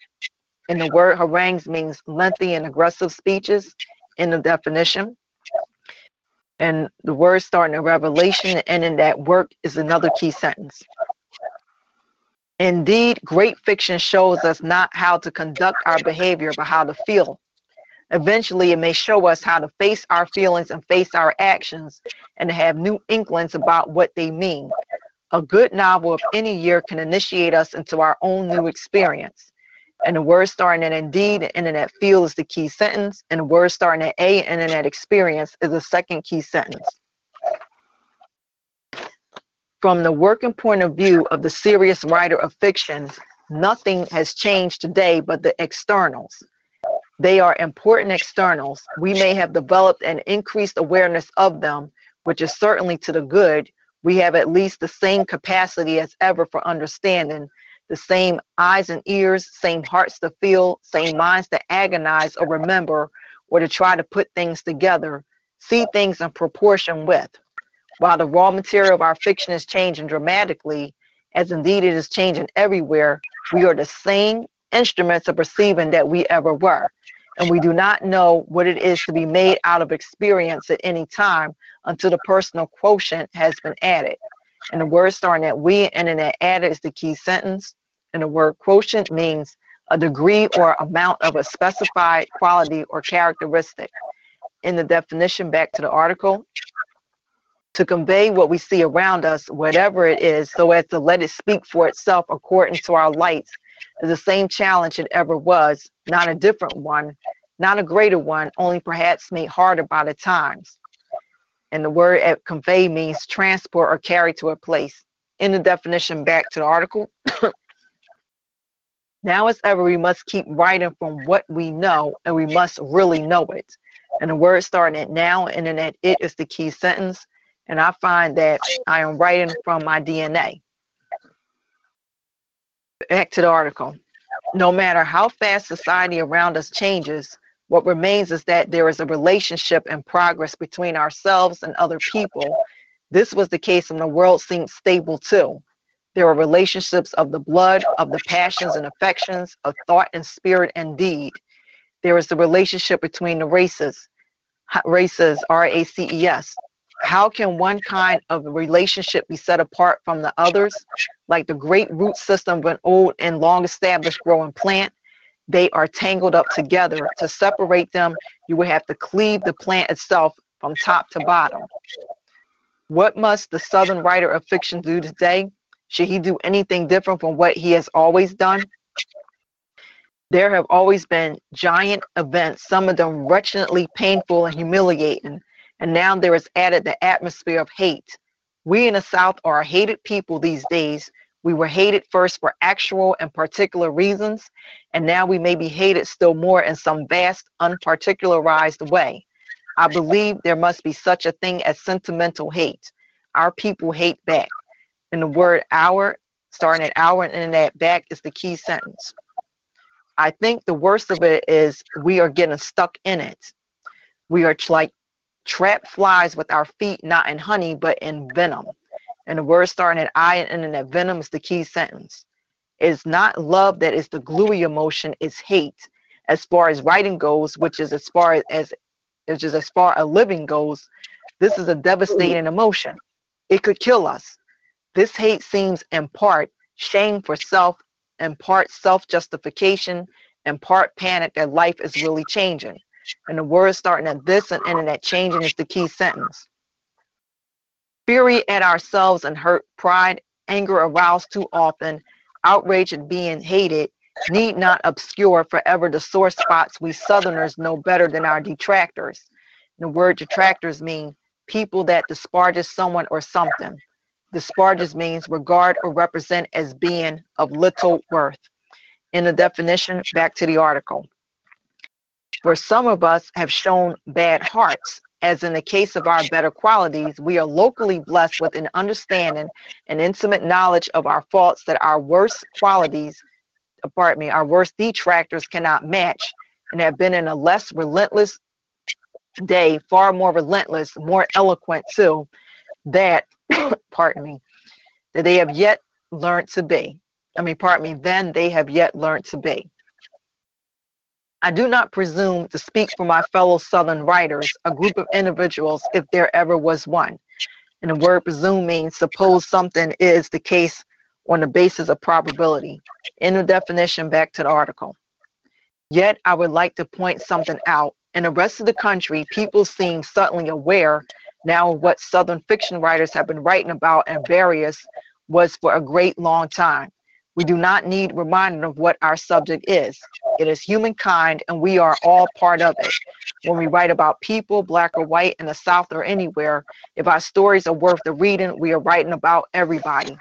And the word harangues means lengthy and aggressive speeches in the definition. And the word starting in Revelation and in that work is another key sentence. Indeed, great fiction shows us not how to conduct our behavior, but how to feel. Eventually, it may show us how to face our feelings and face our actions and have new inklings about what they mean. A good novel of any year can initiate us into our own new experience. And the word starting at indeed and in that feel is the key sentence. And the word starting at a and in that experience is the second key sentence. From the working point of view of the serious writer of fiction, nothing has changed today but the externals. They are important externals. We may have developed an increased awareness of them, which is certainly to the good. We have at least the same capacity as ever for understanding, the same eyes and ears, same hearts to feel, same minds to agonize or remember, or to try to put things together, see things in proportion with. While the raw material of our fiction is changing dramatically, as indeed it is changing everywhere, we are the same instruments of perceiving that we ever were. And we do not know what it is to be made out of experience at any time until the personal quotient has been added. And the word starting at we and in that added is the key sentence. And the word quotient means a degree or amount of a specified quality or characteristic. In the definition back to the article, to convey what we see around us, whatever it is, so as to let it speak for itself according to our lights, is the same challenge it ever was, not a different one, not a greater one, only perhaps made harder by the times. And the word convey means transport or carry to a place. In the definition back to the article, now as ever, we must keep writing from what we know, and we must really know it. And the word starting at now and then at it is the key sentence. And I find that I am writing from my D N A. Back to the article. No matter how fast society around us changes, what remains is that there is a relationship and progress between ourselves and other people. This was the case when the world seemed stable too. There are relationships of the blood, of the passions and affections, of thought and spirit and deed. There is the relationship between the races, races, R A C E S. How can one kind of relationship be set apart from the others? like the great root system of an old and long-established growing plant. They are tangled up together. To separate them, you would have to cleave the plant itself from top to bottom. What must the Southern writer of fiction do today? Should he do anything different from what he has always done? There have always been giant events, some of them wretchedly painful and humiliating, and now there is added the atmosphere of hate. We in the South are a hated people these days. We were hated first for actual and particular reasons, and now we may be hated still more in some vast, unparticularized way. I believe there must be such a thing as sentimental hate. Our people hate back. And the word "our," starting at "our" and ending at "back," is the key sentence. I think the worst of it is we are getting stuck in it. We are like trapped flies with our feet, not in honey, but in venom. And the word starting at I and ending at venom is the key sentence. It's not love that is the gluey emotion, it's hate. As far as writing goes, which is as far as which is as far as living goes, this is a devastating emotion. It could kill us. This hate seems in part shame for self, in part self-justification, in part panic that life is really changing. And the word starting at this and ending at changing is the key sentence. Fury at ourselves and hurt, pride, anger aroused too often, outrage at being hated, need not obscure forever the sore spots we Southerners know better than our detractors. And the word detractors mean people that disparages someone or something. Disparages means regard or represent as being of little worth. In the definition, back to the article. Where some of us have shown bad hearts, as in the case of our better qualities, we are locally blessed with an understanding and intimate knowledge of our faults that our worst qualities, pardon me, our worst detractors cannot match, and have been in a less relentless day, far more relentless, more eloquent too, that, pardon me, that they have yet learned to be. I mean, pardon me, then they have yet learned to be. I do not presume to speak for my fellow Southern writers, a group of individuals, if there ever was one. And the word presume means suppose something is the case on the basis of probability. In the definition, back to the article. Yet I would like to point something out. In the rest of the country, people seem suddenly aware now of what Southern fiction writers have been writing about and various was for a great long time. We do not need reminding of what our subject is. It is humankind, and we are all part of it. When we write about people, black or white, in the South or anywhere, if our stories are worth the reading, we are writing about everybody.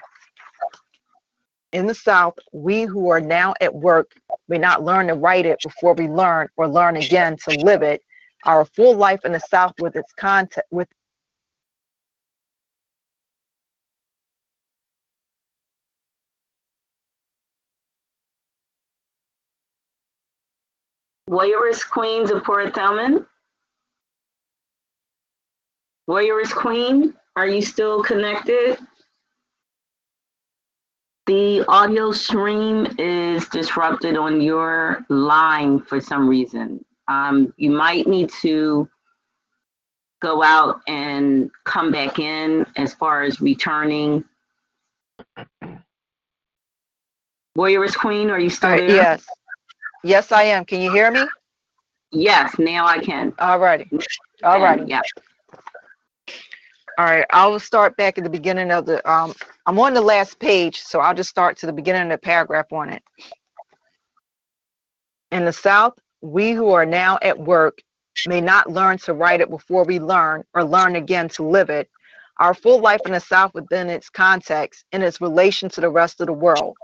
In the South, we who are now at work may not learn to write it before we learn or learn again to live it. Our full life in the South with its content, with Warrioress Queen, Zipporah Thelmon. Warrioress Queen, are you still connected? The audio stream is disrupted on your line for some reason. Um, you might need to go out and come back in as far as returning. Warrioress Queen, are you still there? Yes. Yes, I am. Can you hear me? Yes, now I can. All righty. All righty. Yeah. All right. I will start back at the beginning of the, um, I'm on the last page, so I'll just start to the beginning of the paragraph on it. In the South, we who are now at work may not learn to write it before we learn or learn again to live it. Our full life in the South within its context and its relation to the rest of the world.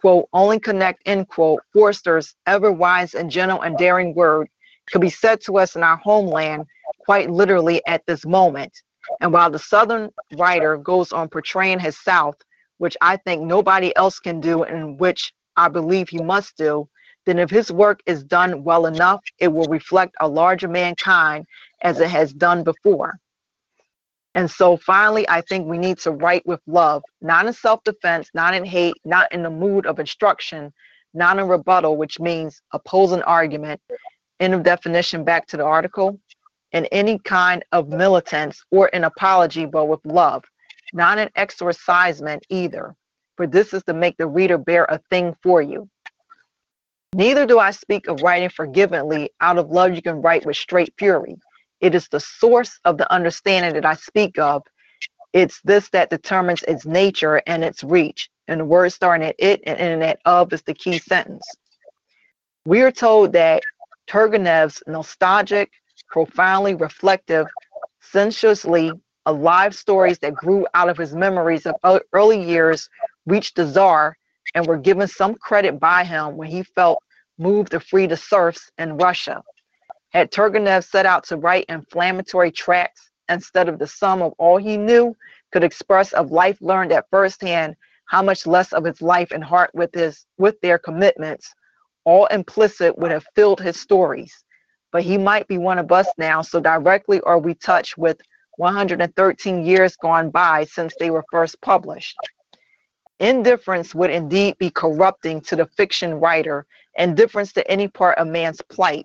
Quote, only connect, end quote, Forster's ever wise and gentle and daring word could be said to us in our homeland quite literally at this moment. And while the Southern writer goes on portraying his South, which I think nobody else can do and which I believe he must do, then if his work is done well enough, it will reflect a larger mankind as it has done before. And so finally, I think we need to write with love, not in self-defense, not in hate, not in the mood of instruction, not in rebuttal, which means opposing argument. End of definition, back to the article. In any kind of militance or an apology, but with love, not an exorcisement either. for this is to make the reader bear a thing for you. Neither do I speak of writing forgivingly out of love you can write with straight fury. It is the source of the understanding that I speak of. It's this that determines its nature and its reach. And the word starting at it and ending at of is the key sentence. We are told that Turgenev's nostalgic, profoundly reflective, sensuously alive stories that grew out of his memories of early years reached the czar and were given some credit by him when he felt moved to free the serfs in Russia. Had Turgenev set out to write inflammatory tracts instead of the sum of all he knew could express of life learned at firsthand, how much less of his life and heart with his with their commitments, all implicit, would have filled his stories. But he might be one of us now, so directly are we touched with one hundred thirteen years gone by since they were first published. Indifference would indeed be corrupting to the fiction writer, indifference to any part of man's plight.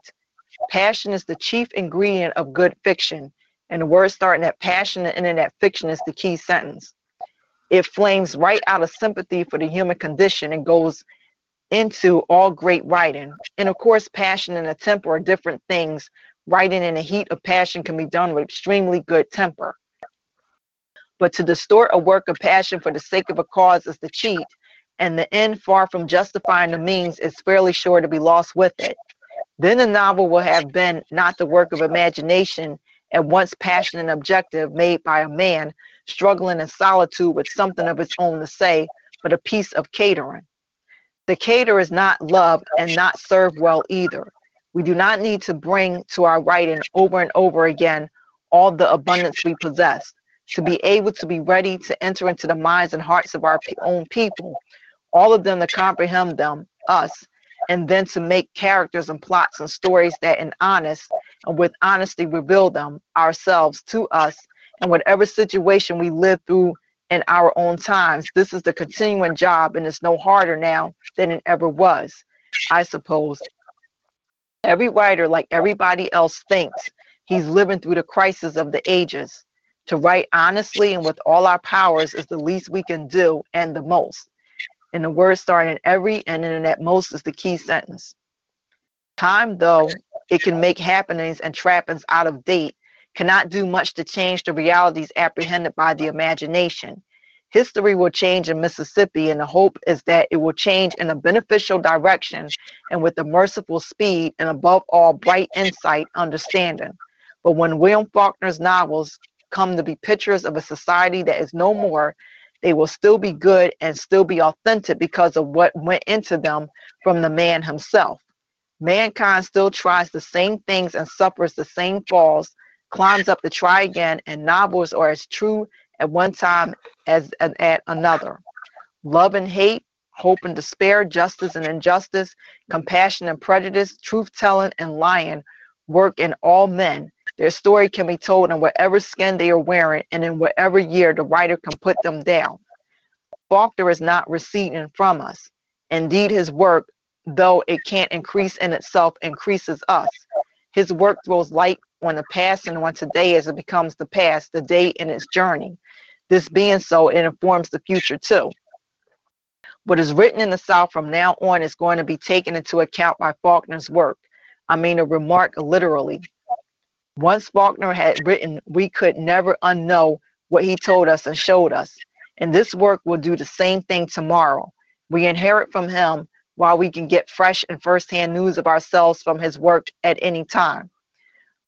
Passion is the chief ingredient of good fiction, and the word starting at passion and ending at fiction is the key sentence. It flames right out of sympathy for the human condition and goes into all great writing. And of course, passion and a temper are different things. Writing in the heat of passion can be done with extremely good temper. But to distort a work of passion for the sake of a cause is to cheat, and the end, far from justifying the means, is fairly sure to be lost with it. Then the novel will have been not the work of imagination, at once passionate and objective, made by a man struggling in solitude with something of his own to say, but a piece of catering. The caterer is not loved and not served well either. We do not need to bring to our writing over and over again all the abundance we possess. To be able to be ready to enter into the minds and hearts of our own people, all of them, to comprehend them, us, and then to make characters and plots and stories that in honest and with honesty reveal them, ourselves, to us, and whatever situation we live through in our own times. This is the continuing job, and it's no harder now than it ever was, I suppose. Every writer, like everybody else, thinks he's living through the crisis of the ages. To write honestly and with all our powers is the least we can do, and the most. And the word starting in every and in at most is the key sentence. Time, though it can make happenings and trappings out of date, cannot do much to change the realities apprehended by the imagination. History will change in Mississippi, and the hope is that it will change in a beneficial direction and with a merciful speed, and above all, bright insight, understanding. But when William Faulkner's novels come to be pictures of a society that is no more, they will still be good and still be authentic because of what went into them from the man himself. Mankind still tries the same things and suffers the same falls, climbs up to try again, and novels are as true at one time as at another. Love and hate, hope and despair, justice and injustice, compassion and prejudice, truth-telling and lying work in all men. Their story can be told in whatever skin they are wearing and in whatever year the writer can put them down. Faulkner is not receding from us. Indeed, his work, though it can't increase in itself, increases us. His work throws light on the past and on today as it becomes the past, the day in its journey. This being so, it informs the future too. What is written in the South from now on is going to be taken into account by Faulkner's work. I mean a remark literally. Once Faulkner had written, we could never unknow what he told us and showed us. And this work will do the same thing tomorrow. We inherit from him while we can get fresh and firsthand news of ourselves from his work at any time.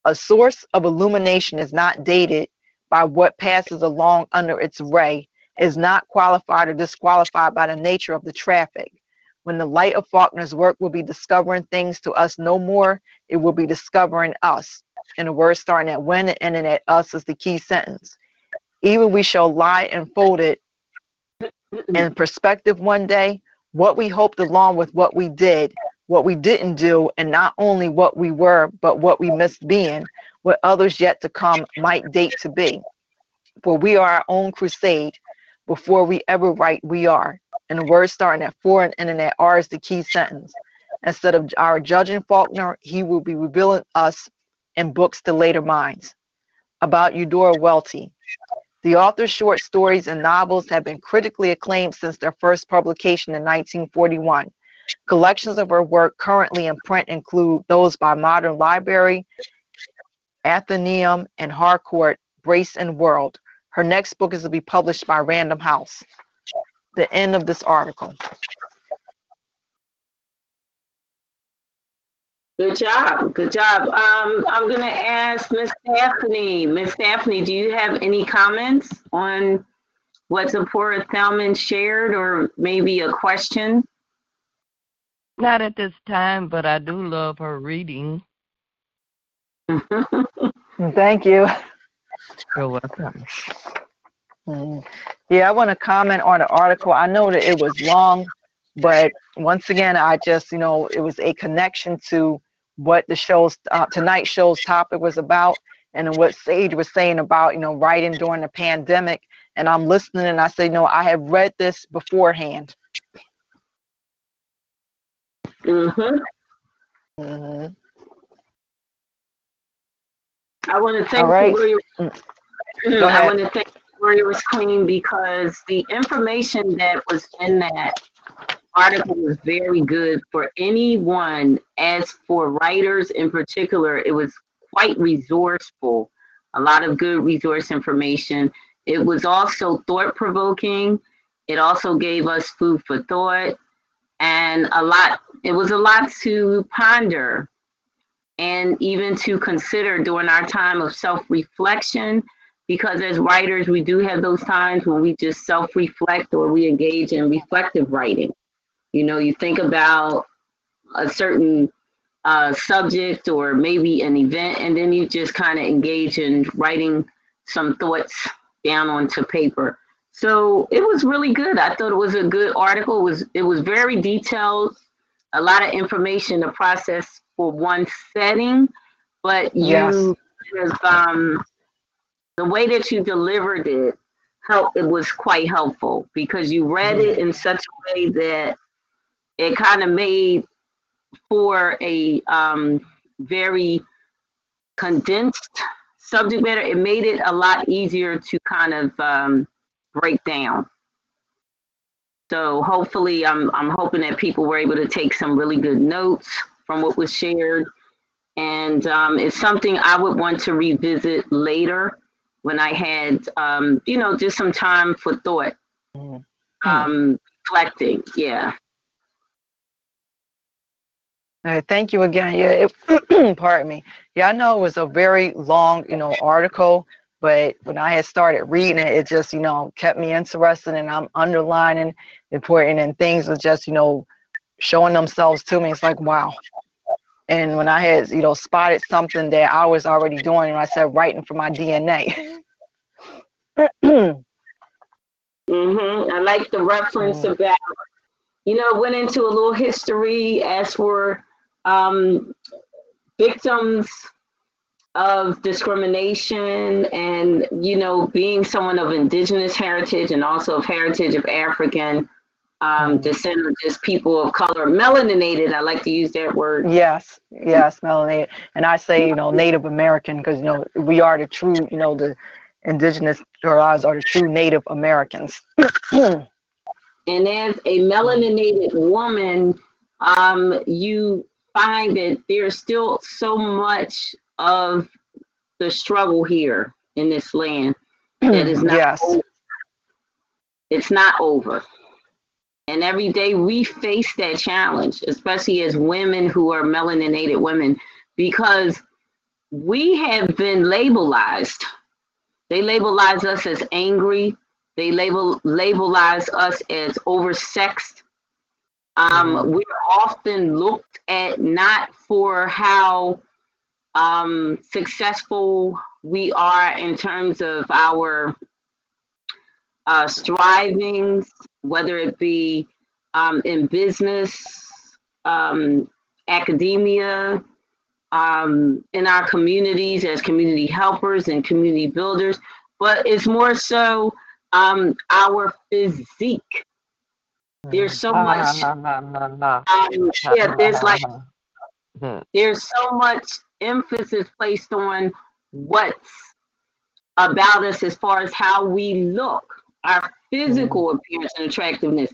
A source of illumination is not dated by what passes along under its ray, is not qualified or disqualified by the nature of the traffic. When the light of Faulkner's work will be discovering things to us no more, it will be discovering us. And the word starting at when and ending at us is the key sentence. Even we shall lie enfolded in perspective one day, what we hoped along with what we did, what we didn't do, and not only what we were, but what we missed being, what others yet to come might date to be. For we are our own crusade. Before we ever write, we are. And the word starting at for and ending at R is the key sentence. Instead of our judging Faulkner, he will be revealing us and books to later minds. About Eudora Welty. The author's short stories and novels have been critically acclaimed since their first publication in nineteen forty-one. Collections of her work currently in print include those by Modern Library, Athenaeum, and Harcourt, Brace and World. Her next book is to be published by Random House. The end of this article. Good job. Good job. Um, I'm going to ask Miz Daphne. Miz Daphne, do you have any comments on what Zipporah Thelmon shared, or maybe a question? Not at this time, but I do love her reading. Thank you. You're welcome. Yeah, I want to comment on the article. I know that it was long, but once again, I just, you know, it was a connection to what the show's, uh, tonight's show's topic was about, and what Sage was saying about, you know, writing during the pandemic. And I'm listening and I say, no, I have read this beforehand. Mm-hmm. Mm-hmm. I want to thank right. Warrior- I want to thank Warrioress Queen, because the information that was in that article was very good for anyone. As for writers in particular, it was quite resourceful. A lot of good resource information. It was also thought-provoking. It also gave us food for thought, and a lot. It was a lot to ponder, and even to consider during our time of self-reflection, because as writers, we do have those times when we just self-reflect, or we engage in reflective writing. You know, you think about a certain uh, subject or maybe an event, and then you just kind of engage in writing some thoughts down onto paper. So it was really good. I thought it was a good article. It was, it was very detailed, a lot of information to process for one setting, but you, yes. um, the way that you delivered it, help, it was quite helpful, because you read it in such a way that it kind of made for a um, very condensed subject matter. It made it a lot easier to kind of um, break down. So hopefully, I'm I'm hoping that people were able to take some really good notes from what was shared. And um, it's something I would want to revisit later when I had, um, you know, just some time for thought, mm. um, reflecting, yeah. All right, thank you again. Yeah, it, pardon me. Yeah, I know it was a very long, you know, article, but when I had started reading it, it just, you know, kept me interested, and I'm underlining important, and things was just, you know, showing themselves to me. It's like, wow. And when I had, you know, spotted something that I was already doing, and I said, writing for my D N A. Mm-hmm. I like the reference mm. about, you know, went into a little history as for um, victims of discrimination, and, you know, being someone of indigenous heritage, and also of heritage of African Um, descent, of just people of color, melaninated. I like to use that word. Yes, yes, melanated. And I say, you know, Native American, because, you know, we are the true, you know, the indigenous tribes are the true Native Americans. And as a melaninated woman, um, you find that there's still so much of the struggle here in this land that is not yes. over. It's not over. And every day we face that challenge, especially as women who are melaninated women, because we have been labelized. They labelize us as angry. They label labelize us as oversexed. Um, we're often looked at not for how um, successful we are in terms of our Uh, strivings, whether it be um, in business, um, academia, um, in our communities as community helpers and community builders, but it's more so um, our physique. There's so much, um, yeah, there's like, there's so much emphasis placed on what's about us as far as how we look, our physical appearance and attractiveness.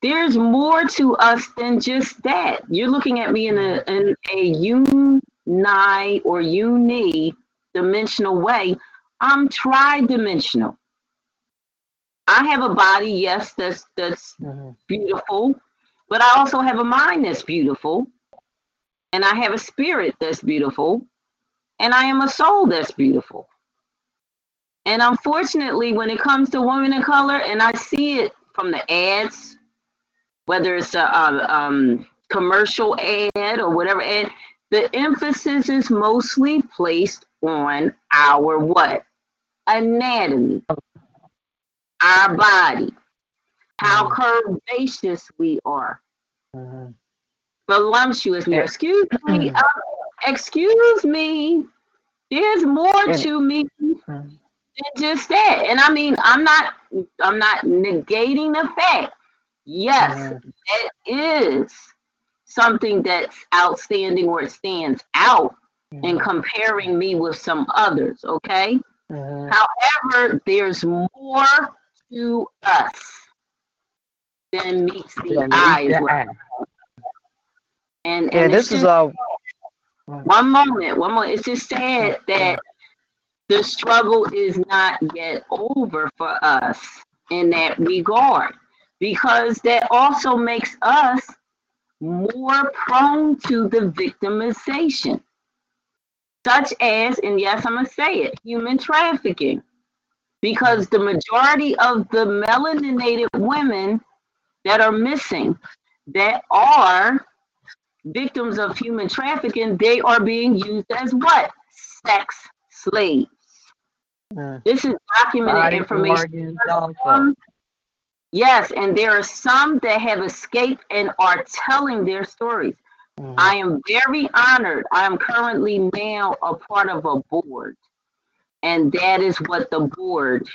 There's more to us than just that. You're looking at me in a in a uni or uni dimensional way. I'm tri-dimensional. I have a body, yes, that's that's mm-hmm. beautiful, but I also have a mind that's beautiful, and I have a spirit that's beautiful, and I am a soul that's beautiful. And unfortunately, when it comes to women of color, and I see it from the ads, whether it's a um, um, commercial ad or whatever ad, the emphasis is mostly placed on our what? Anatomy, our body, how curvaceous we are, uh-huh. voluptuous. Yeah. Excuse me, uh, excuse me. There's more yeah. to me than just that. And I mean, I'm not, I'm not negating the fact. Yes, uh-huh. it is something that's outstanding or it stands out. And comparing me with some others, okay? Mm-hmm. However, there's more to us than meets the yeah, eye. Yeah. Right. And, and yeah, this is all. One moment, one moment. It's just sad that the struggle is not yet over for us in that regard, because that also makes us more prone to the victimization. Such as, and yes, I'm going to say it, human trafficking. Because the majority of the melaninated women that are missing, that are victims of human trafficking, they are being used as what? Sex slaves. Uh, this is documented information. Some, yes, and there are some that have escaped and are telling their stories. Mm-hmm. I am very honored. I am currently now a part of a board, and that is what the board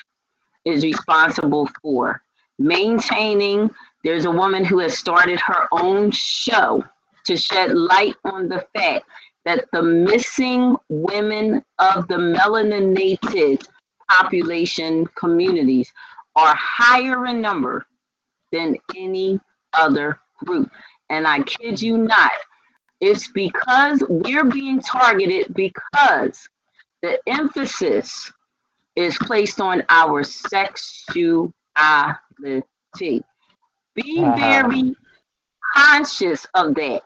is responsible for. Maintaining, there's a woman who has started her own show to shed light on the fact that the missing women of the melaninated population communities are higher in number than any other group. And I kid you not, it's because we're being targeted because the emphasis is placed on our sexuality. Be uh-huh. very conscious of that.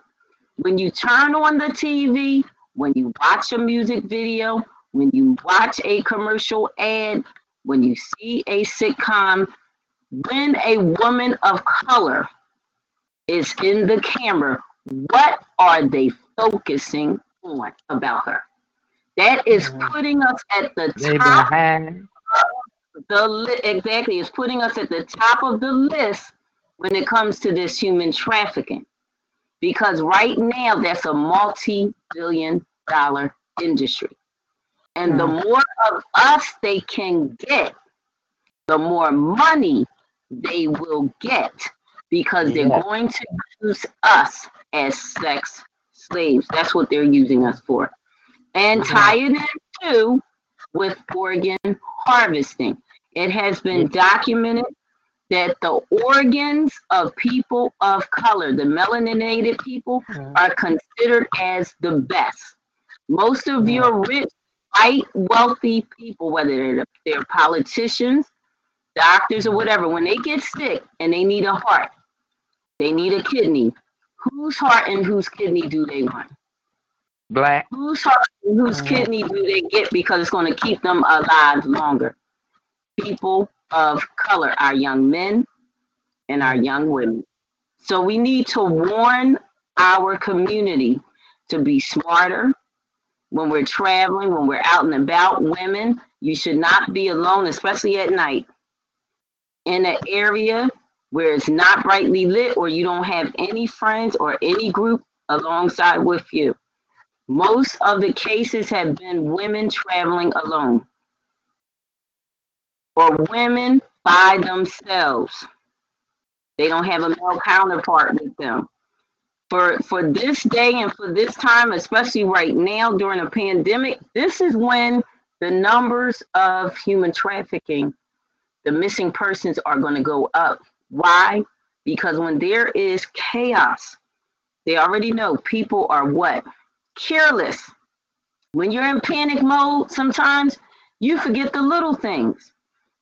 When you turn on the T V, when you watch a music video, when you watch a commercial ad, when you see a sitcom, when a woman of color is in the camera, what are they focusing on about her? That is putting us at the they top of the li- exactly, it's putting us at the top of the list when it comes to this human trafficking. Because right now, that's a multi-billion dollar industry. And mm. the more of us they can get, the more money they will get. Because they're yeah. going to use us as sex slaves. That's what they're using us for. And mm-hmm. tie it in too with organ harvesting. It has been documented that the organs of people of color, the melaninated people, mm-hmm. are considered as the best. Most of mm-hmm. your rich, white, wealthy people, whether they're, they're politicians, doctors, or whatever, when they get sick and they need a heart, they need a kidney. Whose heart and whose kidney do they want? Black. Whose heart and whose mm-hmm. kidney do they get because it's going to keep them alive longer? People of color, our young men and our young women. So we need to warn our community to be smarter when we're traveling, when we're out and about. Women, you should not be alone, especially at night, in an area where it's not brightly lit or you don't have any friends or any group alongside with you. Most of the cases have been women traveling alone or women by themselves. They don't have a male counterpart with them. For, for this day and for this time, especially right now during a pandemic, this is when the numbers of human trafficking, the missing persons are going to go up. Why? Because when there is chaos, they already know people are what? Careless. When you're in panic mode, sometimes you forget the little things.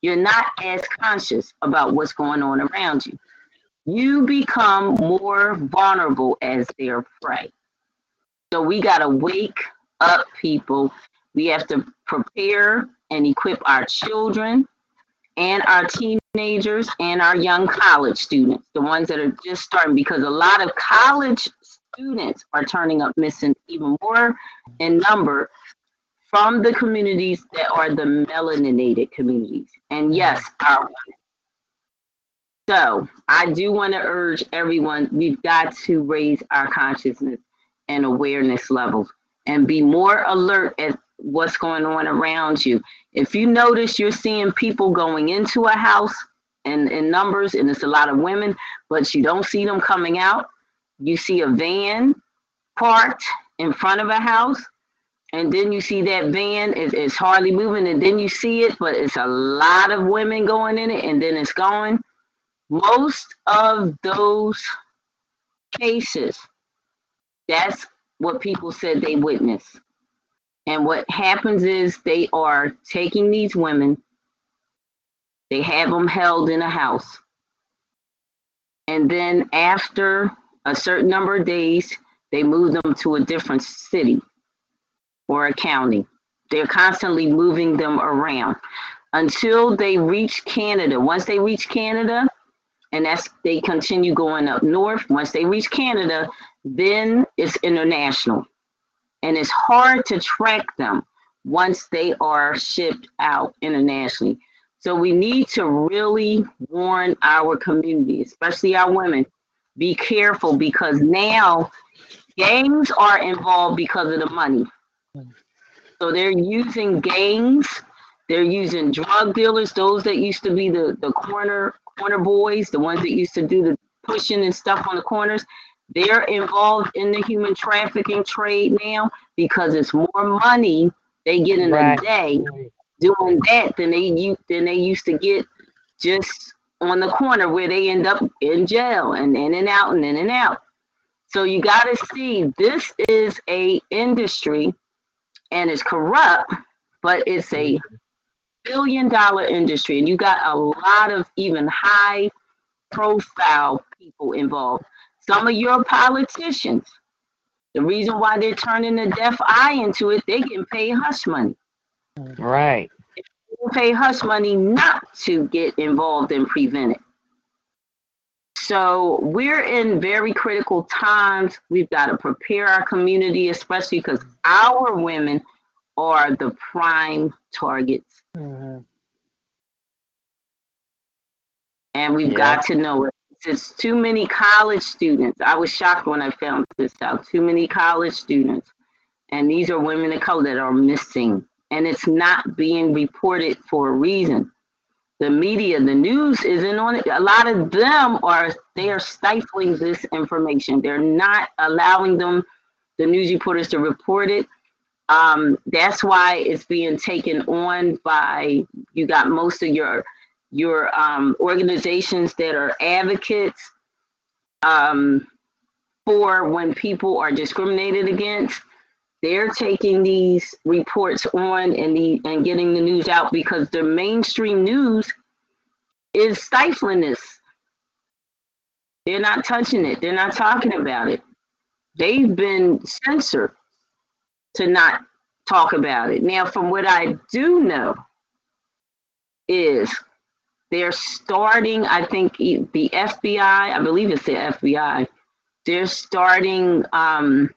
You're not as conscious about what's going on around you. You become more vulnerable as their prey. So we got to wake up, people. We have to prepare and equip our children and our teenagers and our young college students, the ones that are just starting, because a lot of college students are turning up missing even more in number from the communities that are the melanated communities. And yes, our women. So I do want to urge everyone, we've got to raise our consciousness and awareness levels and be more alert at what's going on around you. If you notice you're seeing people going into a house and in numbers, and it's a lot of women, but you don't see them coming out, you see a van parked in front of a house, and then you see that van, it, it's hardly moving, and then you see it, but it's a lot of women going in it, and then it's gone. Most of those cases, that's what people said they witnessed. And what happens is they are taking these women, they have them held in a house. And then after a certain number of days, they move them to a different city or a county. They're constantly moving them around until they reach Canada. Once they reach Canada, and that's, they continue going up north. Once they reach Canada, then it's international. And it's hard to track them once they are shipped out internationally. So we need to really warn our community, especially our women, be careful, because now gangs are involved because of the money. So they're using gangs, they're using drug dealers, those that used to be the, the corner corner boys, the ones that used to do the pushing and stuff on the corners. They're involved in the human trafficking trade now because it's more money they get in right. a day doing that than they than they used to get just on the corner, where they end up in jail and in and out and in and out. So you got to see, this is a industry, and it's corrupt, but it's a billion dollar industry, and you got a lot of even high profile people involved. Some of your politicians, the reason why they're turning a deaf eye into it, they can pay hush money. Right. They can pay hush money not to get involved and prevent it. So we're in very critical times. We've got to prepare our community, especially because our women are the prime targets. Mm-hmm. And we've yeah. got to know it. It's too many college students. I was shocked when I found this out. Too many college students. And these are women of color that are missing. And it's not being reported for a reason. The media, the news isn't on it. A lot of them are, they are stifling this information. They're not allowing them, the news reporters, to report it. Um, that's why it's being taken on by, you got most of your your um, organizations that are advocates um, for when people are discriminated against. They're taking these reports on and the and getting the news out, because the mainstream news is stifling this. They're not touching it. They're not talking about it. They've been censored to not talk about it. Now, from what I do know is, they're starting, I think the F B I, I believe it's the F B I, they're starting, um,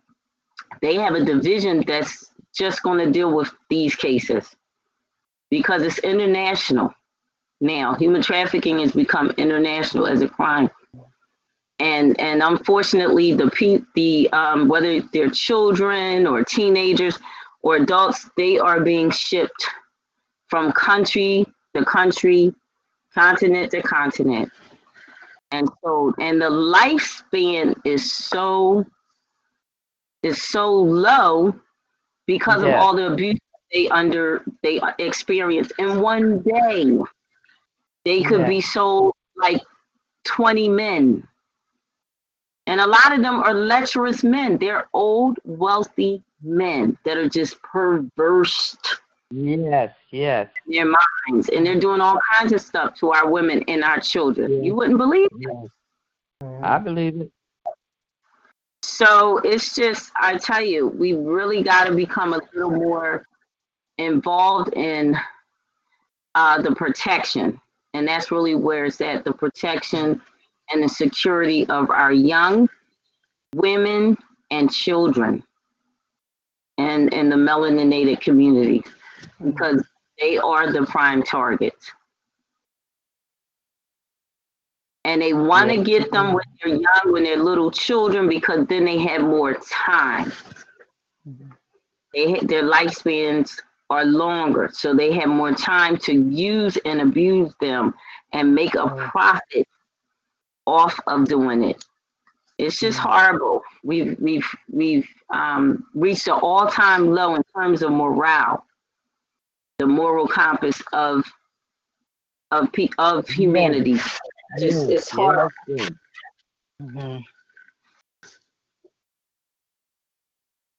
they have a division that's just going to deal with these cases, because it's international now. Human trafficking has become international as a crime. And and unfortunately, the, the um, whether they're children or teenagers or adults, they are being shipped from country to country, continent to continent. And so, and the lifespan is so is so low because yeah. of all the abuse they under they experience. And one day they could yeah. be sold like twenty men. And a lot of them are lecherous men. They're old, wealthy men that are just perverse. Yes, yes. In their minds. And they're doing all kinds of stuff to our women and our children. Yes. You wouldn't believe it. Yes. I believe it. So it's just, I tell you, we really got to become a little more involved in uh, the protection. And that's really where it's at, the protection and the security of our young women and children and, and the melaninated community, because they are the prime targets. And they want to get them when they're young, when they're little children, because then they have more time. They, their lifespans are longer, so they have more time to use and abuse them and make a profit off of doing it. It's just horrible. We've we've we've um, reached an all-time low in terms of morale, the moral compass of of of humanity. Just, it's hard. Yeah. Mm-hmm.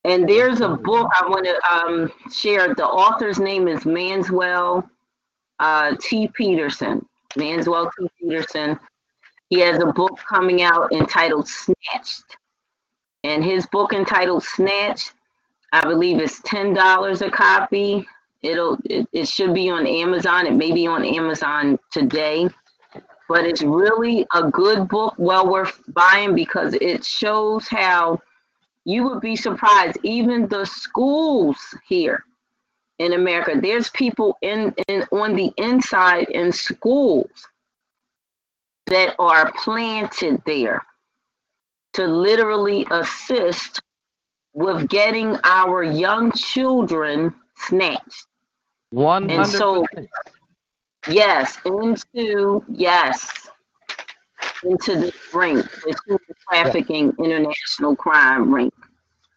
And there's a book I want to um, share. The author's name is Manswell uh, T. Peterson. Manswell T. Peterson. He has a book coming out entitled Snatched. And his book entitled Snatched, I believe it's ten dollars a copy. It'll, it, it should be on Amazon. It may be on Amazon today. But it's really a good book, well worth buying, because it shows how you would be surprised. Even the schools here in America, there's people in, in on the inside in schools that are planted there to literally assist with getting our young children snatched. one hundred percent. And so, Yes, into, yes, into the rink, the human trafficking, yeah. international crime rink.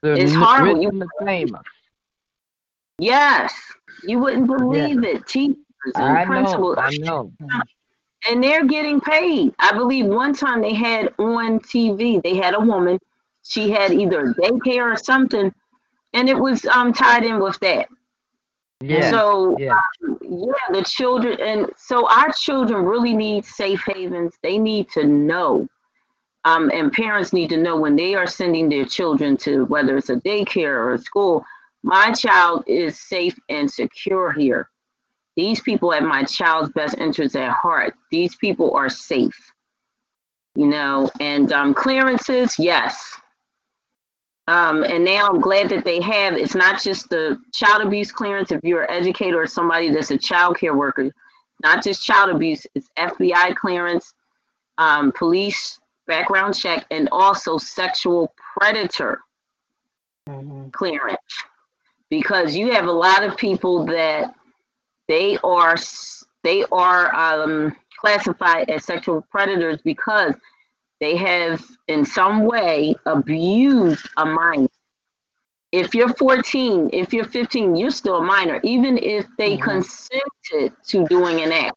The it's horrible. You the yes, you wouldn't believe yeah. it. Teachers and I principals. Know, I know. And they're getting paid. I believe one time they had on T V, they had a woman, she had either daycare or something, and it was um tied in with that. Yeah. So yeah. Um, yeah, the children, and so our children really need safe havens. They need to know, um, and parents need to know when they are sending their children to, whether it's a daycare or a school, my child is safe and secure here. These people have my child's best interests at heart. These people are safe, you know. And um, clearances, yes. Um, and now I'm glad that they have, it's not just the child abuse clearance. If you're an educator or somebody that's a child care worker, not just child abuse, it's F B I clearance, um, police background check, and also sexual predator mm-hmm. clearance. Because you have a lot of people that they are, they are um, classified as sexual predators because they have in some way abused a minor. If you're fourteen, if you're fifteen, you're still a minor. Even if they mm-hmm. consented to doing an act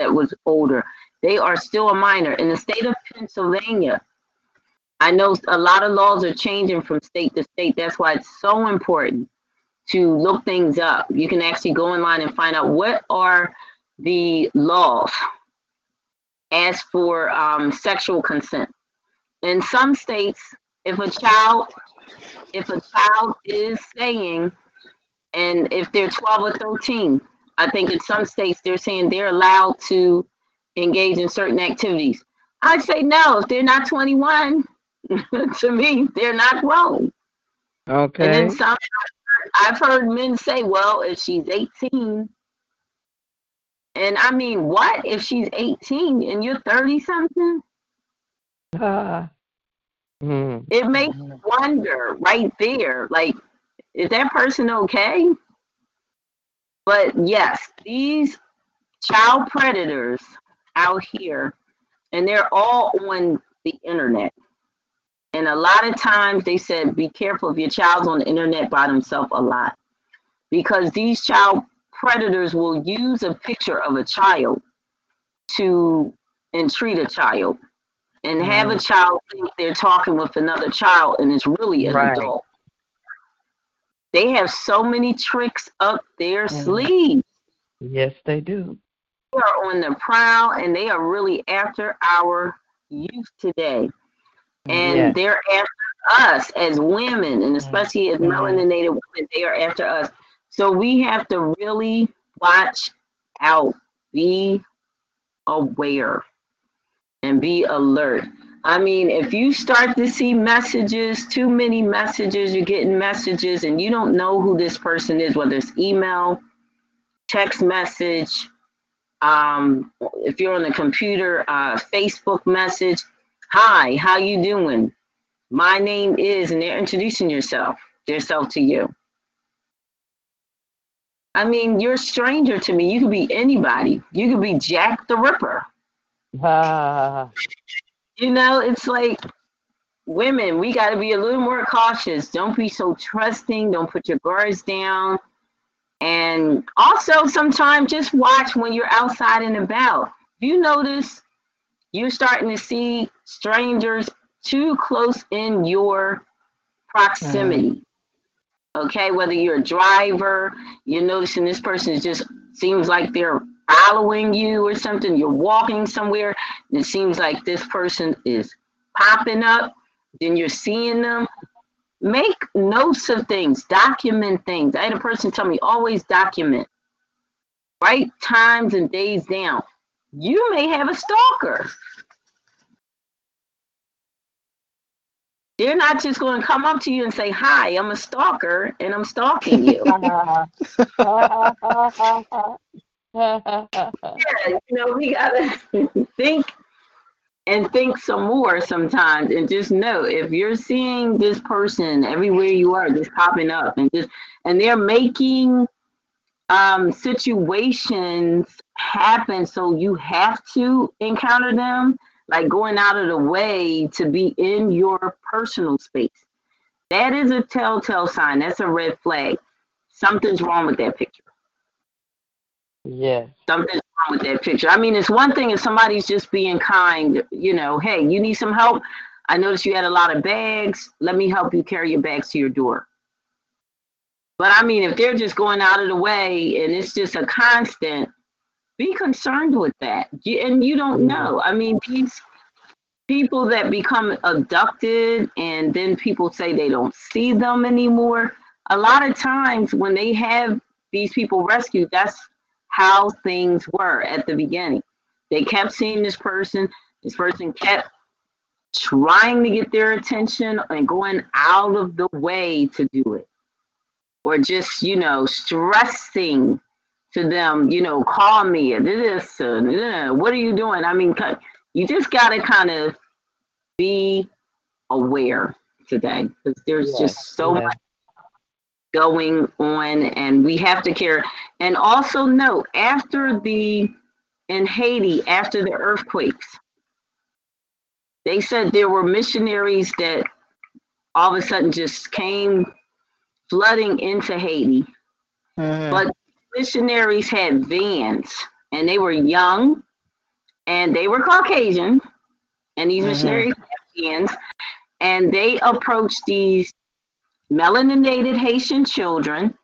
that was older, they are still a minor. In the state of Pennsylvania, I know a lot of laws are changing from state to state. That's why it's so important to look things up. You can actually go online and find out what are the laws as for um, sexual consent. In some states, if a child, if a child is saying, and if they're twelve or thirteen, I think in some states they're saying they're allowed to engage in certain activities. I'd say no, if they're not twenty-one, to me, they're not grown. Okay. And then some, I've heard men say, well, if she's eighteen, and I mean, what if she's eighteen and you're thirty-something? Uh, mm. It makes you wonder right there. Like, is that person okay? But yes, these child predators out here, and they're all on the internet. And a lot of times they said, be careful if your child's on the internet by themselves a lot. because these child predators will use a picture of a child to entreat a child and have a child think they're talking with another child and it's really an right. adult. They have so many tricks up their mm. sleeves. Yes, they do. They are on the prowl and they are really after our youth today. And yes. they're after us as women, and especially as melanated women, they are after us. So we have to really watch out, be aware, and be alert. I mean, if you start to see messages, too many messages, you're getting messages and you don't know who this person is, whether it's email, text message, um, if you're on the computer, uh, Facebook message, hi, how you doing? My name is, and they're introducing yourself, yourself to you. I mean, you're a stranger to me. You could be anybody. You could be Jack the Ripper. Uh. You know, it's like women, we got to be a little more cautious. Don't be so trusting. Don't put your guards down. And also sometimes just watch when you're outside and about. You notice you're starting to see strangers too close in your proximity. Mm. Okay, whether you're a driver, you're noticing this person just seems like they're following you or something. You're walking somewhere, and it seems like this person is popping up. Then you're seeing them. Make notes of things. Document things. I had a person tell me, always document. Write times and days down. You may have a stalker. They're not just going to come up to you and say, hi, I'm a stalker, and I'm stalking you. Yeah, you know, we got to think and think some more sometimes. And just know, if you're seeing this person everywhere you are, just popping up, and just and they're making um, situations happen, so you have to encounter them. Like going out of the way to be in your personal space. That is a telltale sign. That's a red flag. Something's wrong with that picture. Yeah. Something's wrong with that picture. I mean, it's one thing if somebody's just being kind, you know, hey, you need some help? I noticed you had a lot of bags. Let me help you carry your bags to your door. But I mean, if they're just going out of the way and it's just a constant, be concerned with that. And you don't know. I mean, these people that become abducted and then people say they don't see them anymore. A lot of times when they have these people rescued, that's how things were at the beginning. They kept seeing this person. This person kept trying to get their attention and going out of the way to do it. Or just, you know, stressing to them, you know, call me and this, and what are you doing? I mean, you just got to kind of be aware today because there's yes, just so yeah. much going on and we have to care. And also note, after the, in Haiti, after the earthquakes, they said there were missionaries that all of a sudden just came flooding into Haiti. Mm. But missionaries had vans and they were young and they were Caucasian and these mm-hmm. missionaries had vans and they approached these melanated Haitian children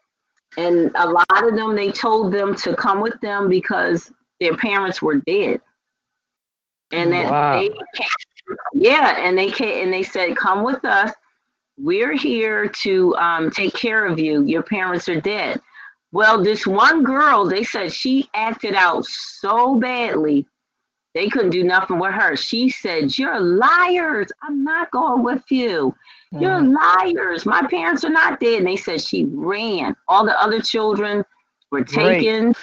and a lot of them, they told them to come with them because their parents were dead. And that wow. they came, yeah, and they came, and they said, come with us. We're here to um, take care of you. Your parents are dead. Well, this one girl, they said she acted out so badly, they couldn't do nothing with her. She said, you're liars. I'm not going with you. You're mm. liars. My parents are not dead. And they said she ran. All the other children were taken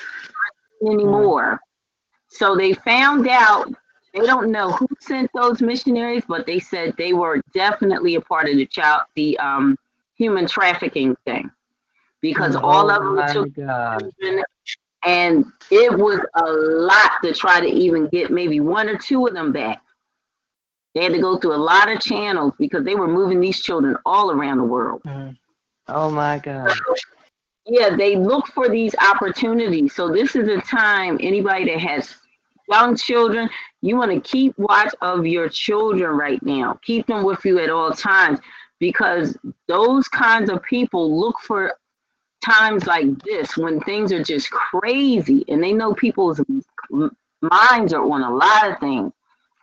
Great. anymore. Mm. So they found out, they don't know who sent those missionaries, but they said they were definitely a part of the child, the um, human trafficking thing. Because oh all of them took children, and it was a lot to try to even get maybe one or two of them back. They had to go through a lot of channels because they were moving these children all around the world. Mm. Oh my God. So yeah, they look for these opportunities. So this is a time, anybody that has young children, you want to keep watch of your children right now. Keep them with you at all times, because those kinds of people look for times like this when things are just crazy, and they know people's minds are on a lot of things,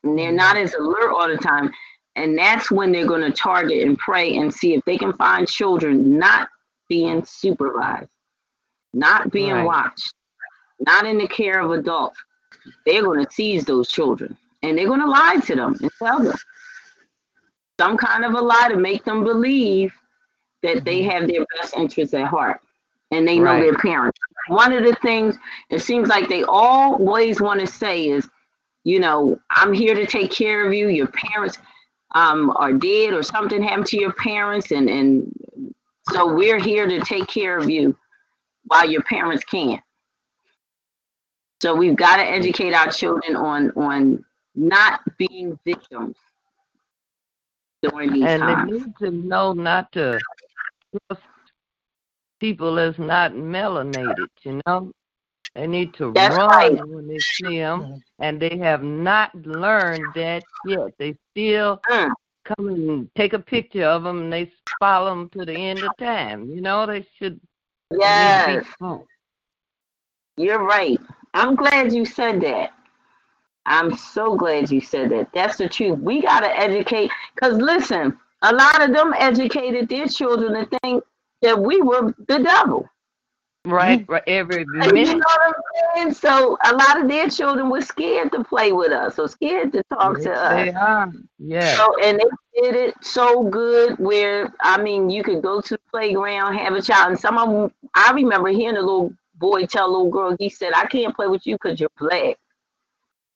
and they're not as alert all the time. And that's when they're going to target and pray and see if they can find children not being supervised, not being right. watched, not in the care of adults. They're going to seize those children, and they're going to lie to them and tell them some kind of a lie to make them believe that they have their best interests at heart, and they know right. their parents. One of the things it seems like they always want to say is, you know, I'm here to take care of you. Your parents Um, are dead, or something happened to your parents, and, and so we're here to take care of you while your parents can't. So we've got to educate our children on on not being victims during these and times. And they need to know not to trust people that's not melanated, you know. They need to That's run right. when they see them, and they have not learned that yet. They still mm. come and take a picture of them, and they follow them to the end of time. You know, they should yes. be You're right. I'm glad you said that. I'm so glad you said that. That's the truth. We got to educate, because, listen, a lot of them educated their children to think that we were the devil. Right, right, every minute. You know what I'm saying? So a lot of their children were scared to play with us, or scared to talk yes, to us. They are, yeah. So, and they did it so good where, I mean, you could go to the playground, have a child, and some of them, I remember hearing a little boy tell a little girl, he said, I can't play with you because you're black.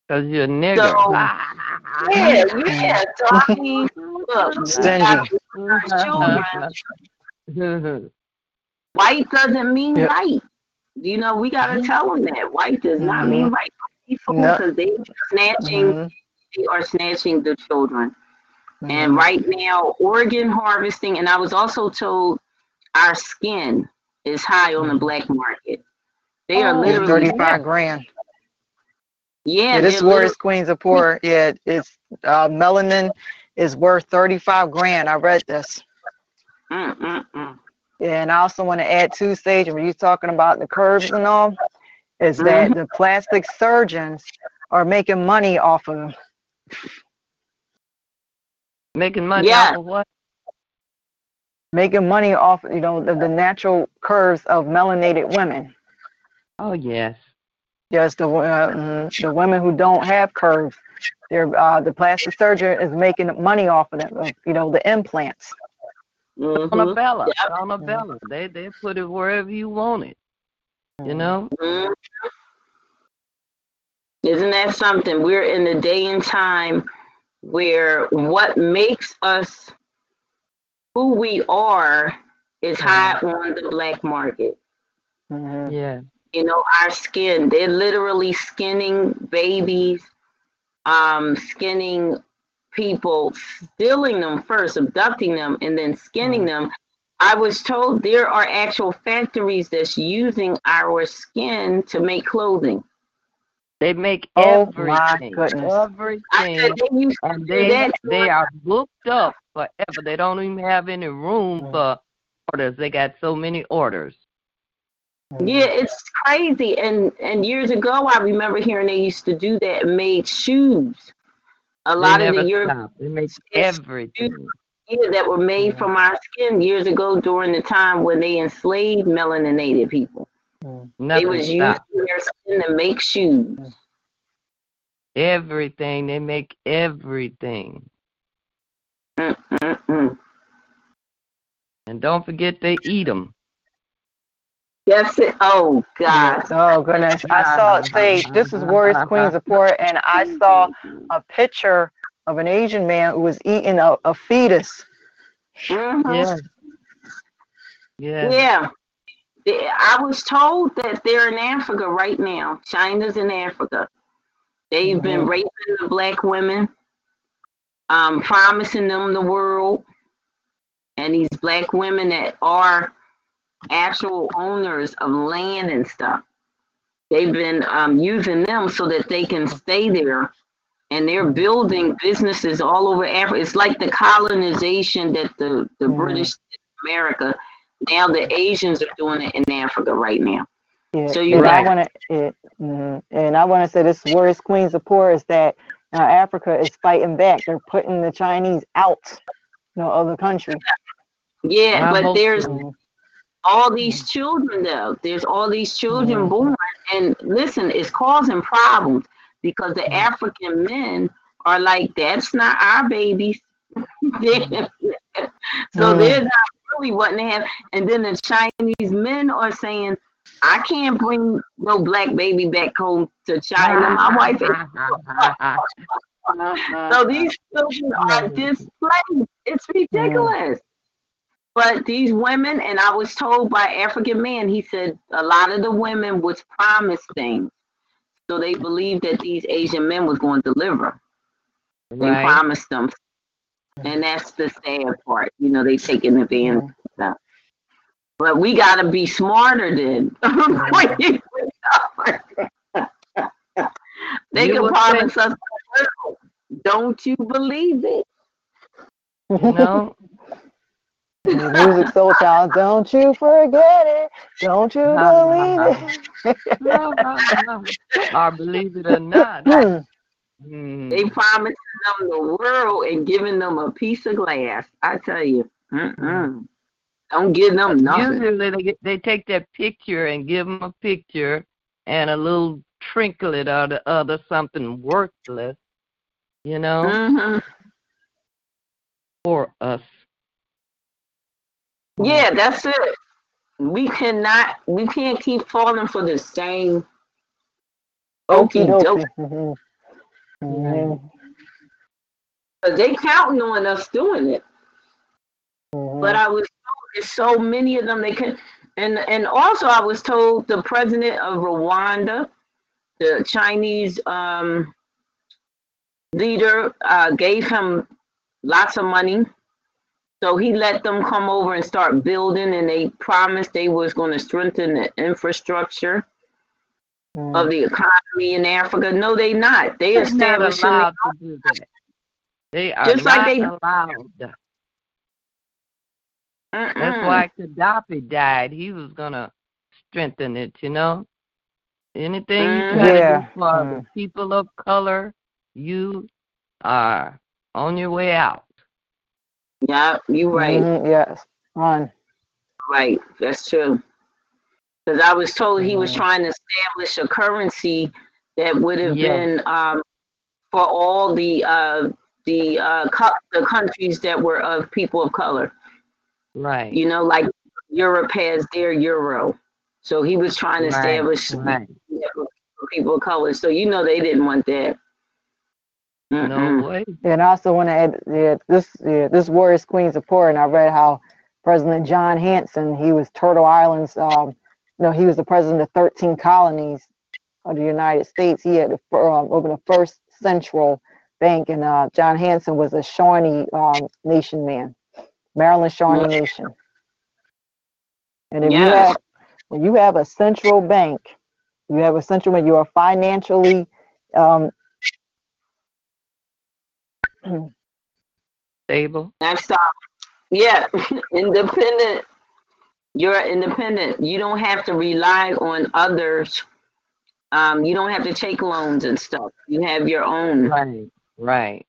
Because you're a nigger. So, yeah, yeah. So, I mean, look, children. White doesn't mean yep. right. You know, we got to tell them that. White does not mm-hmm. mean right people, because nope. they are snatching, mm-hmm. they are snatching the children. Mm-hmm. And right now, organ harvesting, and I was also told our skin is high on the black market. They are oh, literally thirty-five grand. Yeah. yeah this Warrioress Queen's a poor. Yeah, it's uh, melanin is worth thirty-five grand. I read this. Mm-mm-mm. And I also want to add too, Sage, when you're talking about the curves and all, is that mm-hmm. the plastic surgeons are making money off of them. Making money yeah. off of what? Making money off, you know, the, the natural curves of melanated women. Oh, yes. Yes, the uh, the women who don't have curves, they're, uh, the plastic surgeon is making money off of them, you know, the implants. Mm-hmm. Donna Bella, yep. Donna Bella. They they put it wherever you want it, you know. Mm-hmm. Isn't that something? We're in the day and time where what makes us who we are is high mm-hmm. on the black market. Mm-hmm. Yeah, you know, our skin. They're literally skinning babies, um, skinning. people, stealing them first, abducting them, and then skinning them. I was told there are actual factories that's using our skin to make clothing. They make oh everything. Everything. I said they used to and they, that. they are booked up forever. They don't even have any room for orders. They got so many orders. Yeah, it's crazy. And, and years ago, I remember hearing they used to do that and made shoes. A lot they of the European everything that were made yeah. from our skin years ago during the time when they enslaved melanated people. Mm. They was using their skin to make shoes. Everything. They make everything. Mm-mm-mm. And don't forget they eat them. Yes. It, oh, God. Oh, goodness. I saw, Sage, this is Warrioress Queen's report, and I saw a picture of an Asian man who was eating a, a fetus. Mm-hmm. Yeah. Yeah. Yeah. I was told that they're in Africa right now. China's in Africa. They've mm-hmm. been raping the black women, um, promising them the world, and these black women that are actual owners of land and stuff. They've been um, using them so that they can stay there, and they're building businesses all over Africa. It's like the colonization that the, the mm. British did in America. Now the Asians are doing it in Africa right now. Yeah, so you right. I wanna, it, mm-hmm. And I want to say this, Warrioress Queen support is that uh, Africa is fighting back. They're putting the Chinese out, you know, of the country. Yeah, and but there's so. all these children, though. There's all these children mm-hmm. born. And listen, it's causing problems because the African men are like, that's not our babies. So mm-hmm. they're not really wanting to have. And then the Chinese men are saying, I can't bring no black baby back home to China. My wife is. So these children are displaced. It's ridiculous. But these women, and I was told by an African man, he said a lot of the women was promised things. So they believed that these Asian men was going to deliver. Right. They promised them. And that's the sad part. You know, they taking advantage of stuff. But we got to be smarter than they you can promise us. Don't you believe it? No. The music soul child. Don't you forget it. Don't you no, believe no, it. No, no, no. I believe it or not. Mm. They promising them the world and giving them a piece of glass. I tell you. Mm-mm. Don't give them nothing. Usually they, get, they take that picture and give them a picture and a little trinket or the other something worthless, you know, mm-hmm. for us. Yeah, that's it. We cannot, we can't keep falling for the same okie dokie. Mm-hmm. Mm-hmm. But they counting on us doing it. Mm-hmm. But I was. So many of them they can, and and also I was told the president of Rwanda, the Chinese um, leader, uh, gave him lots of money, so he let them come over and start building, and they promised they was going to strengthen the infrastructure mm. of the economy in Africa. No, they not. They established allowed to do that. They are just not like they allowed. Mm-mm. That's why Gaddafi died. He was going to strengthen it, you know? Anything mm, you yeah. do for mm. the people of color, you are on your way out. Yeah, you're right. Mm-hmm, yes, on. Right, that's true. Because I was told he was trying to establish a currency that would have yes. been um, for all the uh, the, uh, co- the countries that were of people of color. Right. You know, like Europe has their euro. So he was trying to right. establish right. people of color. So, you know, they didn't want that. Mm-mm. No way. And I also want to add yeah, this yeah, this Warrioress Queen support. And I read how President John Hanson, he was Turtle Islands. Um, you know, he was the president of thirteen colonies of the United States. He had the, um, opened the first central bank. And uh, John Hanson was a Shawnee um, Nation man. Maryland Shawnee Nation. And if yes. you have, when you have a central bank, you have a central bank, you are financially um, stable. That's all. Yeah, independent. You're independent. You don't have to rely on others. Um, you don't have to take loans and stuff. You have your own. Right, right.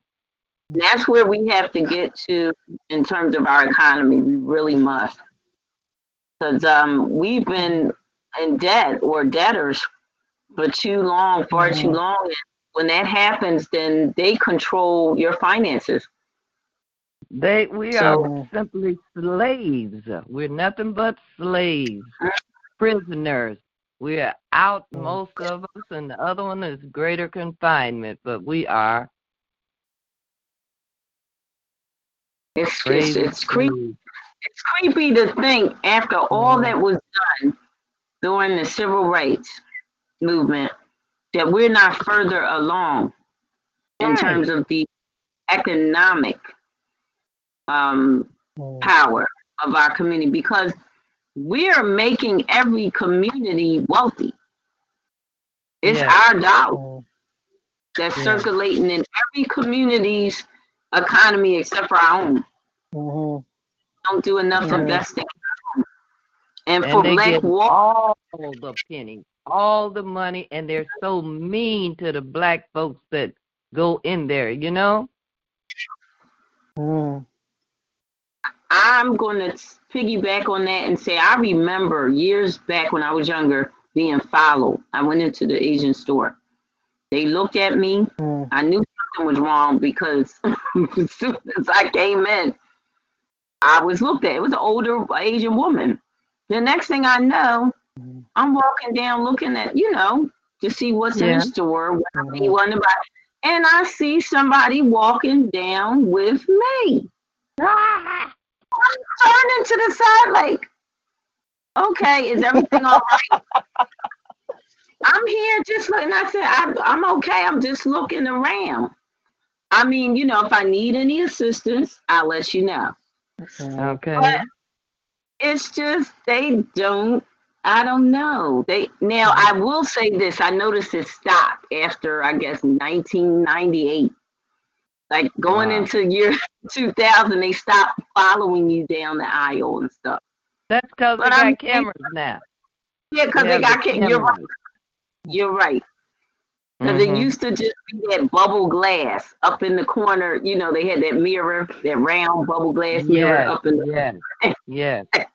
That's where we have to get to in terms of our economy. We really must, because um, we've been in debt or debtors for too long, far mm-hmm. too long. When that happens, then they control your finances. They we so, are simply slaves. We're nothing but slaves, prisoners. We are out, most of us, and the other one is greater confinement. But we are. It's, it's it's creepy. It's creepy to think after all that was done during the civil rights movement that we're not further along in terms of the economic um, power of our community, because we're making every community wealthy. It's yeah. our dollar that's yeah. circulating in every community's economy except for our own. Mm-hmm. Don't do enough yeah. investing. And, and for they black women, all the penny, all the money, and they're so mean to the black folks that go in there, you know? Mm. I'm going to piggyback on that and say I remember years back when I was younger being followed. I went into the Asian store. They looked at me. Mm. I knew something was wrong because as soon as I came in, I was looked at. It was an older Asian woman. The next thing I know, I'm walking down looking at, you know, to see what's yeah. in the store, what I need, what about. And I see somebody walking down with me. Ah! I'm turning to the side like, okay, is everything all right? I'm here just looking. I said, I, I'm okay. I'm just looking around. I mean, you know, if I need any assistance, I'll let you know. Okay. But it's just they don't, I don't know. They now, I will say this. I noticed it stopped after, I guess, nineteen ninety-eight. Like going wow. into year two thousand, they stopped following you down the aisle and stuff. That's because they got I'm, cameras now. Yeah, because they, they got cameras. You're right. You're right. Because mm-hmm. it used to just be that bubble glass up in the corner. You know, they had that mirror, that round bubble glass mirror yes, up in the corner. Yeah. Yes.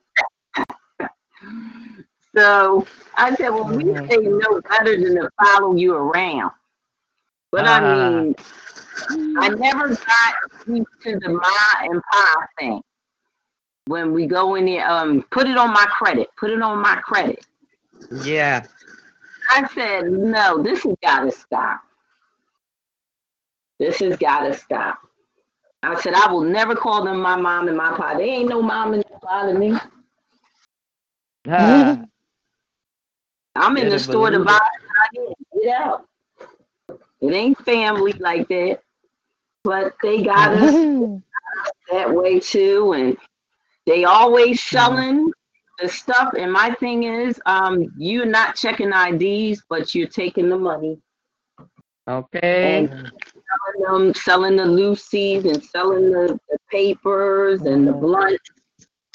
So I said, well, we mm-hmm. say no better than to follow you around. But uh. I mean, I never got to the ma and pa thing. When we go in there, um, put it on my credit. Put it on my credit. Yeah. I said, no, this has got to stop. This has got to stop. I said, I will never call them my mom and my pa. They ain't no mom and no pa to me. Uh, I'm in the store to buy it. Get out. It ain't family like that. But they got us that way too. And they always selling the stuff. And my thing is, um, you're not checking I Ds, but you're taking the money. Okay. And selling, them, selling the loosies and selling the, the papers and the blunts,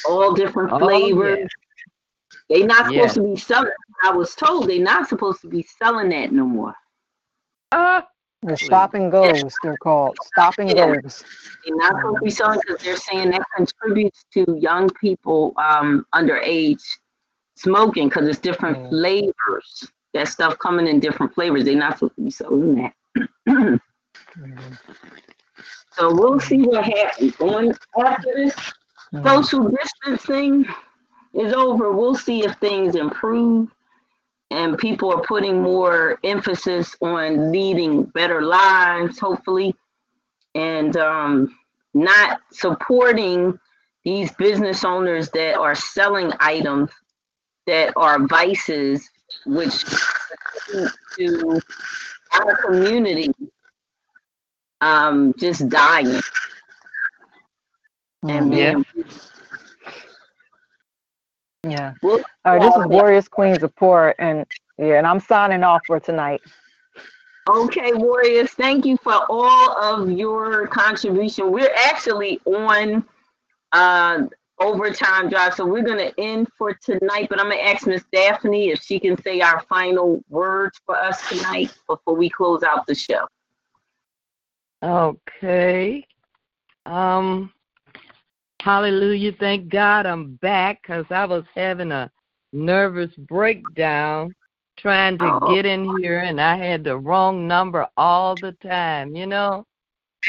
all different flavors. Oh, yeah. They're not supposed yeah. to be selling. I was told they're not supposed to be selling that no more. Uh, the stop and goes, they're called. Stop and yeah. goes. They're not supposed to be selling because they're saying that contributes to young people um, underage smoking because it's different mm. flavors. That stuff coming in different flavors. They're not supposed to be selling that. mm. So we'll see what happens. Going after this mm. social distancing is over, we'll see if things improve and people are putting more emphasis on leading better lives, hopefully, and um, not supporting these business owners that are selling items that are vices, which to our community um, just dying. And yeah. being- Yeah. All right, this is Warrioress Queen Zipporah, and yeah, and I'm signing off for tonight. Okay, Warriors, thank you for all of your contribution. We're actually on uh, overtime drive, so we're going to end for tonight, but I'm going to ask Miss Daphne if she can say our final words for us tonight before we close out the show. Okay. Um. Hallelujah, thank God I'm back because I was having a nervous breakdown trying to oh. get in here, and I had the wrong number all the time, you know?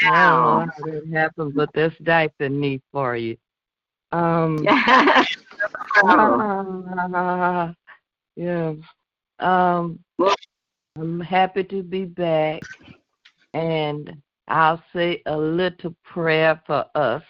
Oh. I don't know how that happened, but that's diaper knee for you. Um, uh, yeah. Um, I'm happy to be back, and I'll say a little prayer for us.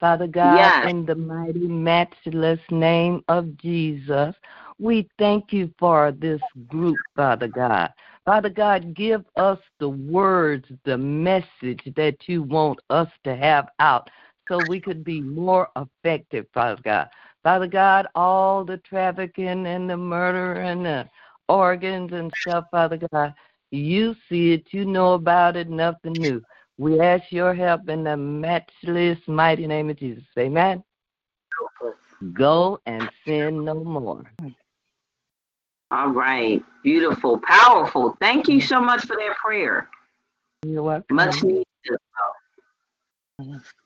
Father God, yes. in the mighty, matchless name of Jesus, we thank you for this group, Father God. Father God, give us the words, the message that you want us to have out so we could be more effective, Father God. Father God, all the trafficking and the murder and the organs and stuff, Father God, you see it, you know about it, nothing new. We ask your help in the matchless mighty name of Jesus. Amen? Go and sin no more. All right. Beautiful. Powerful. Thank you so much for that prayer. You're welcome. Much needed.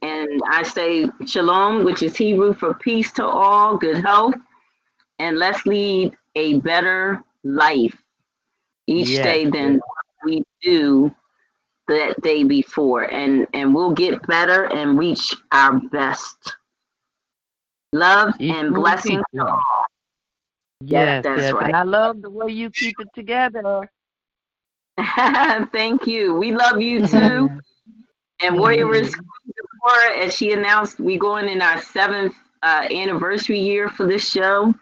And I say shalom, which is Hebrew for peace to all, good health, and let's lead a better life each yes. day than we do that day before. And, and we'll get better and reach our best. Love each and blessings to all. Yes, yes, that's yes. right. And I love the way you keep it together. Thank you. We love you too. And Warrioress Queen, as she announced, we're going in our seventh uh, anniversary year for this show.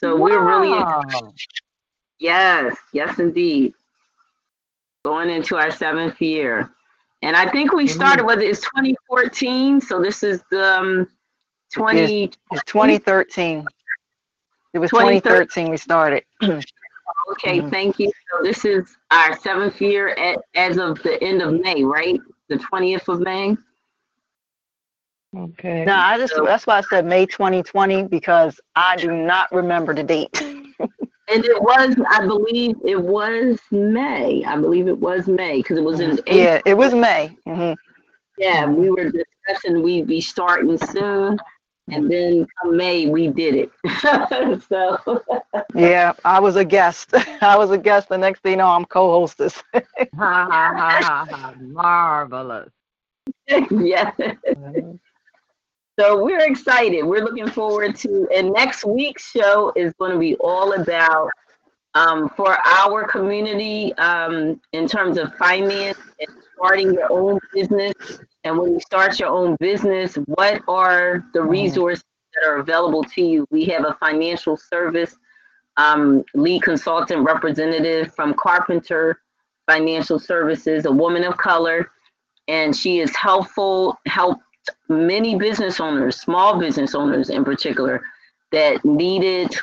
So wow. we're really excited. Yes, yes indeed. Going into our seventh year. And I think we started, whether it's twenty fourteen, so this is the um, twenty It's twenty thirteen. It was twenty thirteen we started. Okay, mm-hmm. thank you. So this is our seventh year at, as of the end of May, right? The twentieth of May. Okay. No, I just, so, that's why I said May twenty twenty, because I do not remember the date. And it was, I believe it was May. I believe it was May, because it was in April. Yeah, it was May. Mm-hmm. Yeah, we were discussing we'd be starting soon. And then come May, we did it. So yeah, I was a guest. I was a guest. The next thing you know, I'm co-hostess. Ha, ha, ha, ha. Marvelous. Yes. Mm-hmm. So we're excited. We're looking forward to, and next week's show is going to be all about um, for our community um, in terms of finance and starting your own business. And when you start your own business, what are the resources that are available to you? We have a financial service um, lead consultant representative from Carpenter Financial Services, a woman of color, and she is helpful, helped many business owners, small business owners in particular, that needed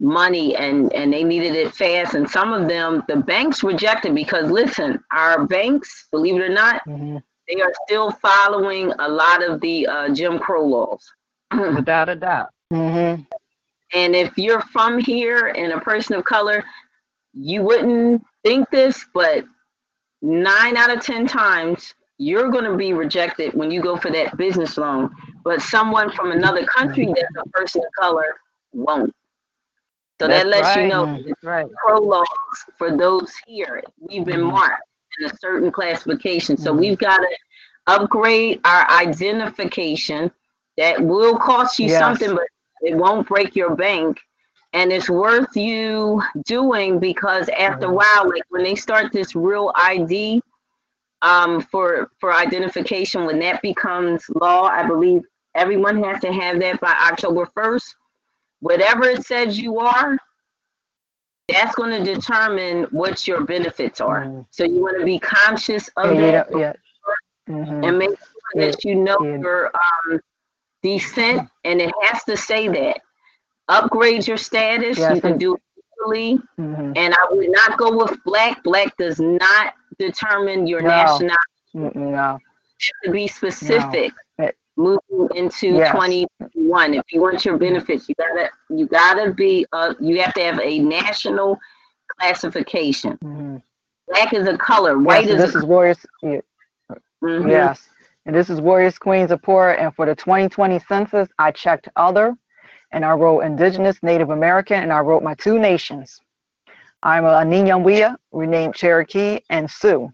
money and, and they needed it fast. And some of them, the banks rejected because, listen, our banks, believe it or not, mm-hmm. they are still following a lot of the uh, Jim Crow laws. Without a doubt. Mm-hmm. And if you're from here and a person of color, you wouldn't think this, but nine out of ten times, you're going to be rejected when you go for that business loan. But someone from another country that's a person of color won't. So that's that lets right. you know that's right. Crow laws for those here. We've been mm-hmm. marked. In a certain classification. So we've got to upgrade our identification. That will cost you yes. something, but it won't break your bank. And it's worth you doing, because after a while, like when they start this real I D um, for, for identification, when that becomes law, I believe everyone has to have that by October first. Whatever it says you are, that's going to determine what your benefits are. Mm-hmm. So you want to be conscious of yeah, that yeah. Mm-hmm. and make sure yeah, that you know yeah. your um, descent, and it has to say that. Upgrade your status. Yes. You can do it easily. Mm-hmm. And I would not go with black. Black does not determine your no. nationality. No. You have to be specific. No. Moving into yes. twenty-one, if you want your benefits, you gotta you gotta be uh you have to have a national classification. Mm-hmm. Black is a color, white yes, is this a is Warriors yeah. mm-hmm. yes and this is Warrioress Queen's report. And for the twenty twenty census, I checked other, and I wrote indigenous, Native American, and I wrote my two nations. I'm a Niñombia, renamed Cherokee, and Sioux.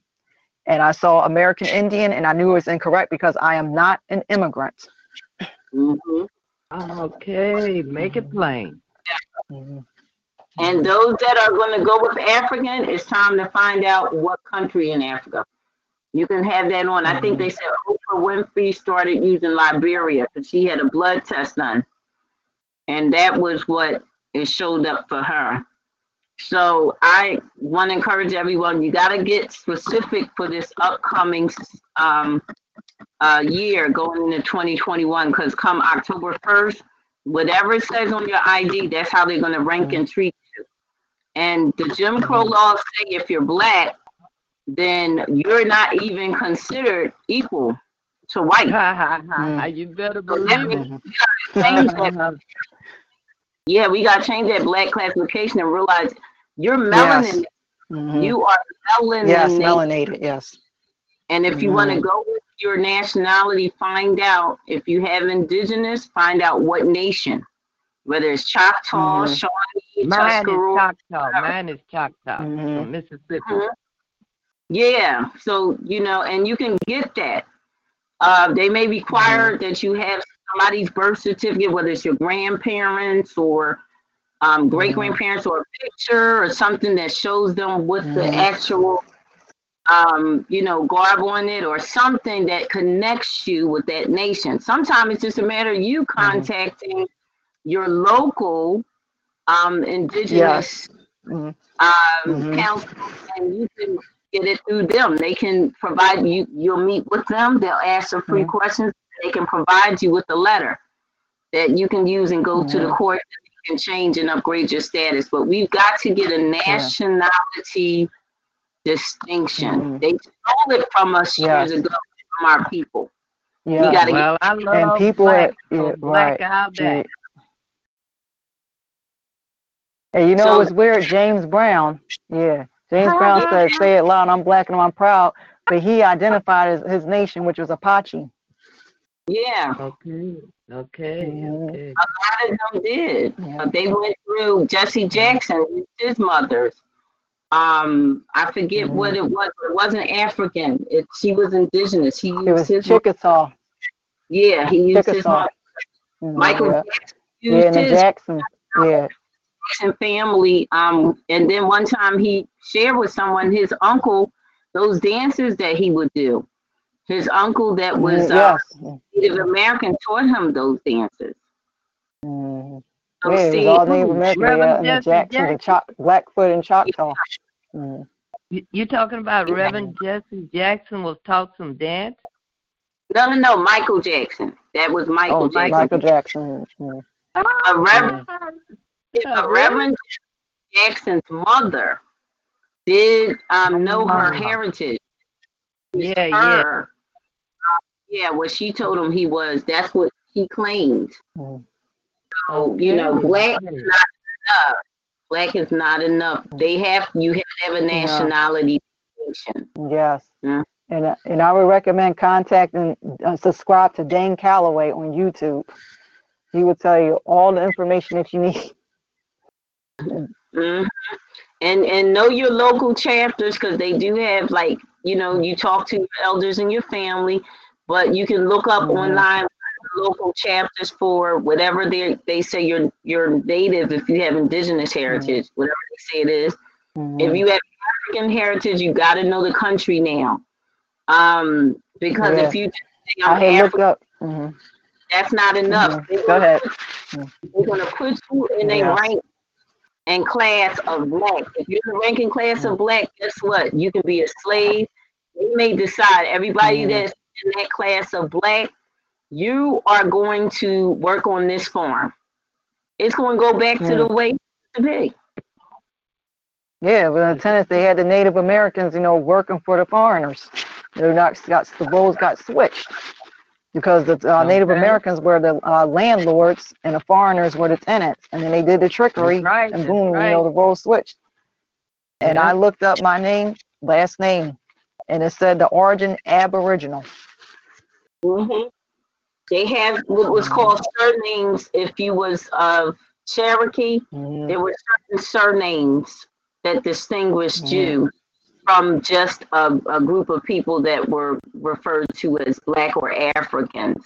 And I saw American Indian, and I knew it was incorrect because I am not an immigrant. Mm-hmm. Okay, make it plain. Mm-hmm. And those that are going to go with African, it's time to find out what country in Africa. You can have that on. Mm-hmm. I think they said Oprah Winfrey started using Liberia because she had a blood test done. And that was what it showed up for her. So I want to encourage everyone, you got to get specific for this upcoming um, uh, year going into twenty twenty-one, because come October first, Whatever it says on your I D, that's how they're going to rank and treat you. And the Jim Crow laws say if you're black, then you're not even considered equal to white. You better believe it. Yeah, we got to change that black classification and realize you're melanated. Yes. Mm-hmm. You are melanated. Yes, melanated, yes. And if you mm-hmm. want to go with your nationality, find out. If you have indigenous, find out what nation. Whether it's Choctaw, mm-hmm. Shawnee, mine Tuscarora. Is Choctaw. Mine is Choctaw mm-hmm. from Mississippi. Mm-hmm. Yeah, so, you know, and you can get that. Uh, they may require mm-hmm. that you have somebody's birth certificate, whether it's your grandparents or um, great-grandparents or a picture or something that shows them what mm-hmm. the actual, um, you know, garb on it or something that connects you with that nation. Sometimes it's just a matter of you contacting mm-hmm. your local um, indigenous yes. mm-hmm. Uh, mm-hmm. council, and you can get it through them. They can provide you, you'll meet with them, they'll ask some free mm-hmm. questions. They can provide you with a letter that you can use and go mm-hmm. to the court and change and upgrade your status. But we've got to get a nationality yeah. distinction. Mm-hmm. They stole it from us yes. years ago, from our people. Yeah. We gotta well, get I love and people black, at, yeah, black right. yeah. Hey, you know so, what's weird? James Brown. Yeah, James Brown said, "Say it loud. I'm black and I'm proud." But he identified as his nation, which was Apache. Yeah. Okay. Okay. Mm-hmm. Okay. A lot of them did. Yeah. They went through Jesse Jackson, his mother's. Um, I forget mm-hmm. what it was. It wasn't African. It she was indigenous. He used it was his Chickasaw. Mother. Yeah, he used Chickasaw. His mother. Mm-hmm. Michael yeah. Jackson used yeah, and his Jackson. Yeah. Jackson family. Um, and then one time he shared with someone his uncle those dances that he would do. His uncle that was uh, yes. Native American taught him those dances. Mm. So yeah, see, it was all Native American, Reverend yeah, Jesse Jackson, Jackson. Cho- Blackfoot and Choctaw. Yeah. Mm. You, you're talking about yeah. Reverend Jesse Jackson was taught some dance? No, no, no, Michael Jackson. That was Michael oh, Jackson. Michael Jackson. Mm. Oh, a Reverend, yeah. a Reverend Jackson's mother did um, know oh. her heritage. Yeah, her. yeah. Yeah, what she told him he was, that's what he claimed. Mm. So, you know, black is not enough. Black is not enough. They have, you have to have a nationality. Yeah. Yes. Yeah. And, uh, and I would recommend contacting, uh, subscribe to Dane Calloway on YouTube. He will tell you all the information that you need. Mm-hmm. And, and know your local chapters, because they do have, like, you know, you talk to your elders and your family. But you can look up mm-hmm. online local chapters for whatever they they say you're, you're native, if you have indigenous heritage, mm-hmm. whatever they say it is. Mm-hmm. If you have African heritage, you got to know the country now. Um, because yeah. if you say I'm African, mm-hmm. that's not enough. Mm-hmm. They're Go gonna, ahead. They're going to put you in yes. a rank and class of black. If you're in the ranking class mm-hmm. of black, guess what? You can be a slave. You may decide everybody mm-hmm. that's in that class of black, you are going to work on this farm. It's going to go back yeah. to the way to be. Yeah, well, in Tennessee, they had the Native Americans, you know, working for the foreigners. They're not got the roles got switched because the uh, Native okay. Americans were the uh, landlords and the foreigners were the tenants, and then they did the trickery, right, and boom, right. you know, the roles switched. And yeah. I looked up my name, last name. And it said the origin Aboriginal. Mm-hmm. They have what was called surnames. If you was of Cherokee, mm-hmm. there were certain surnames that distinguished mm-hmm. you from just a, a group of people that were referred to as black or Africans.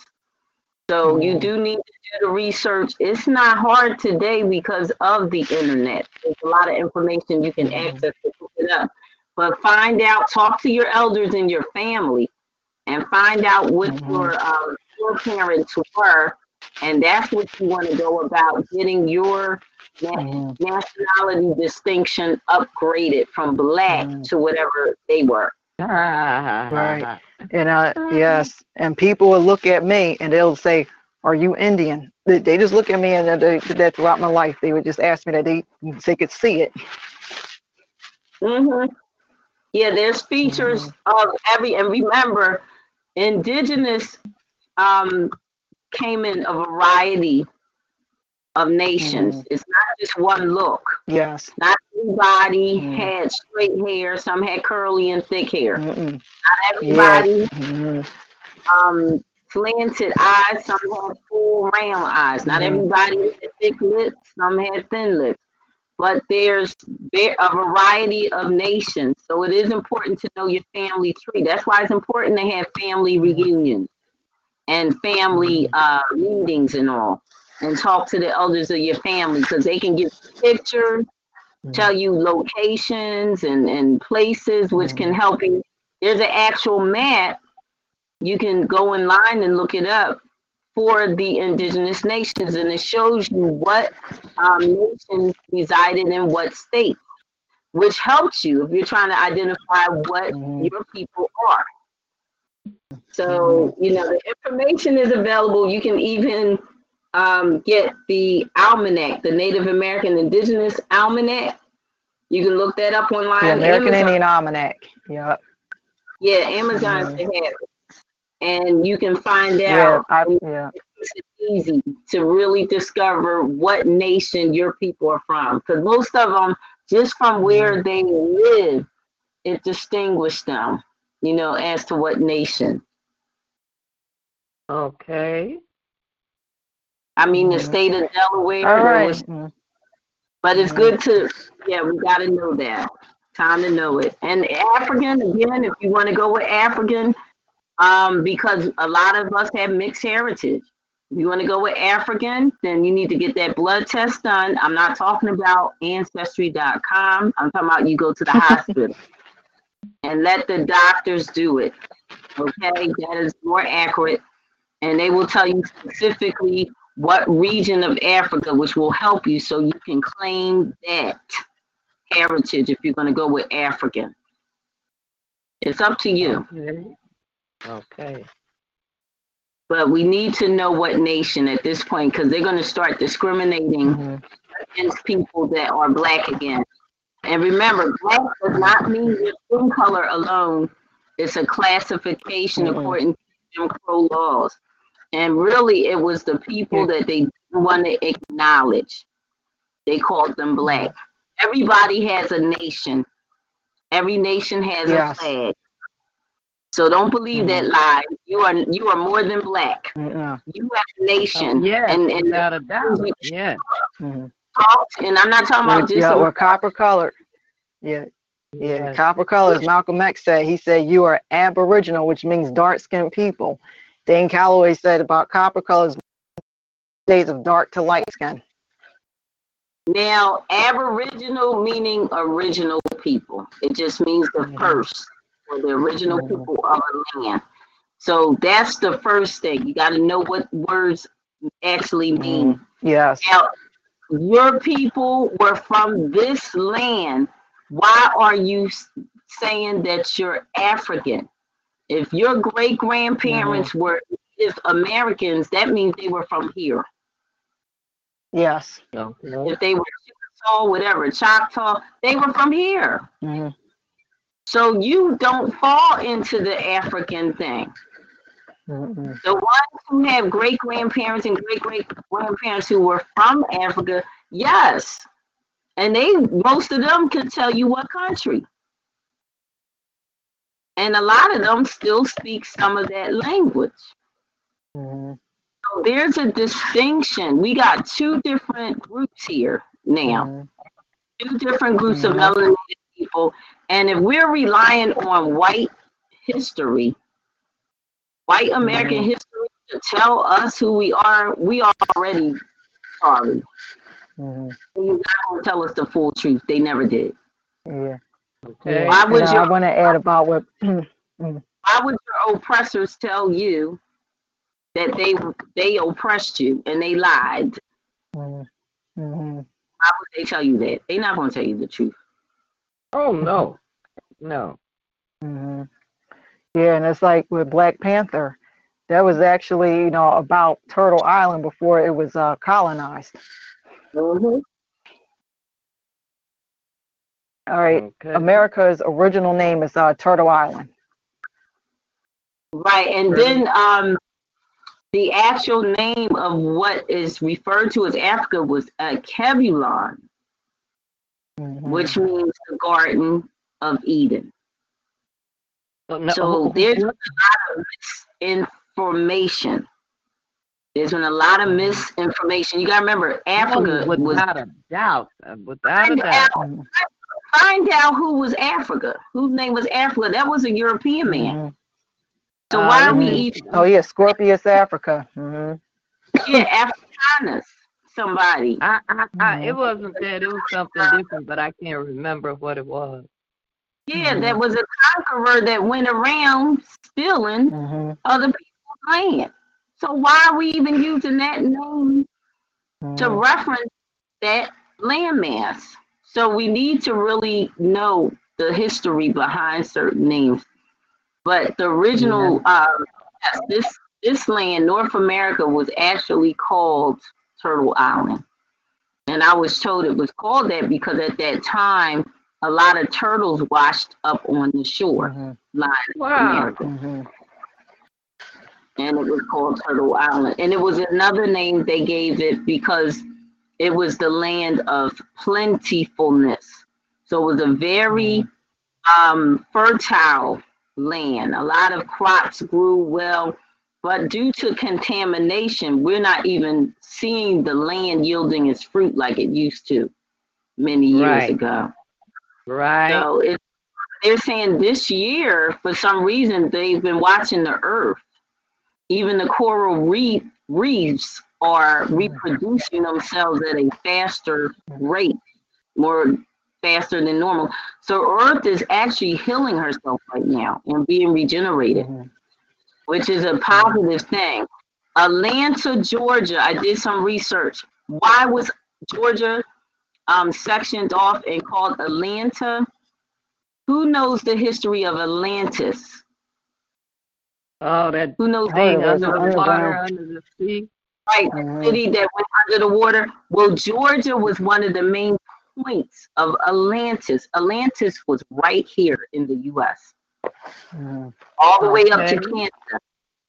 So mm-hmm. you do need to do the research. It's not hard today because of the internet. There's a lot of information you can mm-hmm. access to look it up. But find out, talk to your elders and your family, and find out what mm-hmm. your uh, your parents were, and that's what you want to go about, getting your mm-hmm. nationality distinction upgraded from black mm-hmm. to whatever they were. Right. And uh, yes, and people will look at me and they'll say, are you Indian? They, they just look at me, and they did that throughout my life. They would just ask me that they they could see it. Mm-hmm. Yeah, there's features mm-hmm. of every, and remember, indigenous um, came in a variety of nations. Mm-hmm. It's not just one look. Yes. Not everybody mm-hmm. had straight hair. Some had curly and thick hair. Mm-mm. Not everybody yes. mm-hmm. um, slanted eyes. Some had full round eyes. Mm-hmm. Not everybody had thick lips. Some had thin lips. But there's a variety of nations. So it is important to know your family tree. That's why it's important to have family reunions and family uh, meetings and all, and talk to the elders of your family, because they can give pictures, mm-hmm. tell you locations and, and places, which mm-hmm. can help you. There's an actual map. You can go online and look it up for the indigenous nations, and it shows you what um, nations resided in what state, which helps you if you're trying to identify what mm-hmm. your people are. So, you know, the information is available. You can even um, get the almanac, the Native American Indigenous Almanac. You can look that up online. The American Amazon. Indian Almanac. Yep. Yeah, Amazon mm-hmm. can have it. And you can find out. Yeah, I, yeah. It's easy to really discover what nation your people are from, because most of them, just from where they live, it distinguishes them, you know, as to what nation. Okay. I mean, the state of Delaware. All right. Was, but it's good to, yeah, we got to know that. Time to know it. And African, again, if you want to go with African, Um, because a lot of us have mixed heritage. If you want to go with African, then you need to get that blood test done. I'm not talking about ancestry dot com. I'm talking about you go to the hospital and let the doctors do it. Okay, that is more accurate. And they will tell you specifically what region of Africa, which will help you so you can claim that heritage if you're going to go with African. It's up to you. Okay. Okay. But we need to know what nation at this point, because they're going to start discriminating mm-hmm. against people that are black again. And remember, black does not mean your skin color alone. It's a classification mm-hmm. according to Jim Crow laws. And really, it was the people that they didn't want to acknowledge. They called them black. Everybody has a nation. Every nation has yes. a flag. So don't believe mm-hmm. that lie. You are you are more than black. Yeah. You have a nation. Oh, yeah, and, and without a doubt. Yeah. Mm-hmm. And I'm not talking about just yeah, or copper colored. Yeah. Yeah. yeah. Copper colors. Malcolm X said, he said, you are Aboriginal, which means dark skinned people. Dane Calloway said about copper colors, days of dark to light skin. Now, Aboriginal meaning original people. It just means the mm-hmm. first. Or the original people of a land. So that's the first thing. You got to know what words actually mean. Yes. Now, your people were from this land. Why are you saying that you're African? If your great grandparents mm-hmm. were Native Americans, that means they were from here. Yes. Mm-hmm. If they were Choctaw, whatever, Choctaw, they were from here. Mm-hmm. So you don't fall into the African thing. Mm-mm. The ones who have great-grandparents and great-great-grandparents who were from Africa, yes. And they, most of them can tell you what country. And a lot of them still speak some of that language. Mm-hmm. So there's a distinction. We got two different groups here now. Mm-hmm. Two different groups mm-hmm. of melanated people. And if we're relying on white history, white American mm-hmm. history to tell us who we are, we are already sorry. Mm-hmm. They're not going to tell us the full truth. They never did. Yeah. Okay. Why would your, I want to add about what. Why would your oppressors tell you that they they oppressed you and they lied? Mm-hmm. Why would they tell you that? They're not going to tell you the truth. Oh, no. No. Mm-hmm. Yeah, and it's like with Black Panther, That was actually, you know, about Turtle Island before it was uh, colonized. Mm-hmm. All right. Okay. America's original name is uh, Turtle Island. Right. And then um, the actual name of what is referred to as Africa was uh, Kebulon, mm-hmm. which means the Garden of Eden. Oh, no. So there's a lot of misinformation. There's been a lot of misinformation. You got to remember, Africa no, without was... Without a doubt. Without a doubt. Out, find out who was Africa. Whose name was Africa? That was a European man. Mm-hmm. So why um, are we even... Oh, yeah, Scorpius Africa. Mm-hmm. Yeah, Africanus, somebody. I, I, I, it wasn't that. It was something different, but I can't remember what it was. Yeah, mm-hmm. That was a conqueror that went around stealing mm-hmm. other people's land. So why are we even using that name mm-hmm. to reference that landmass? So we need to really know the history behind certain names. But the original, yeah. uh, this this land, North America, was actually called Turtle Island. And I was told it was called that because at that time, a lot of turtles washed up on the shore mm-hmm. line wow. of America. Mm-hmm. And it was called Turtle Island. And it was another name they gave it because it was the land of plentifulness. So it was a very um, fertile land. A lot of crops grew well, but due to contamination, we're not even seeing the land yielding its fruit like it used to many years right. ago. Right. So it, they're saying this year, for some reason, they've been watching the earth. Even the coral reef, reefs are reproducing themselves at a faster rate, more faster than normal. So Earth is actually healing herself right now and being regenerated, mm-hmm. which is a positive thing. Atlanta, Georgia, I did some research. Why was Georgia um, sectioned off and called Atlanta? Who knows the history of Atlantis? Oh, that who knows thing under the water, under the sea. Right, the city that went under the water. Well, Georgia was one of the main points of Atlantis. Atlantis was right here in the U S Mm. All the way okay. up to Canada.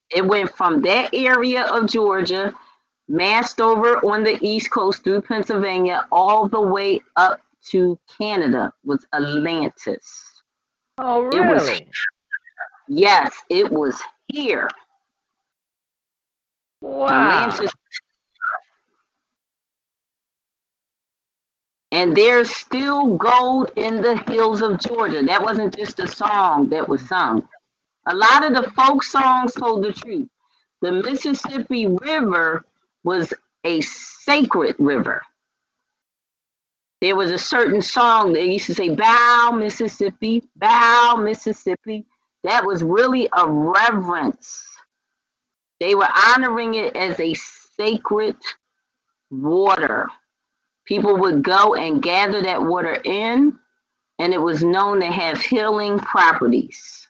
It went from that area of Georgia, massed over on the East Coast through Pennsylvania, all the way up to Canada was Atlantis. Oh, really? It was, yes, it was here. Wow. Atlantis. And there's still gold in the hills of Georgia. That wasn't just a song that was sung. A lot of the folk songs told the truth. The Mississippi River was a sacred river. There was a certain song they used to say, "Bow, Mississippi, bow, Mississippi." That was really a reverence. They were honoring it as a sacred water. People would go and gather that water in, and it was known to have healing properties.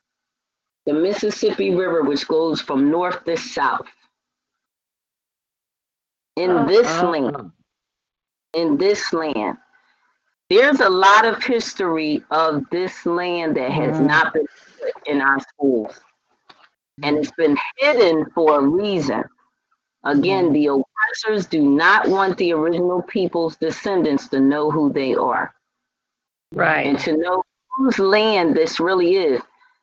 The Mississippi River, which goes from north to south. In this land, in this land, there's a lot of history of this land that has not been put in our schools. And it's been hidden for a reason. Again, the oppressors do not want the original people's descendants to know who they are. Right. And to know whose land this really is.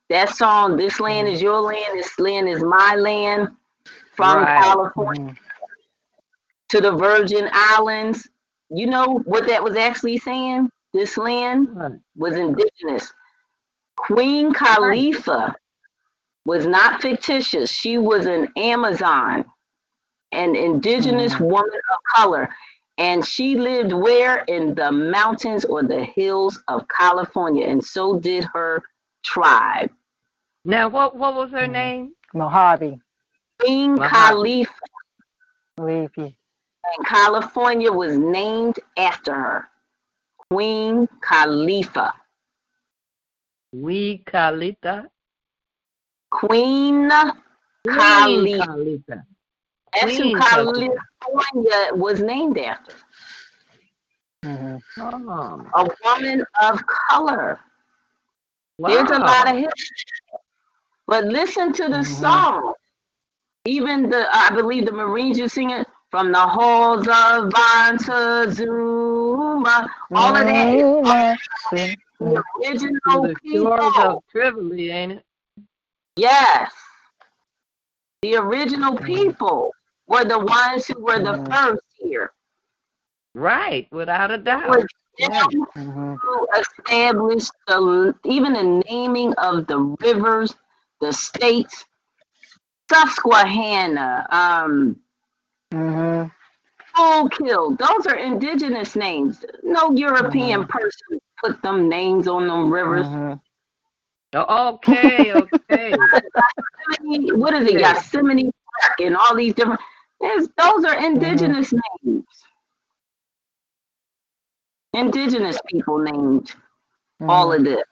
That song, "This Land Is Your Land, This Land Is My Land," from right. California mm. to the Virgin Islands. You know what that was actually saying? This land was indigenous. Queen Khalifa was not fictitious. She was an Amazon, an indigenous mm. woman of color. And she lived where? In the mountains or the hills of California. And so did her tribe. Now, what, what was her name? Mojave. Queen Khalifa. Khalifa. And California was named after her. Queen Khalifa. We Khalifa. Queen Carlita. Carlita. That's who California was named after. Mm-hmm. Oh. A woman of color. Wow. There's a lot of history. But listen to the mm-hmm. song. Even the, I believe the Marines you sing it, from the halls of Montezuma. All of that is the original people. The shores of Tripoli, ain't it? Yes. The original people were the ones who were the first here. Right, without a doubt. Who right. mm-hmm. established the, even the naming of the rivers, the states, Susquehanna, um, mm-hmm. Full-Kill. Those are indigenous names. No European mm-hmm. person put them names on them rivers. Mm-hmm. Okay, okay. What is it, Yosemite Park and all these different, there's, those are indigenous mm-hmm. names. Indigenous people named mm-hmm. all of this.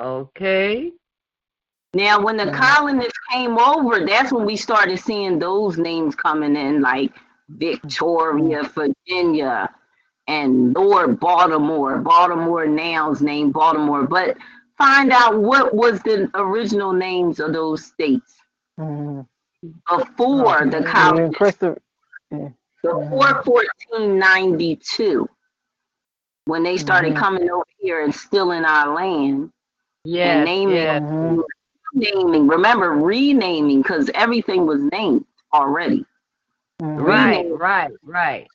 Okay. Now, when the mm-hmm. colonists came over, that's when we started seeing those names coming in, like Victoria, Virginia, and Lord Baltimore. Baltimore now's named Baltimore, but find out what was the original names of those states mm-hmm. before mm-hmm. the colonists, mm-hmm. before fourteen ninety-two, when they started mm-hmm. coming over here and stealing our land. Yeah, and naming, yeah. mm-hmm. naming. Remember renaming, because everything was named already. Mm-hmm. Right, right, right.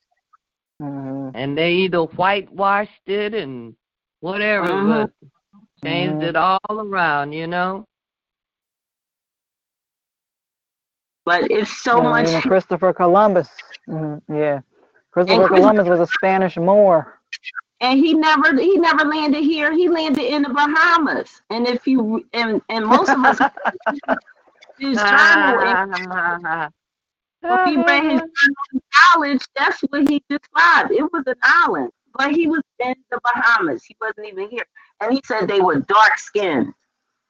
Mm-hmm. And they either whitewashed it and whatever, mm-hmm. but changed mm-hmm. it all around, you know. But it's so mm-hmm. much. Even Christopher Columbus. Mm-hmm. Yeah, Christopher Chris- Columbus was a Spanish Moor. And he never he never landed here. He landed in the Bahamas. And if you and, and most of us his journal if he read his journal knowledge, that's what he described. It was an island. But he was in the Bahamas. He wasn't even here. And he said they were dark skinned.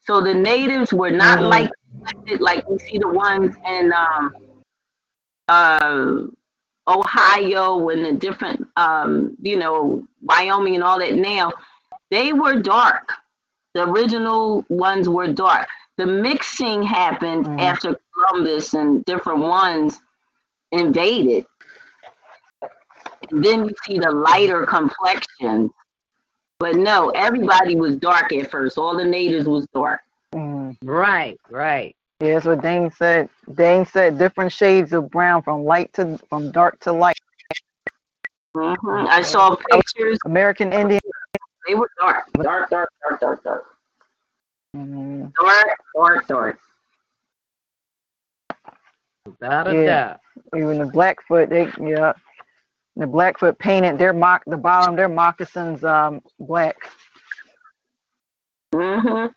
So the natives were not like like you see the ones in um uh Ohio and the different, um, you know, Wyoming and all that now, they were dark. The original ones were dark. The mixing happened mm-hmm. after Columbus and different ones invaded. And then you see the lighter complexion. But no, everybody was dark at first. All the natives was dark. Mm-hmm. Right, right. Yeah, that's what Dane said. Dane said different shades of brown, from light to from dark to light. Mm-hmm. I saw pictures. American Indians. They were dark, dark, dark, dark, dark, dark, mm-hmm. dark, dark, dark. Without a doubt. Even the Blackfoot, they yeah, the Blackfoot painted their mock the bottom their moccasins um black. Mm-hmm.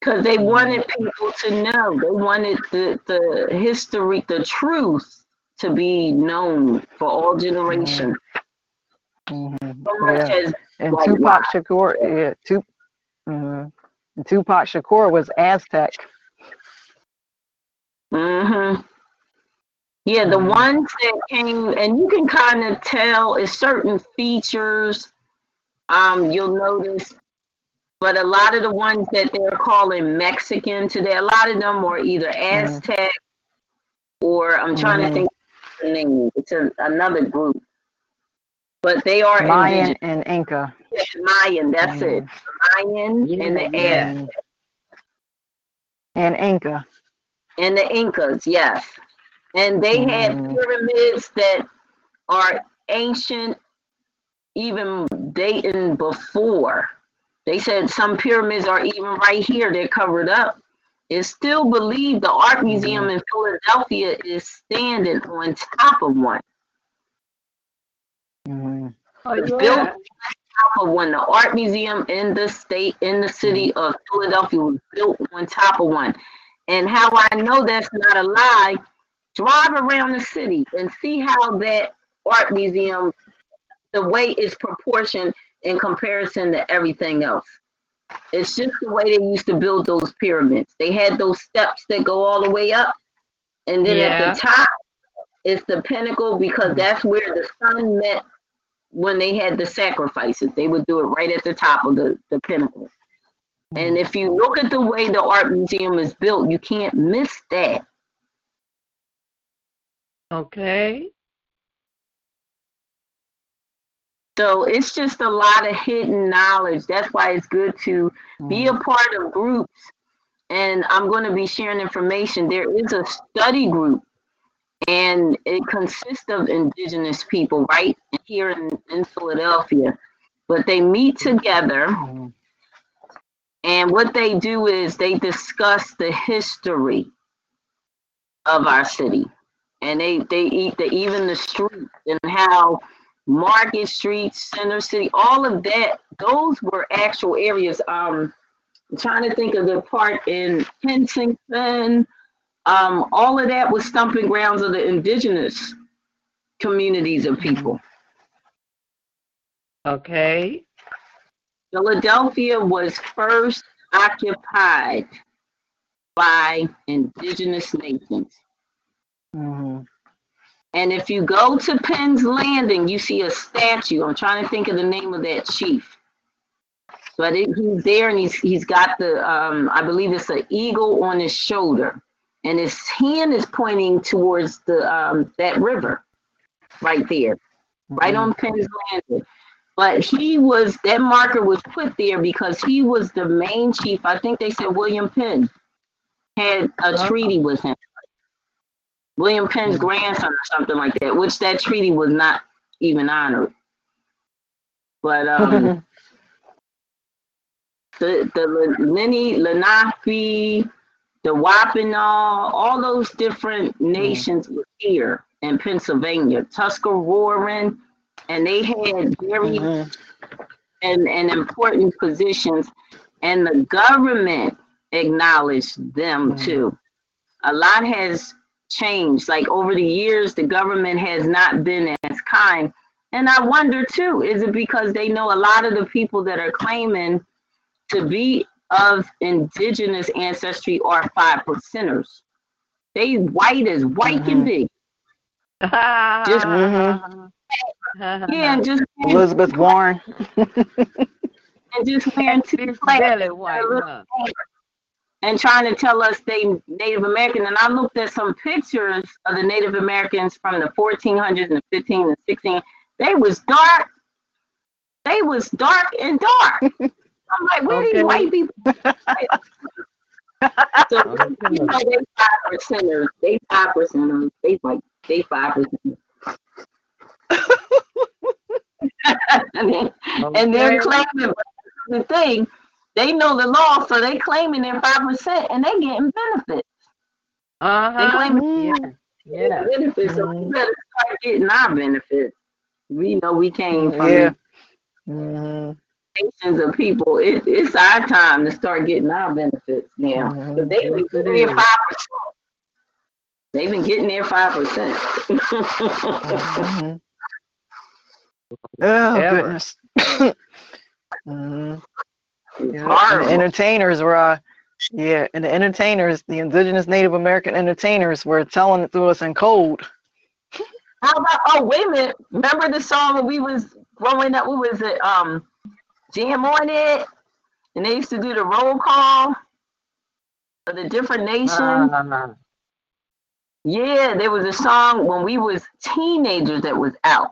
Because they wanted people to know. They wanted the, the history, the truth to be known for all generations. Mm-hmm. So yeah. as, and like, Tupac wow. Shakur, yeah, Tup- mm-hmm. and Tupac Shakur was Aztec. Mm-hmm. Yeah, the ones that came, and you can kind of tell is certain features um, you'll notice. But a lot of the ones that they're calling Mexican today, a lot of them are either Aztec mm. or I'm trying mm. to think of the name. It's a, another group. But they are Mayan indigenous. And Inca. Yeah, Mayan, that's mm. it. Mayan yeah. and the Aztec. And Inca. And the Incas, yes. And they mm. had pyramids that are ancient, even dating before. They said some pyramids are even right here. They're covered up. It's still believed the art museum mm-hmm. in Philadelphia is standing on top of one. Mm-hmm. Oh, it's yeah. built on top of one. The art museum in the state, in the city mm-hmm. of Philadelphia was built on top of one. And how I know that's not a lie, drive around the city and see how that art museum, the way it's proportioned in comparison to everything else. It's just the way they used to build those pyramids. They had those steps that go all the way up, and then yeah. at the top it's the pinnacle, because that's where the sun met when they had the sacrifices. They would do it right at the top of the, the pinnacle. And if you look at the way the art museum is built, you can't miss that. Okay. So it's just a lot of hidden knowledge. That's why it's good to be a part of groups. And I'm going to be sharing information. There is a study group, and it consists of indigenous people right here in, in Philadelphia. But they meet together, and what they do is they discuss the history of our city. And they, they eat the, even the streets and how Market Street, Center City, all of that, those were actual areas. Um, I'm trying to think of the part in Kensington. Um, all of that was stomping grounds of the indigenous communities of people. Okay. Philadelphia was first occupied by indigenous nations. Mm-hmm. And if you go to Penn's Landing, you see a statue. I'm trying to think of the name of that chief. But it, he's there, and he's he's got the, um, I believe it's an eagle on his shoulder. And his hand is pointing towards the um, that river right there, mm-hmm. right on Penn's Landing. But he was, that marker was put there because he was the main chief. I think they said William Penn had a oh. treaty with him. William Penn's mm-hmm. grandson or something like that, which that treaty was not even honored. But um, the, the Lenni, Lenape, the Wampanoag, all those different nations were here in Pennsylvania, Tuscaroran, and they had very mm-hmm. and, and important positions, and the government acknowledged them mm-hmm. too. A lot has changed. Like over the years, the government has not been as kind. And I wonder too, is it because they know a lot of the people that are claiming to be of indigenous ancestry are five percenters. They white as white mm-hmm. can be. Just mm-hmm. yeah, and just Elizabeth Warren, and just wearing two flags, white, and trying to tell us they Native American. And I looked at some pictures of the Native Americans from the fourteen hundreds and the fifteen and sixteen. They was dark. They was dark and dark. I'm like, where okay. these white people? So you know, they five percenters. They five percenters. They like they five percenters. and, then, okay. and they're claiming the thing. They know the law, so they claiming they're five percent, and they getting benefits. Uh huh. They claiming yeah. They're yeah. benefits, so mm-hmm. we better start getting our benefits. We know we came from yeah. mm-hmm. nations of people. It, it's our time to start getting our benefits now. Mm-hmm. But they been mm-hmm. getting five percent. They've been getting their five percent. mm-hmm. Oh Ever. goodness. mm-hmm. Yeah, the entertainers were, uh, yeah, and the entertainers, the indigenous Native American entertainers were telling it to us in code. How about, oh, wait a minute. Remember the song when we was growing up? What was it? Um, Jam on It? And they used to do the roll call for the different nations. No, no, no. Yeah, there was a song when we was teenagers that was out.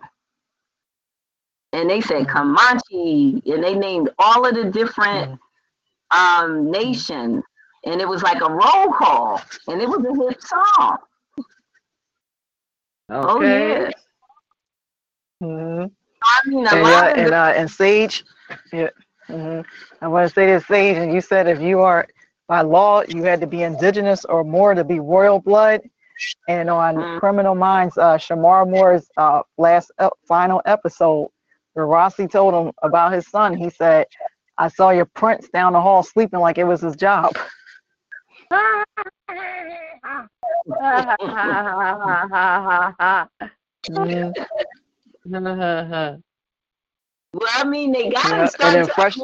And they said Comanche, and they named all of the different um, nations, and it was like a roll call, and it was a hit song. Okay. Oh yeah. Mm-hmm. I mean, a and, lot uh, of and, the- uh, and Sage, yeah. Mm-hmm. I want to say this, Sage, and you said if you are by law, you had to be indigenous or more to be royal blood. And on mm-hmm. Criminal Minds, uh, Shamar Moore's uh, last uh, final episode. Rossi told him about his son. He said, I saw your prince down the hall sleeping like it was his job. Well, I mean, they got to yeah, start. Fresh,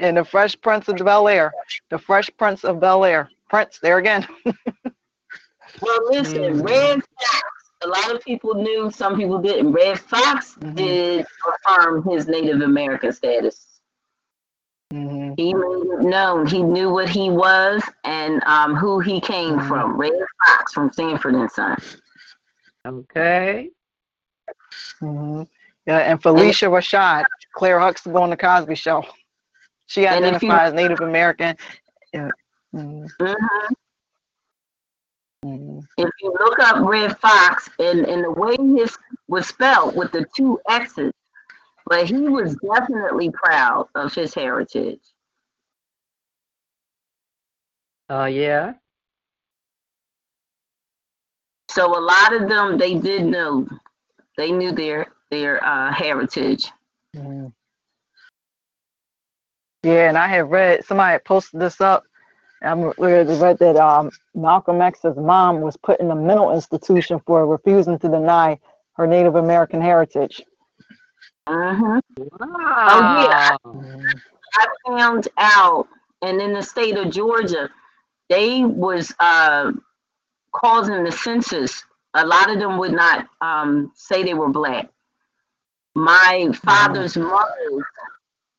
in The Fresh Prince of Bel-Air. The Fresh Prince of Bel-Air. Prince, there again. Well, listen, Red Fox, a lot of people knew, some people didn't. Red Fox mm-hmm. did affirm his Native American status. Mm-hmm. He made it known. He knew what he was and um, who he came mm-hmm. from. Red Fox from Sanford and Son. Okay. Mm-hmm. Yeah, and Felicia and, Rashad, Claire Huxtable on The Cosby Show. She identifies you, Native American. Yeah. Mm-hmm. Mm-hmm. If you look up Red Fox and, and the way his was spelled with the two X's, but he was definitely proud of his heritage. Oh, uh, yeah. So a lot of them, they did know. They knew their, their uh, heritage. Mm. Yeah, and I had read, somebody had posted this up. I read that um, Malcolm X's mom was put in a mental institution for refusing to deny her Native American heritage. Uh-huh. Wow. Oh, yeah. I found out, and in the state of Georgia, they was uh, causing the census. A lot of them would not um, say they were Black. My father's mm. mother's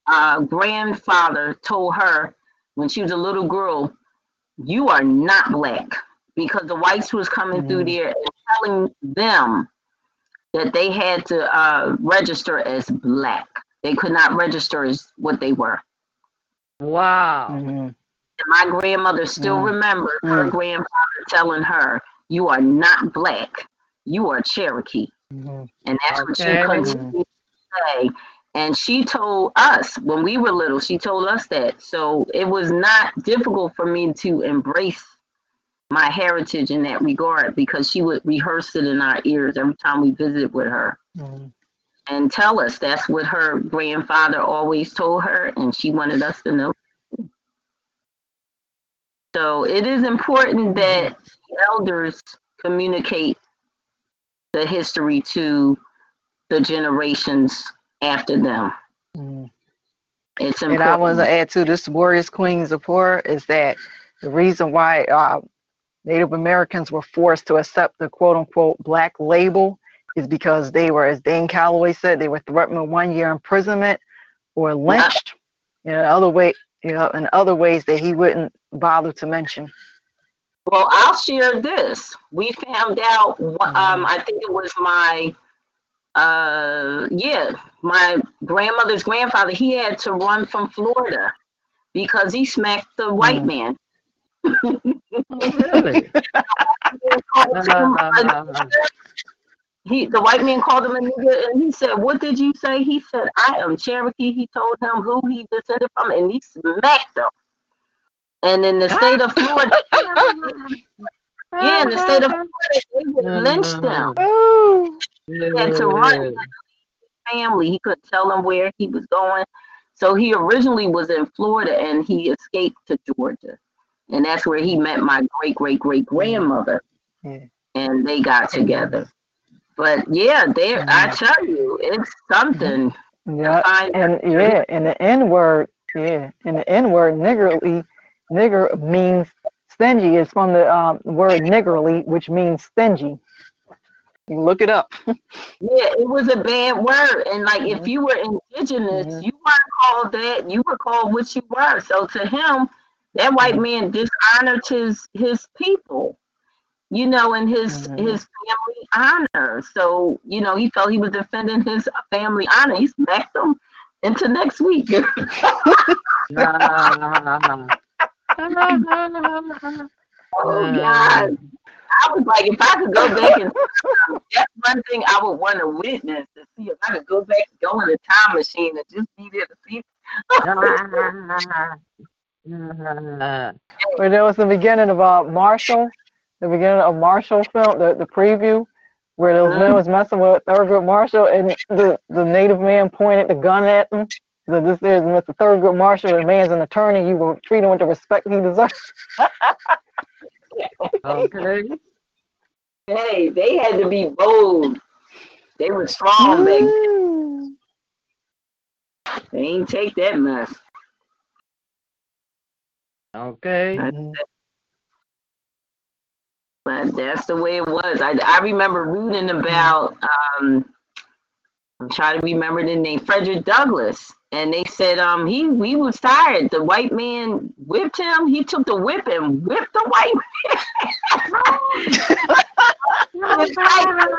uh, grandfather told her, when she was a little girl, you are not Black, because the whites was coming mm-hmm. through there and telling them that they had to uh, register as Black. They could not register as what they were. Wow. Mm-hmm. My grandmother still mm-hmm. remembers her mm-hmm. grandfather telling her, you are not Black, you are Cherokee. Mm-hmm. And that's okay. what she continued mm-hmm. to say. And she told us when we were little, she told us that. So it was not difficult for me to embrace my heritage in that regard, because she would rehearse it in our ears every time we visited with her mm-hmm. and tell us that's what her grandfather always told her. And she wanted us to know. So it is important that elders communicate the history to the generations after them. Mm. It's important. And I want to add to this, Warrioress Queen Zipporah, is that the reason why uh, Native Americans were forced to accept the quote-unquote Black label is because they were, as Dane Calloway said, they were threatened with one year imprisonment or lynched. Yeah. In other way, you know, in other ways that he wouldn't bother to mention. Well, I'll share this. We found out. Mm. Um, I think it was my. Uh, yeah, my grandmother's grandfather, he had to run from Florida because he smacked the white mm. man. Really? he, the white man called him a nigger, and he said, what did you say? He said, I am Cherokee. He told him who he descended from, and he smacked him. And in the state of Florida, yeah, in the state of Florida, they would lynch them. Ooh. He had to run his family. He couldn't tell them where he was going. So he originally was in Florida, and he escaped to Georgia. And that's where he met my great-great-great-grandmother. Yeah. And they got together. But, yeah, yeah. I tell you, it's something. Yeah, and, yeah. and the N-word, yeah, and the N-word, niggerly, nigger means stingy. It's from the um, word niggerly, which means stingy. You look it up. Yeah, it was a bad word. And like mm-hmm. if you were indigenous, mm-hmm. you weren't called that. You were called what you were. So to him, that white man dishonored his his people, you know, and his mm-hmm. his family honor. So, you know, he felt he was defending his family honor. He smacked them into next week. Oh, God. I was like, if I could go back and that's one thing I would want to witness, to see if I could go back and go in the time machine and just be there to see. Well, there was the beginning of uh, Marshall, the beginning of Marshall film, the, the preview, where those men was messing with Thurgood Marshall, and the, the Native man pointed the gun at him. So this is Mister Thurgood Marshall, the man's an attorney. You will treat him with the respect he deserves. Okay. Hey, they had to be bold. They were strong, baby. They ain't take that mess. Okay. But that's the way it was. I, I remember reading about, um, I'm trying to remember the name, Frederick Douglass. And they said um, he, he was tired. The white man whipped him. He took the whip and whipped the white man. They said the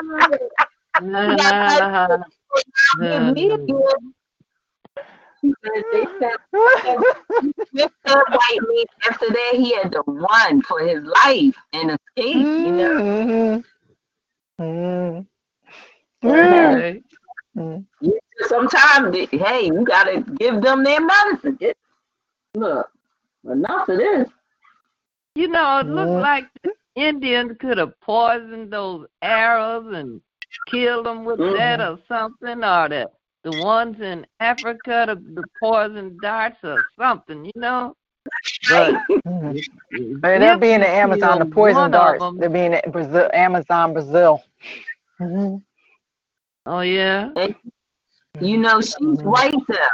white man after that he had to run for his life and escape, you know. Mm. Mm. Mm. Sometimes, hey, you gotta give them their medicine. Look, enough of this. You know, it looked like the Indians could have poisoned those arrows and killed them with mm. that or something, or that the ones in Africa, the, the poison darts or something, you know. But they'll be in the Amazon, the poison darts. They'll be in the Brazil, Amazon, Brazil. Mm-hmm. Oh, yeah. And, you know, she's right, though.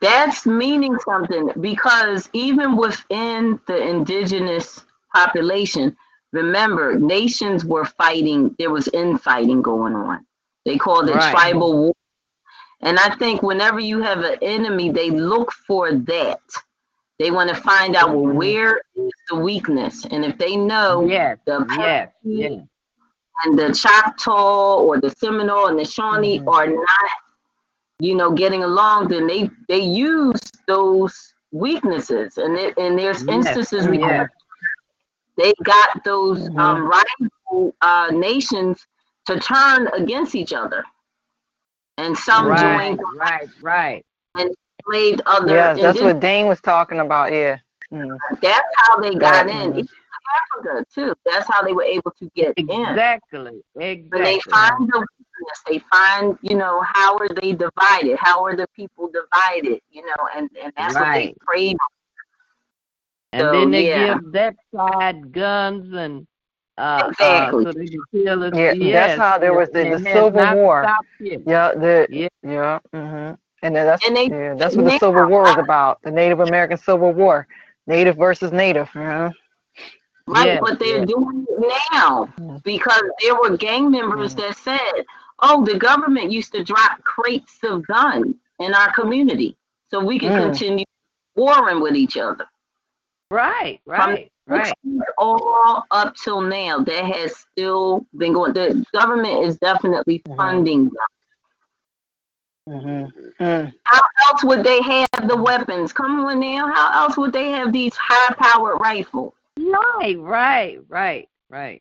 That's meaning something, because even within the indigenous population, remember, nations were fighting. There was infighting going on. They called it right. tribal war. And I think whenever you have an enemy, they look for that. They want to find out, well, where is the weakness? And if they know yes, the yes, yes. and the Choctaw or the Seminole and the Shawnee mm-hmm. are not, you know, getting along, then they, they use those weaknesses. And it, and there's instances yes, we yes. they got those mm-hmm. um, rival uh, nations to turn against each other. And some right, joined right, right, and played other. Yeah, that's what Dane was talking about. Yeah, mm. that's how they got right. in. Mm. Even Africa too. That's how they were able to get exactly. in. Exactly, exactly. When they find the weakness, they find, you know, how are they divided? How are the people divided? You know, and, and that's right. what they prayed on. So, and then they yeah. give that side guns and Uh, exactly. Uh, so feel yeah, yes. that's how there was the, the Civil War. Yeah, the yeah, yeah mm-hmm. and then that's and they, yeah, that's what the Civil War was about. The Native American Civil War, Native versus Native. Uh-huh. Right, yeah, but they're yeah. doing it now because there were gang members yeah. that said, "Oh, the government used to drop crates of guns in our community, so we can mm. continue warring with each other." Right, right. From Right. All up till now, that has still been going. The government is definitely funding mm-hmm. them. Mm-hmm. Mm. How else would they have the weapons? Come on now. How else would they have these high-powered rifles? Right, right, right, right.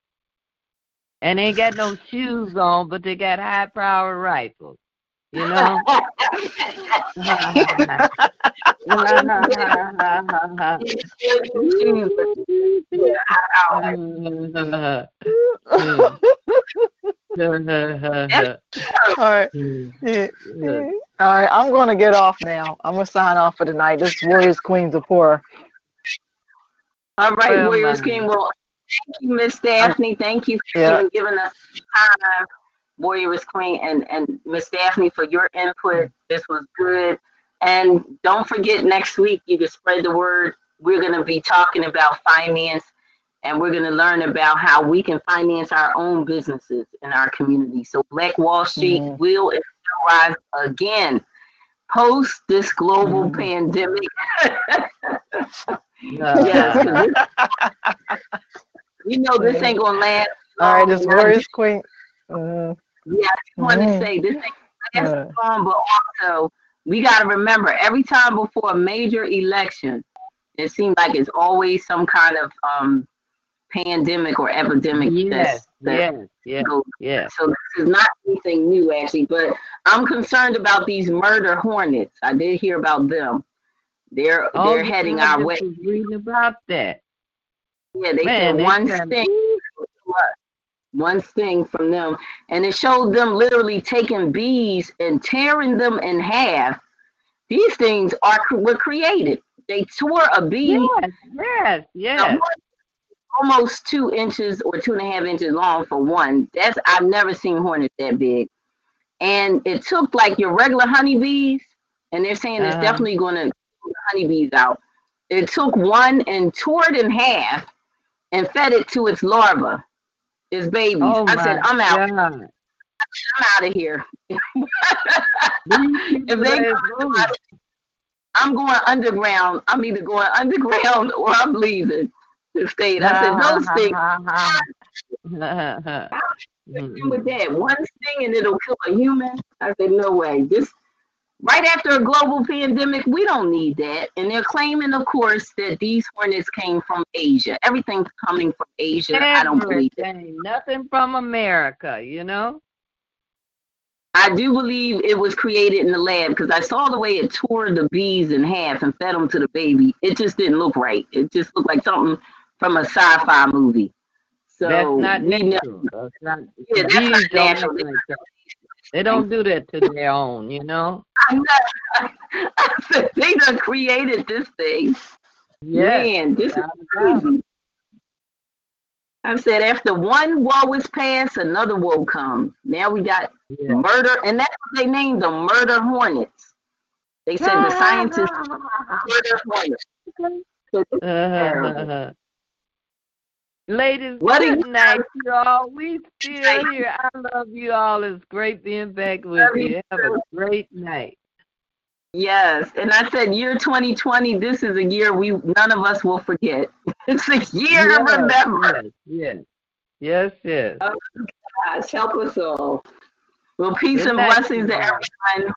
And they ain't got no shoes on, but they got high-powered rifles. You know? All right. Yeah. Yeah. All right, I'm going to get off now. I'm going to sign off for tonight. This is Warriors Queen Zipporah. All right, well, Warriors Queen. Well, thank you, Miss Daphne. Thank you for yeah. giving us time. Warrioress Queen and, and Miss Daphne for your input. This was good. And don't forget, next week you can spread the word. We're going to be talking about finance, and we're going to learn about how we can finance our own businesses in our community. So Black Wall Street mm-hmm. will rise again post this global mm-hmm. pandemic. no. yeah, you know this ain't going to last. All right, this Warrioress Queen. Uh, yeah, I just want to say this ain't last long, but also we got to remember every time before a major election, it seems like it's always some kind of um, pandemic or epidemic. Yes, that's, that's, yes, so, yes. So this is not anything new, actually, but I'm concerned about these murder hornets. I did hear about them. They're oh, they're heading our way. Reading about that. Yeah, they Man, said one thing. Be- one sting from them, and it showed them literally taking bees and tearing them in half. These things are were created. They tore a bee. Yes, yes, yes. Almost two inches or two and a half inches long for one. That's I've never seen hornets that big. And it took like your regular honeybees, and they're saying uh-huh. it's definitely going to kill the honeybees out. It took one and tore it in half and fed it to its larva, its babies. Oh I said, I'm out. God. I'm out of here. If they come, I'm going underground. I'm either going underground or I'm leaving the state. I said, those things. With that one thing and it'll kill a human. I said, no way. This right after a global pandemic, we don't need that. And they're claiming, of course, that these hornets came from Asia. Everything's coming from Asia. Everything. I don't believe it. Nothing from America, you know? I do believe it was created in the lab because I saw the way it tore the bees in half and fed them to the baby. It just didn't look right. It just looked like something from a sci-fi movie. So that's not natural. That's not, yeah, that's not natural. Don't like that. They don't do that to their own, you know? I know. They done created this thing. Yes. Man, this is crazy. I said, after one woe is past, another woe comes. Now we got yeah. murder, and that's what they named them, murder hornets. They said the scientists murder hornets. Uh-huh, uh-huh. Ladies, what good night, y'all. We still here. I love you all. It's great being back with you. you. Have a great night. Yes, and I said year twenty twenty, this is a year we none of us will forget. It's a year yes, to remember. Yes, yes, yes. Oh, gosh, help us all. Well, peace good and night, blessings to everyone,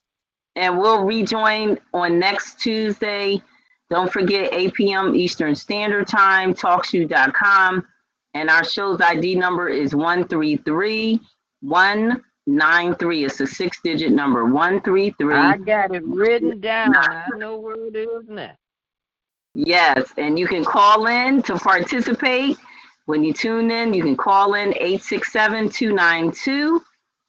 and we'll rejoin on next Tuesday. Don't forget eight p.m. Eastern Standard Time, talk shoe dot com, and our show's I D number is one three three one nine three. It's a six-digit number, one three three. I got it written down. I know where it is now. Yes, and you can call in to participate. When you tune in, you can call in eight six seven, two nine two,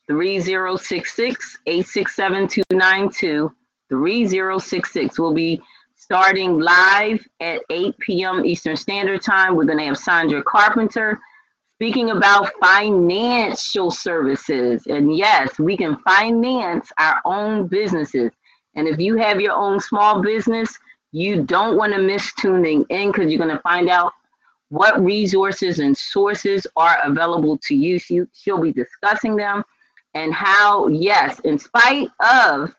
three zero six six, eight six seven, two nine two, three zero six six. We'll be starting live at eight p.m. Eastern Standard Time. We're going to have Sandra Carpenter speaking about financial services. And yes, we can finance our own businesses. And if you have your own small business, you don't want to miss tuning in because you're going to find out what resources and sources are available to you. She, she'll be discussing them and how, yes, in spite of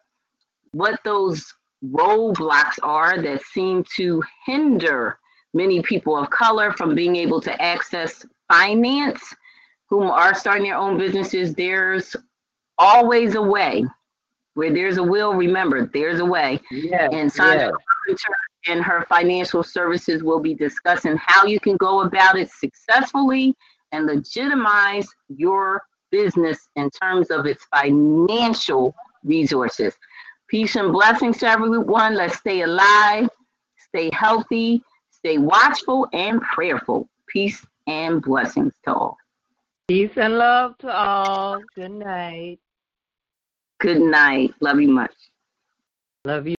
what those roadblocks are that seem to hinder many people of color from being able to access finance, who are starting their own businesses, there's always a way. Where there's a will, remember, there's a way. Yes, and Sandra yes. and her financial services will be discussing how you can go about it successfully and legitimize your business in terms of its financial resources. Peace and blessings to everyone. Let's stay alive, stay healthy, stay watchful and prayerful. Peace and blessings to all. Peace and love to all. Good night. Good night. Love you much. Love you.